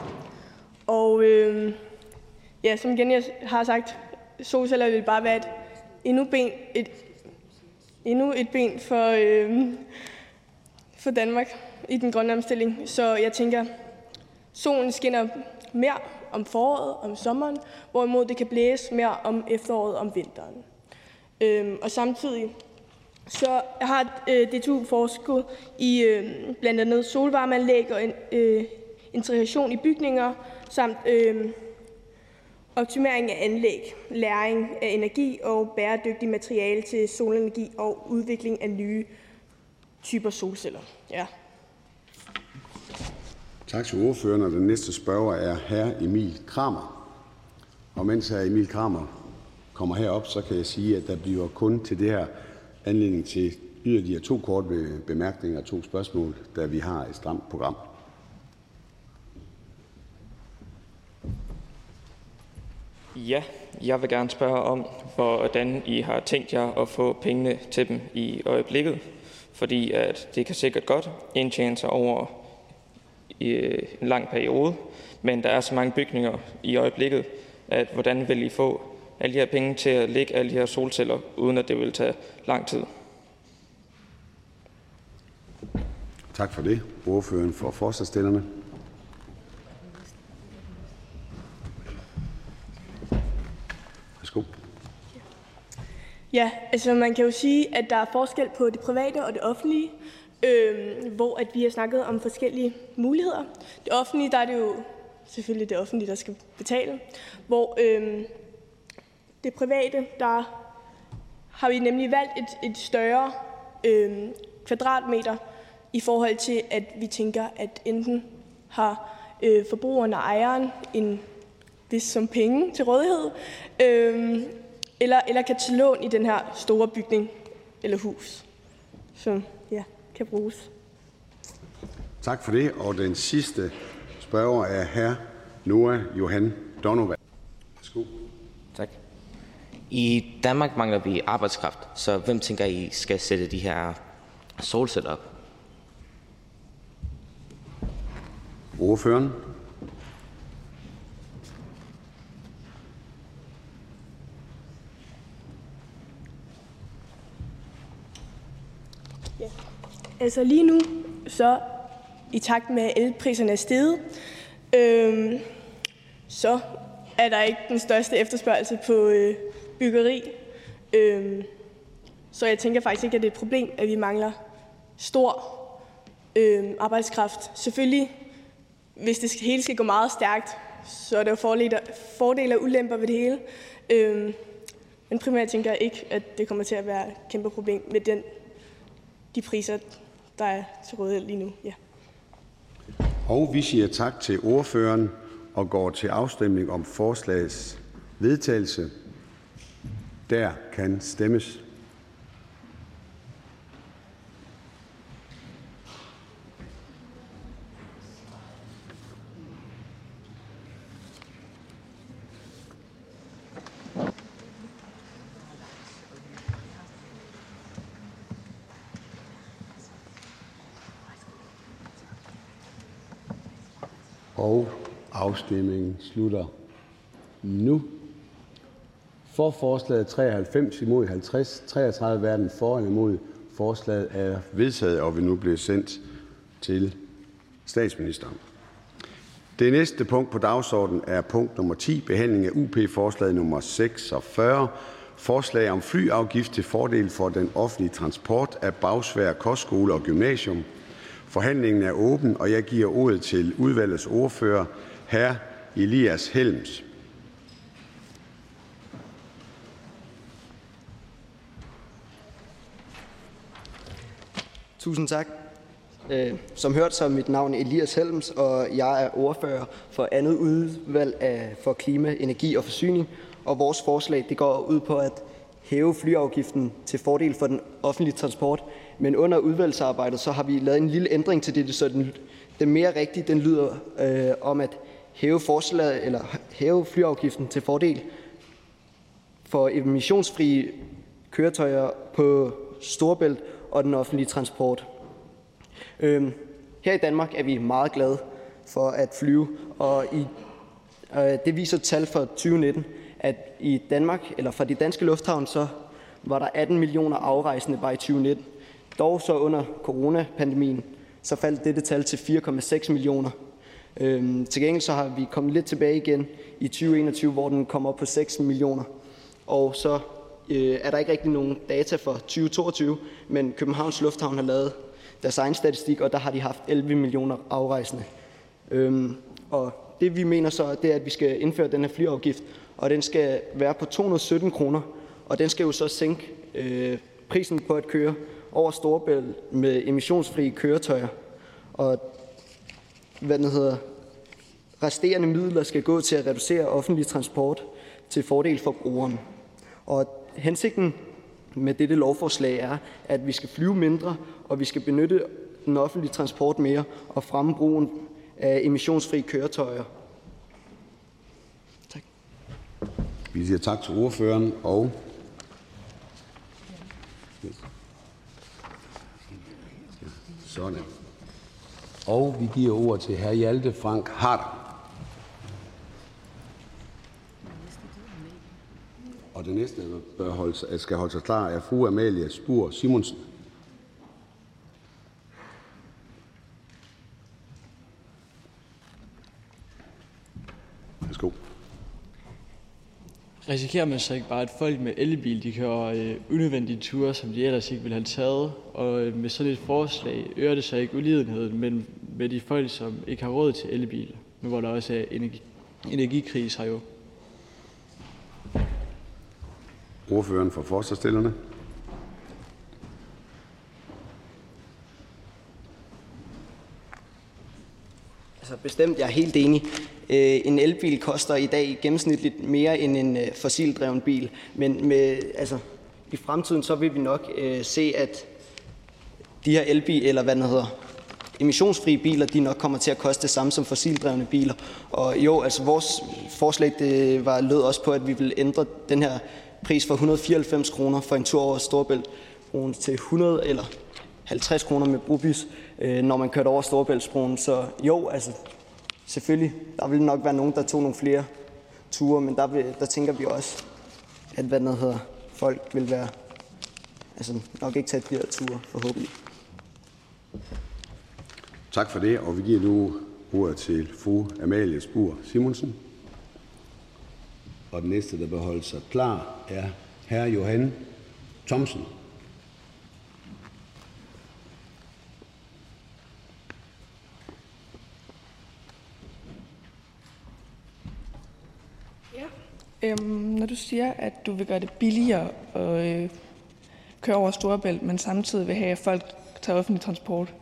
Og ja, som igen jeg har sagt, solceller vil bare være endnu et ben for, for Danmark i den grønne omstilling. Så jeg tænker, solen skinner mere om foråret, om sommeren, hvorimod det kan blæse mere om efteråret, om vinteren. Og samtidig så har DTU forsket i blandt andet solvarmeanlæg og integration i bygninger, samt optimering af anlæg, læring af energi og bæredygtige materiale til solenergi og udvikling af nye typer solceller. Ja. Tak til ordføreren, og den næste spørger er hr. Emil Kramer. Og mens hr. Emil Kramer kommer herop, så kan jeg sige, at der bliver kun til det her anledning til yderligere 2 korte bemærkninger og 2 spørgsmål, da vi har et stramt program. Ja, jeg vil gerne spørge om, hvordan I har tænkt jer at få pengene til dem i øjeblikket, fordi at det kan sikkert godt indtjene sig over en lang periode, men der er så mange bygninger i øjeblikket, at hvordan vil I få alle de her penge til at lægge alle de her solceller, uden at det vil tage lang tid? Tak for det. Ordføreren for forslagsstillerne. Værsgo. Ja, altså man kan jo sige, at der er forskel på det private og det offentlige, hvor at vi har snakket om forskellige muligheder. Det offentlige, der er det jo selvfølgelig det offentlige, der skal betale, hvor det private, der har vi nemlig valgt et større kvadratmeter i forhold til, at vi tænker, at enten har forbrugeren og ejeren en vis som penge til rådighed, eller kan til lån i den her store bygning eller hus, som ja, kan bruges. Tak for det, og den sidste spørger er hr. Noah Johan Donova. Værsgo. Tak. I Danmark mangler vi arbejdskraft, så hvem tænker I skal sætte de her solceller op? Ordføreren. Ja. Altså lige nu, så i takt med at elpriserne er steget, så er der ikke den største efterspørgsel på byggeri. Så jeg tænker faktisk ikke, at det er et problem, at vi mangler stor arbejdskraft. Selvfølgelig, hvis det hele skal gå meget stærkt, så er der jo fordele og ulemper ved det hele. Men primært tænker jeg ikke, at det kommer til at være et kæmpe problem med de priser, der er til rådighed lige nu. Ja. Og vi siger tak til ordføreren og går til afstemning om forslagets vedtagelse. Der kan stemmes. Og afstemningen slutter nu. For forslaget 93 imod 50, 33 hverken for eller imod. Forslaget er vedtaget og vil nu blive sendt til statsministeren. Det næste punkt på dagsordenen er punkt nummer 10, behandling af UP-forslag nummer 46. Forslag om flyafgift til fordel for den offentlige transport af Bagsværd Kostskole og Gymnasium. Forhandlingen er åben, og jeg giver ordet til udvalgets ordfører, hr. Elias Helms. Tusind tak. Som hørt, så er mit navn Elias Helms, og jeg er ordfører for andet udvalg for klima, energi og forsyning. Og vores forslag det går ud på at hæve flyafgiften til fordel for den offentlige transport. Men under udvalgsarbejdet så har vi lavet en lille ændring til det, så den mere rigtige den lyder om at hæve forslaget eller hæve flyafgiften til fordel for emissionsfrie køretøjer på Storebælt og den offentlige transport. Her i Danmark er vi meget glade for at flyve, og det viser tal for 2019, at i Danmark, eller fra de danske lufthavne, så var der 18 millioner afrejsende bare i 2019. Dog så under coronapandemien, så faldt dette tal til 4,6 millioner. Til gengæld så har vi kommet lidt tilbage igen i 2021, hvor den kom op på 6 millioner. Og så er der ikke rigtig nogen data for 2022, men Københavns Lufthavn har lavet deres egen statistik, og der har de haft 11 millioner afrejsende. Og det vi mener så, det er, at vi skal indføre den her flyafgift, og den skal være på 217 kroner, og den skal jo så sænke prisen på at køre over Storebælt med emissionsfrie køretøjer. Og resterende midler skal gå til at reducere offentlig transport til fordel for brugeren. Og hensigten med dette lovforslag er, at vi skal flyve mindre, og vi skal benytte den offentlige transport mere og fremme brugen af emissionsfrie køretøjer. Tak. Vi siger tak til ordføreren, og sådan. Og vi giver ordet til hr. Hjalte Frank Harder. Og det næste, der skal holde sig klar, er fru Amalie Spur Simonsen. Værsgo. Risikerer man så ikke bare, at folk med elbil, de kører unødvendige ture, som de ellers ikke ville have taget, og med sådan et forslag øger det så ikke ulidenheden, men med de folk, som ikke har råd til elbiler, men hvor der også er energikriser jo. Ordføreren for forslagsstillerne. Altså bestemt, jeg er helt enig. En elbil koster i dag gennemsnitligt mere end en fossildreven bil, men i fremtiden så vil vi nok se, at de her elbiler, eller emissionsfrie biler, de nok kommer til at koste det samme som fossildrevne biler. Og jo, altså vores forslag det lød også på, at vi vil ændre den her pris for 194 kroner for en tur over Storebæltsbroen til 100 eller 50 kroner med brobys, når man kørte over Storebæltsbroen. Så jo, altså selvfølgelig, der vil nok være nogen, der tog nogle flere ture, men der tænker vi også, at folk vil være nok ikke tage flere ture, forhåbentlig. Tak for det, og vi giver nu ordet til fru Amalie Spur Simonsen. Og den næste, der beholder sig klar, er hr. Johan Thomsen. Ja. Når du siger, at du vil gøre det billigere at køre over Storebælt, men samtidig vil have, at folk tager offentlig transport,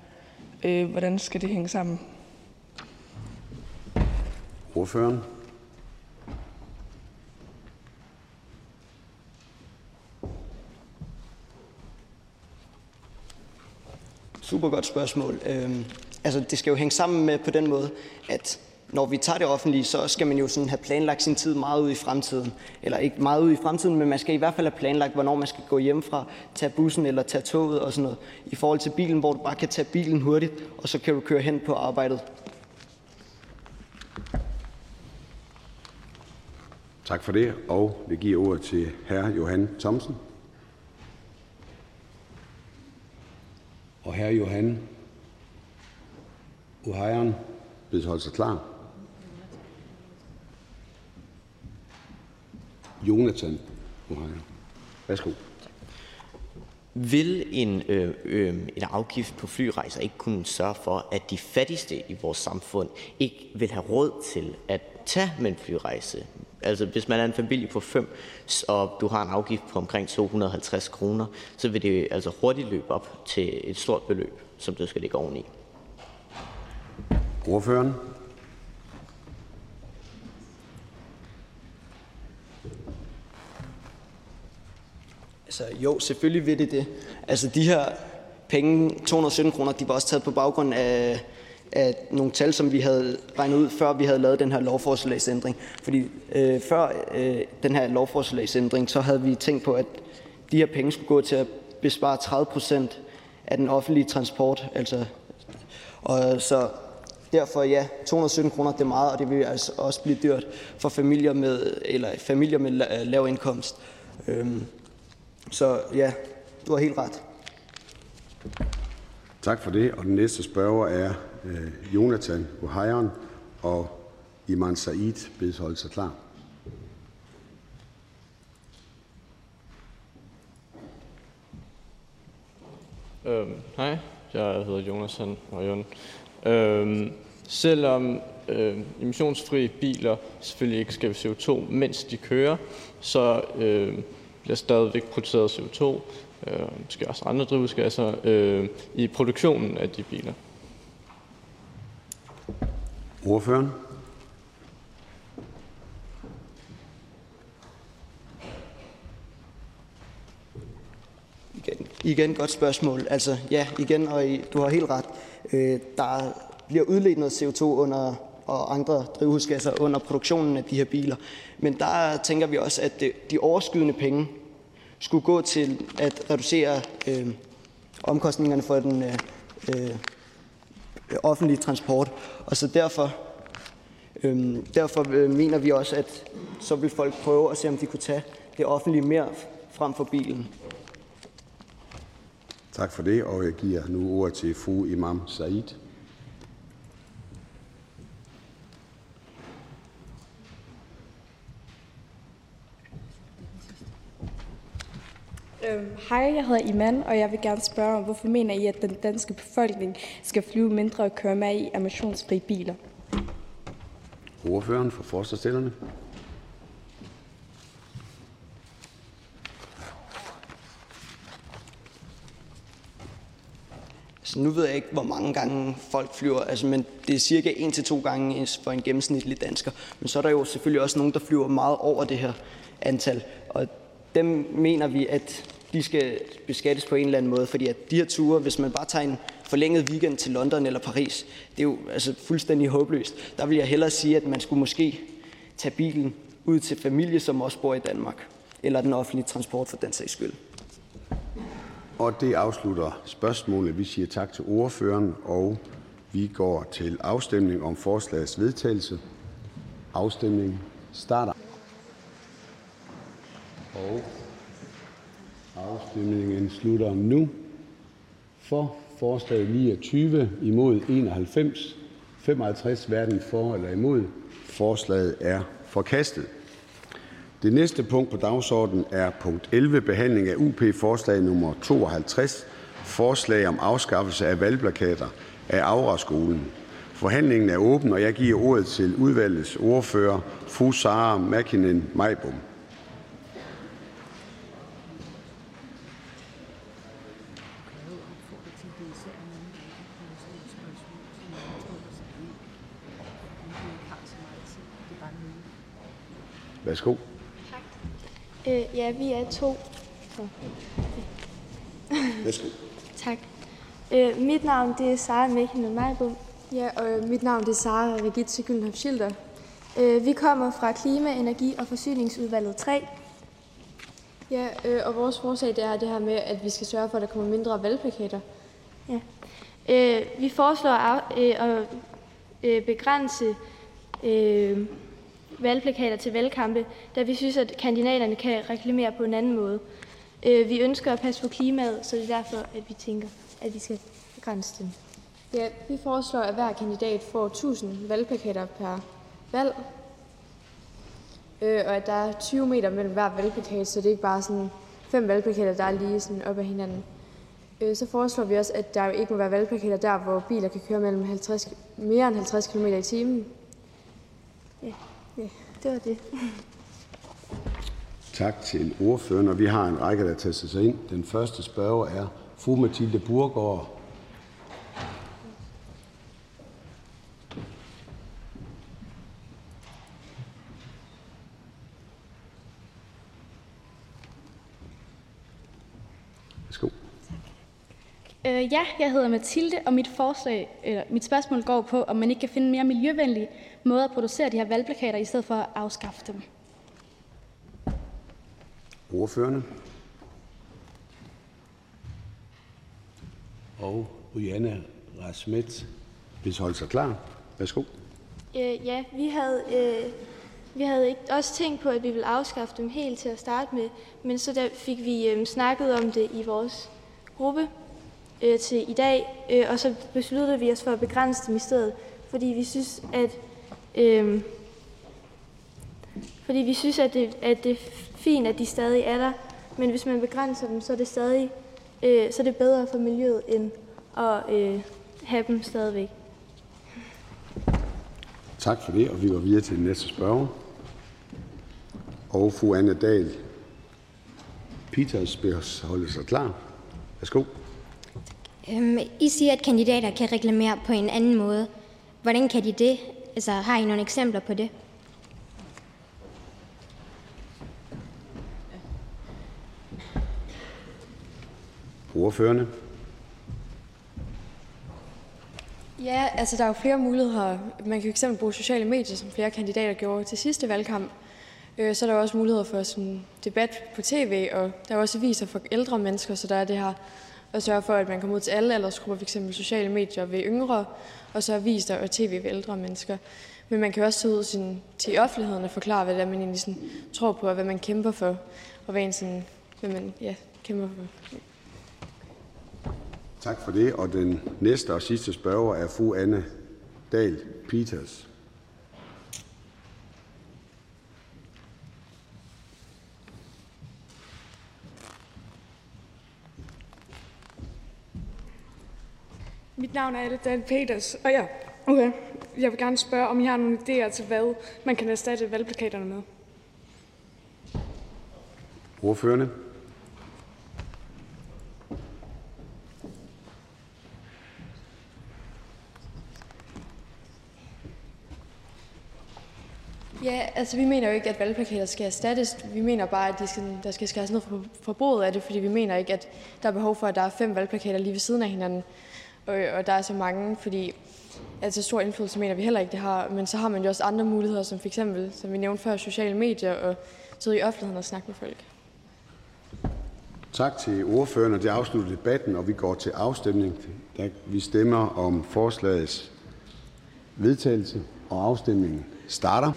hvordan skal det hænge sammen? Ordføreren? Super godt spørgsmål. Det skal jo hænge sammen med på den måde, at når vi tager det offentlige, så skal man jo sådan have planlagt sin tid meget ud i fremtiden. Eller ikke meget ud i fremtiden, men man skal i hvert fald have planlagt, hvornår man skal gå hjemmefra, tage bussen eller tage toget og sådan noget. I forhold til bilen, hvor du bare kan tage bilen hurtigt, og så kan du køre hen på arbejdet. Tak for det, og vi giver ordet til hr. Johan Thomsen. Og hr. Johan Uhejren bedes holde sig klar. Jonathan Uhejren. Værsgo. Vil en afgift på flyrejser ikke kunne sørge for, at de fattigste i vores samfund ikke vil have råd til at tage med en flyrejse? Altså hvis man er en familie på 5, og du har en afgift på omkring 250 kroner, så vil det altså hurtigt løbe op til et stort beløb, som du skal ligge oveni. Ordføreren. Altså jo, selvfølgelig vil det det. Altså de her penge, 217 kroner, de var også taget på baggrund af nogle tal, som vi havde regnet ud, før vi havde lavet den her lovforslagsændring. Fordi før den her lovforslagsændring, så havde vi tænkt på, at de her penge skulle gå til at bespare 30% af den offentlige transport. Altså. Og så derfor ja, 217 kroner, det er meget, og det vil altså også blive dyrt for familier med lav indkomst. Så ja, du har helt ret. Tak for det, og den næste spørger er Jonathan Uhejren, og Iman Said bedes holde sig klar. Hej, jeg hedder Jonathan Uhejren. Selvom emissionsfrie biler selvfølgelig ikke skaber CO2, mens de kører, så bliver stadigvæk produceret CO2, måske også andre drivhusgasser, i produktionen af de biler. Ordføreren? Igen godt spørgsmål. Altså ja, igen, og du har helt ret. Der bliver udledt noget CO2 og andre drivhusgasser under produktionen af de her biler. Men der tænker vi også, at de overskydende penge skulle gå til at reducere omkostningerne for den offentlige transport. Og så derfor mener vi også, at så vil folk prøve at se, om de kunne tage det offentlige mere frem for bilen. Tak for det, og jeg giver nu ordet til fru Imam Said. Hej, jeg hedder Iman, og jeg vil gerne spørge om, hvorfor mener I, at den danske befolkning skal flyve mindre og køre mere i emissionsfrie biler? Ordføreren for forslagsstillerne. Så nu ved jeg ikke, hvor mange gange folk flyver, altså, men det er cirka 1 til 2 gange for en gennemsnitlig dansker. Men så er der jo selvfølgelig også nogen, der flyver meget over det her antal, og dem mener vi, at de skal beskattes på en eller anden måde, fordi at de her ture, hvis man bare tager en forlænget weekend til London eller Paris, det er jo altså fuldstændig håbløst. Der vil jeg hellere sige, at man skulle måske tage bilen ud til familie, som også bor i Danmark, eller den offentlige transport for den sags skyld. Og det afslutter spørgsmålet. Vi siger tak til ordføreren, og vi går til afstemning om forslagets vedtagelse. Afstemningen starter. Og afstemningen slutter nu. For forslaget 29, imod 91, 55 hverken for eller imod. Forslaget er forkastet. Det næste punkt på dagsordenen er punkt 11, behandling af UP-forslag nummer 52, forslag om afskaffelse af valgplakater af Aarav skolen. Forhandlingen er åben, og jeg giver ordet til udvalgets ordfører, fru Sara Mäkinen-Meybom. Værsgo. Tak. Ja, vi er 2. Værsgo. Tak. Mit navn det er Sara Mäkinen-Meybom. Ja, og mit navn det er Sara Regitze Gyldenhoff-Schilder. Vi kommer fra Klima-, Energi- og Forsyningsudvalget 3. Ja, og vores forslag det er det her med, at vi skal sørge for, at der kommer mindre valgplakater. Ja. Vi foreslår at begrænse valgplakater til valgkampe, da vi synes, at kandidaterne kan reklamere på en anden måde. Vi ønsker at passe på klimaet, så det er derfor, at vi tænker, at vi skal grænse dem. Ja, vi foreslår, at hver kandidat får 1000 valgplakater per valg, og at der er 20 meter mellem hver valgplakat, så det er ikke bare sådan 5 valgplakater, der er lige sådan op ad hinanden. Så foreslår vi også, at der jo ikke må være valgplakater der, hvor biler kan køre mellem mere end 50 km i timen. Ja, ja, det var det. Tak til ordføreren, og vi har en række, der taster sig ind. Den første spørger er fru Mathilde Burgaard. Ja, jeg hedder Mathilde, og mit spørgsmål går på, om man ikke kan finde mere miljøvenlige måder at producere de her valgplakater, i stedet for at afskaffe dem. Ordførende. Og Rihanna Rasmet, hvis holdt sig klar. Værsgo. Ja, vi havde ikke også tænkt på, at vi ville afskaffe dem helt til at starte med, men så der fik vi snakket om det i vores gruppe til i dag, og så besluttede vi os for at begrænse dem i stedet, fordi vi synes, at det er fint, at de stadig er der, men hvis man begrænser dem, så er det stadig så er det bedre for miljøet end at have dem stadigvæk. Tak for det, og vi går videre til den næste spørger. Og fru Anna Dahl Petersen holder sig klar. Værsgo. I siger, at kandidater kan reklamere på en anden måde. Hvordan kan de det? Altså, har I nogle eksempler på det? Ordførende? Ja, altså der er jo flere muligheder. Man kan fx bruge sociale medier, som flere kandidater gjorde til sidste valgkamp. Så er der også muligheder for sådan, debat på tv, og der er også aviser for ældre mennesker, så der er det her og sørge for, at man kommer ud til alle aldersgrupper, f.eks. sociale medier ved yngre, og så aviser og tv ved ældre mennesker. Men man kan også tage ud til offentligheden og forklare, hvad det er, man egentlig sådan tror på, og hvad man kæmper for, og hvad man kæmper for. Tak for det, og den næste og sidste spørger er fru Anne Dahl Peters. Mit navn er Anna Dahl Petersen, og jeg vil gerne spørge, om I har nogle idéer til, hvad man kan erstatte valgplakaterne med. Ordførende. Ja, altså vi mener jo ikke, at valgplakater skal erstattes. Vi mener bare, at der skal skæres ned på forbruget af det, fordi vi mener ikke, at der er behov for, at der er 5 valgplakater lige ved siden af hinanden. Og der er så mange, fordi altså stor indflydelse mener vi heller ikke det har, men så har man jo også andre muligheder, som f.eks., som vi nævnte før, sociale medier og så i offentligheden og snakke med folk. Tak til ordføreren, og det afslutter debatten, og vi går til afstemning. Vi stemmer om forslagets vedtagelse, og afstemningen starter.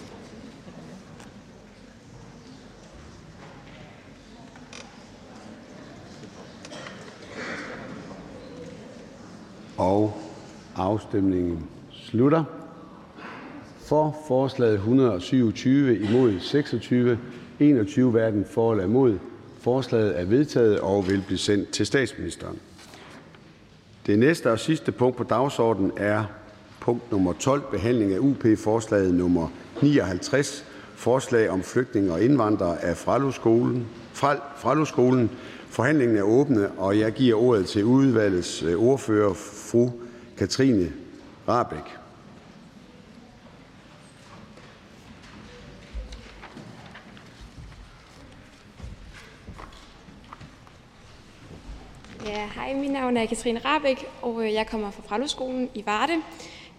Og afstemningen slutter. For forslaget 127, imod 26, 21 hverken for eller imod. Forslaget er vedtaget og vil blive sendt til statsministeren. Det næste og sidste punkt på dagsordenen er punkt nummer 12, behandling af UP-forslaget nummer 59, forslag om flygtninge og indvandrere af Fralundskolen. Forhandlingen er åbne, og jeg giver ordet til udvalgets ordfører, fru Katrine Rabæk. Ja, hej, mit navn er Katrine Rabæk, og jeg kommer fra Aarav Jha i Varde,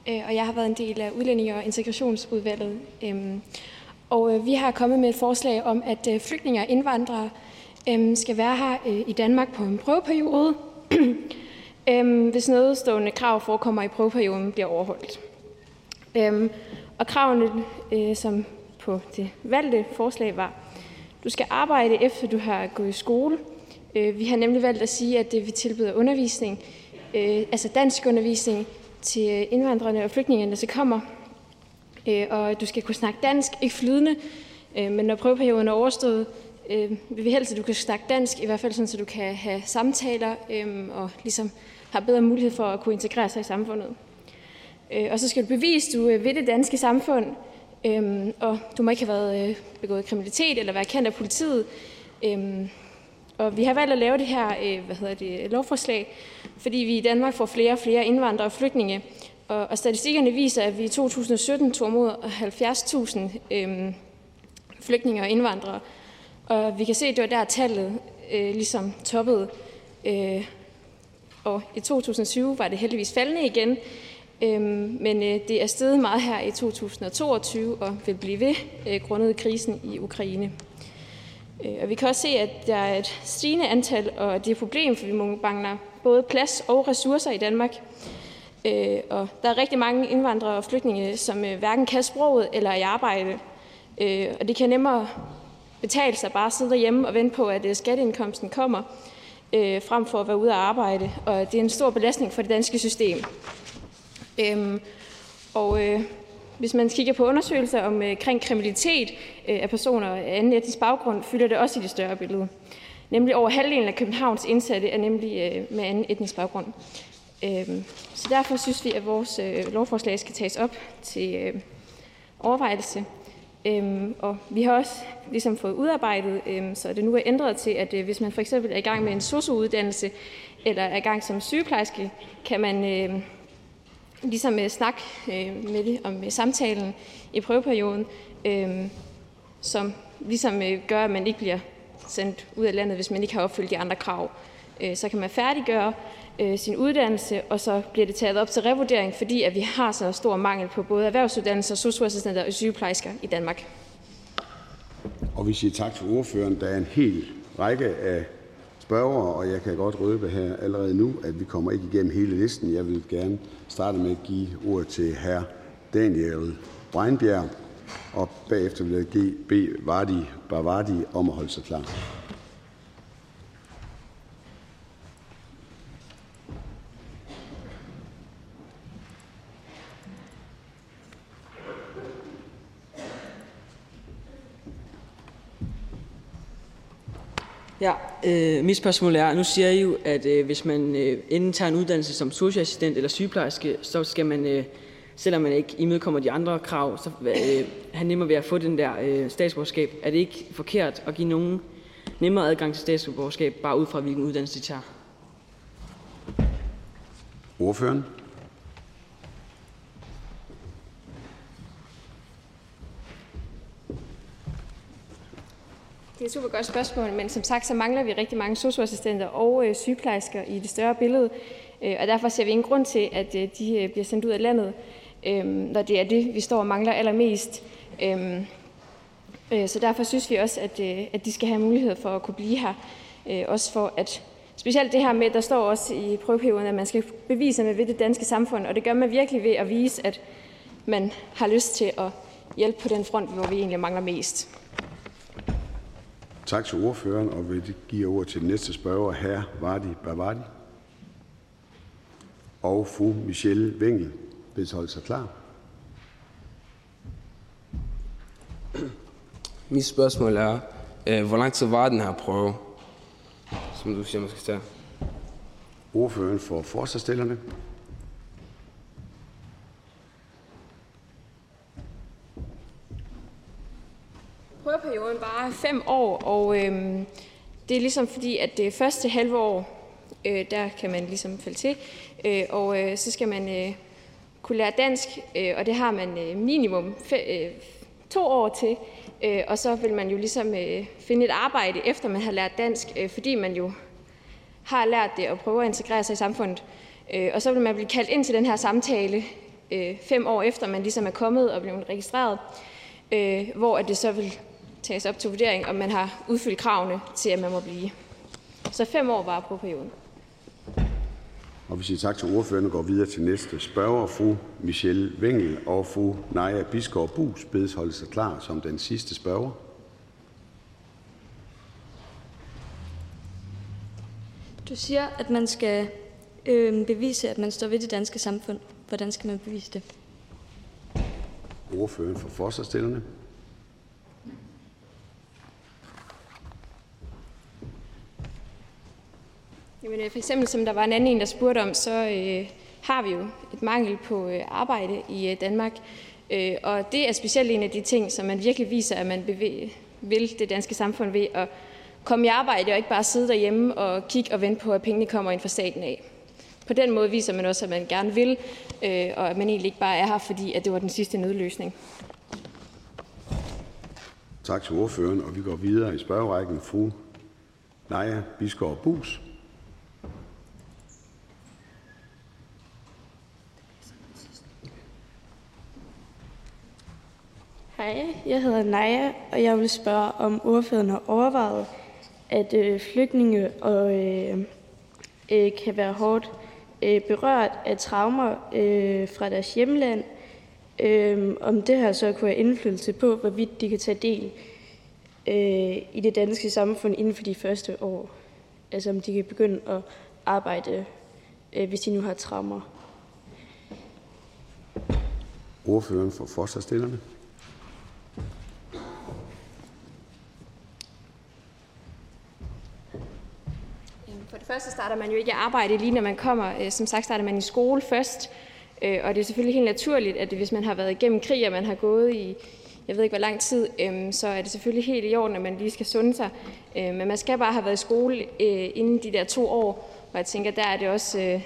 og jeg har været en del af udlændinge- og integrationsudvalget. Og vi har kommet med et forslag om, at flygtninge og indvandrere skal være her i Danmark på en prøveperiode, hvis nødstående krav forekommer i prøveperioden bliver overholdt. Og kravene, som på det valgte forslag var, du skal arbejde efter du har gået i skole. Vi har nemlig valgt at sige, at vi tilbyder undervisning, altså dansk undervisning til indvandrerne og flygtningerne, der så kommer. Og du skal kunne snakke dansk, ikke flydende, men når prøveperioden er overstået, vil vi helst, at du kan snakke dansk, i hvert fald sådan, så du kan have samtaler og ligesom har bedre mulighed for at kunne integrere sig i samfundet. Og så skal du bevise, du er ved det danske samfund, og du må ikke have været begået kriminalitet eller være kendt af politiet. Og vi har valgt at lave det her lovforslag, fordi vi i Danmark får flere og flere indvandrere og flygtninge. Og statistikkerne viser, at vi i 2017 tog imod 70.000 flygtninge og indvandrere. Og vi kan se, at det var der tallet ligesom toppede. Og i 2020 var det heldigvis faldende igen. Men det er steget meget her i 2022 og vil blive ved grundet krisen i Ukraine. Og vi kan også se, at der er et stigende antal, og det er et problem, for vi mangler både plads og ressourcer i Danmark. Og der er rigtig mange indvandrere og flygtninge, som hverken kan sproget eller er i arbejde. Og det kan nemmere betale sig bare at sidde derhjemme og vente på, at skatteindkomsten kommer, frem for at være ude og arbejde. Og det er en stor belastning for det danske system. Hvis man kigger på undersøgelser omkring kriminalitet af personer af anden etnisk baggrund, fylder det også i det større billede. Nemlig over halvdelen af Københavns indsatte er nemlig med anden etnisk baggrund. Så derfor synes vi, at vores lovforslag skal tages op til overvejelse. Og vi har også ligesom fået udarbejdet, så det nu er ændret til, at hvis man for eksempel er i gang med en sosu-uddannelse eller er i gang som sygeplejerske, kan man ligesom snakke med det om samtalen i prøveperioden, som ligesom gør, at man ikke bliver sendt ud af landet, hvis man ikke har opfyldt de andre krav. Så kan man færdiggøre sin uddannelse, og så bliver det taget op til revurdering, fordi at vi har så stor mangel på både erhvervsuddannelser, sosu-assistenter og sygeplejersker i Danmark. Og vi siger tak til ordføreren. Der er en hel række af spørgere, og jeg kan godt røbe her allerede nu, at vi kommer ikke igennem hele listen. Jeg vil gerne starte med at give ordet til hr. Daniel Breinbjerg, og bagefter vil jeg give Bavardi om at holde sig klar. Ja, mit spørgsmål er, nu siger I jo, at hvis man enten tager en uddannelse som socialassistent eller sygeplejerske, så skal man, selvom man ikke imødekommer de andre krav, så have nemmere ved at få den der statsborgerskab. Er det ikke forkert at give nogen nemmere adgang til statsborgerskab, bare ud fra hvilken uddannelse de tager? Ordføreren? Det er et super godt spørgsmål, men som sagt, så mangler vi rigtig mange sosu-assistenter og sygeplejersker i det større billede, og derfor ser vi ingen grund til, at de bliver sendt ud af landet, når det er det, vi står og mangler allermest. Så derfor synes vi også, at de skal have mulighed for at kunne blive her. Også for at, specielt det her med, der står også i prøveperioden, at man skal bevise sig ved det danske samfund, og det gør man virkelig ved at vise, at man har lyst til at hjælpe på den front, hvor vi egentlig mangler mest. Tak til ordføreren, og vi giver ordet til den næste spørger, hr. Bavardi. Og fru Michelle Wengel, hvis holdt sig klar. Mit spørgsmål er, hvor lang tid var den her prøve, som du siger, man skal tage? Ordføreren for forslagsstillerne. Prøveperioden var 5 år, og det er ligesom fordi, at det første halve år, der kan man ligesom falde til, og så skal man kunne lære dansk, og det har man minimum 2 år til, og så vil man jo ligesom finde et arbejde, efter man har lært dansk, fordi man jo har lært det og prøver at integrere sig i samfundet, og så vil man blive kaldt ind til den her samtale 5 år efter, man ligesom er kommet og blevet registreret, hvor det så vil tages op til vurdering, om man har udfyldt kravene til, at man må blive. Så 5 år var prøveperioden. Og vi siger tak til ordførerne og går videre til næste spørger, fru Michelle Wengel, og fru Naja Bisgaard Buus bedes holde sig klar som den sidste spørger. Du siger, at man skal bevise, at man står ved det danske samfund. Hvordan skal man bevise det? Ordføreren for forsvarsstillerne. Jamen for eksempel, som der var en anden, der spurgte om, så har vi jo et mangel på arbejde i Danmark. Og det er specielt en af de ting, som man virkelig viser, at man vil det danske samfund ved at komme i arbejde og ikke bare sidde derhjemme og kigge og vente på, at pengene kommer ind fra staten af. På den måde viser man også, at man gerne vil, og at man egentlig ikke bare er her, fordi at det var den sidste nødløsning. Tak til ordføreren, og vi går videre i spørgerækken. Fru Naja Bisgaard Buus. Hej, jeg hedder Naja, og jeg vil spørge, om ordføreren har overvejet, at flygtninge og kan være hårdt berørt af traumer fra deres hjemland, om det her så kunne have indflydelse på, hvorvidt de kan tage del i det danske samfund inden for de første år. Altså om de kan begynde at arbejde, hvis de nu har traumer. Ordføreren for forsvarsstillerne. Først starter man jo ikke at arbejde lige når man kommer. Som sagt starter man i skole først, og det er selvfølgelig helt naturligt, at hvis man har været igennem krig, og man har gået i, jeg ved ikke hvor lang tid, så er det selvfølgelig helt i orden, at man lige skal sunde sig. Men man skal bare have været i skole inden de der 2 år, og jeg tænker, der er det også,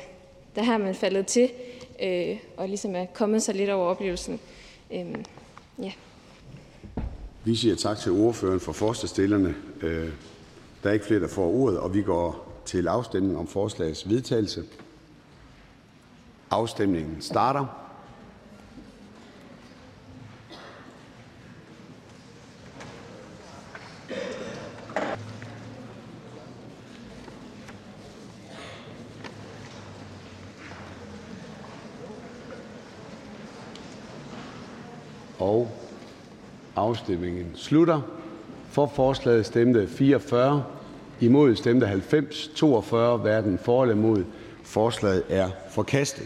der har man faldet til, og ligesom er kommet sig lidt over oplevelsen. Ja. Vi siger tak til ordføreren for forslagsstillerne. Der er ikke flere, der får ordet, og vi går til afstemning om forslagets vedtagelse. Afstemningen starter. Og afstemningen slutter. For forslaget stemte 44. Imod stemte 90, 42, hverken for eller imod. Forslaget er forkastet.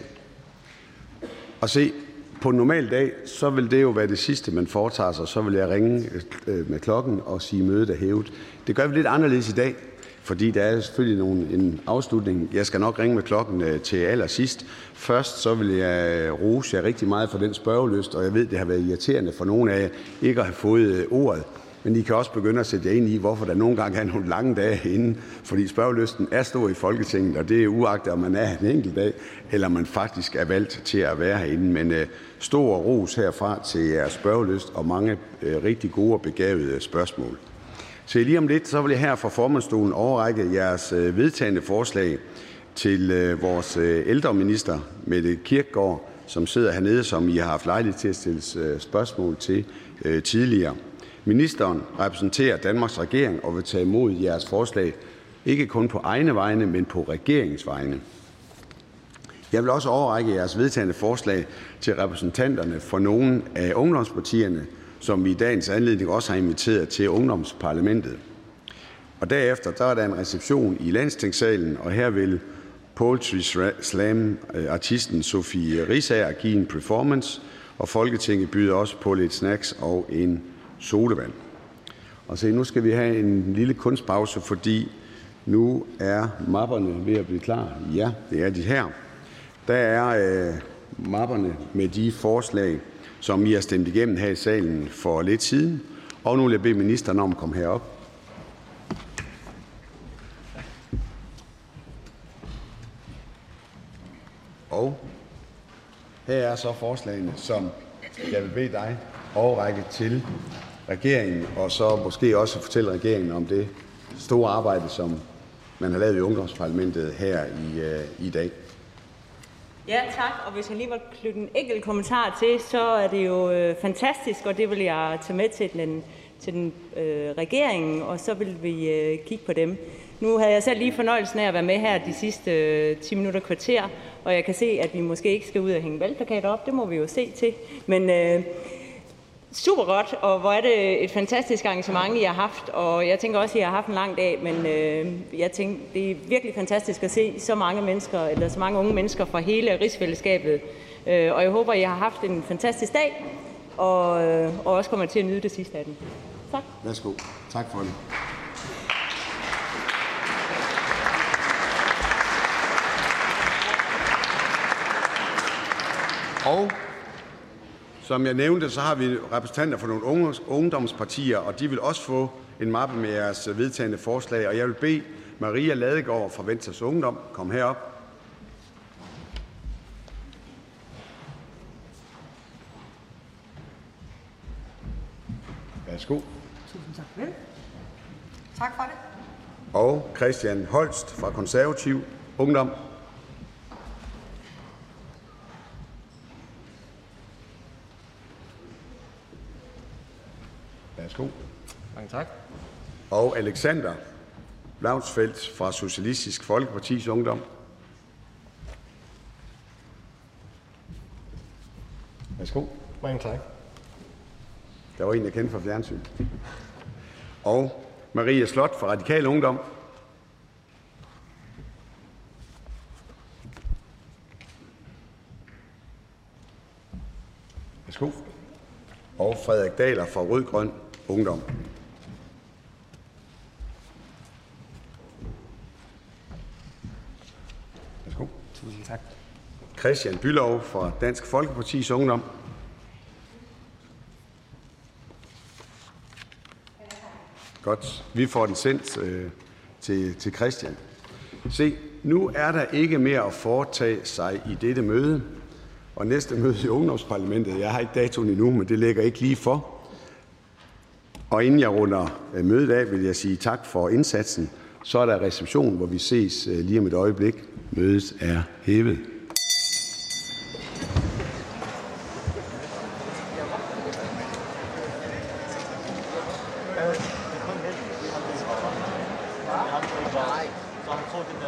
Og se, på en normal dag, så vil det jo være det sidste, man foretager sig. Så vil jeg ringe med klokken og sige, mødet er hævet. Det gør vi lidt anderledes i dag, fordi der er selvfølgelig en afslutning. Jeg skal nok ringe med klokken til allersidst. Først så vil jeg rose jer rigtig meget for den spørgelyst, og jeg ved, det har været irriterende for nogle af jer ikke at have fået ordet. Men I kan også begynde at sætte jer ind i, hvorfor der nogle gange er nogle lange dage inden, fordi spørgelysten er stor i Folketinget, og det er uagtet, om man er en enkelt dag, eller man faktisk er valgt til at være herinde. Men stor ros herfra til jeres spørgelyst og mange rigtig gode og begavede spørgsmål. Så lige om lidt, så vil jeg her fra formandsstolen overrække jeres vedtagne forslag til vores ældreminister, Mette Kirkegaard, som sidder hernede, som I har haft lejlighed til at stille spørgsmål til tidligere. Ministeren repræsenterer Danmarks regering og vil tage imod jeres forslag, ikke kun på egne vegne, men på regeringens vegne. Jeg vil også overrække jeres vedtagne forslag til repræsentanterne for nogle af ungdomspartierne, som vi i dagens anledning også har inviteret til Ungdomsparlamentet. Og derefter der er der en reception i Landstingssalen, og her vil Poetry Slam-artisten Sofie Risager give en performance, og Folketinget byder også på lidt snacks og en sodavand. Og så nu skal vi have en lille kunstpause, fordi nu er mapperne ved at blive klar. Ja, det er de her. Der er mapperne med de forslag, som I har stemt igennem her i salen for lidt siden. Og nu vil jeg bede ministeren om at komme herop. Og her er så forslagene, som jeg vil bede dig overrække til regeringen, og så måske også fortælle regeringen om det store arbejde, som man har lavet i Ungdomsparlamentet her i dag. Ja, tak. Og hvis jeg lige må knytte en enkelt kommentar til, så er det jo fantastisk, og det vil jeg tage med til den til den, regeringen, og så vil vi kigge på dem. Nu havde jeg selv lige fornøjelsen af at være med her de sidste 10 minutter kvarter, og jeg kan se, at vi måske ikke skal ud og hænge valgplakater op. Det må vi jo se til. Men super godt, og hvor er det et fantastisk arrangement, I har haft. Og jeg tænker også, at I har haft en lang dag, men jeg tænker, det er virkelig fantastisk at se så mange mennesker, eller så mange unge mennesker fra hele rigsfællesskabet. Og jeg håber, I har haft en fantastisk dag, og også kommer til at nyde det sidste af den. Tak. Værsgo. Tak for det. Og som jeg nævnte, så har vi repræsentanter for nogle ungdomspartier, og de vil også få en mappe med jeres vedtagende forslag. Og jeg vil bede Maria Ladegaard fra Venstres Ungdom komme herop. Værsgo. Tusind tak for det. Tak for det. Og Christian Holst fra Konservativ Ungdom. Værsgo. Mange tak. Og Alexander Blautsfeldt fra Socialistisk Folkepartis Ungdom. Værsgo. Mange tak. Der var en, jeg kendte fra fjernsyn. Og Maria Slot fra Radikal Ungdom. Værsgo. Og Frederik Dahler fra Rød-Grøn Ungdom. Værsgo. Tusind tak. Christian Bylov fra Dansk Folkepartis Ungdom. Godt. Vi får den sendt til Christian. Se, nu er der ikke mere at foretage sig i dette møde. Og næste møde i Ungdomsparlamentet, jeg har ikke datoen endnu, men det ligger ikke lige for. Og inden jeg runder mødet af, vil jeg sige tak for indsatsen. Så er der reception, hvor vi ses lige om et øjeblik. Mødet er hævet.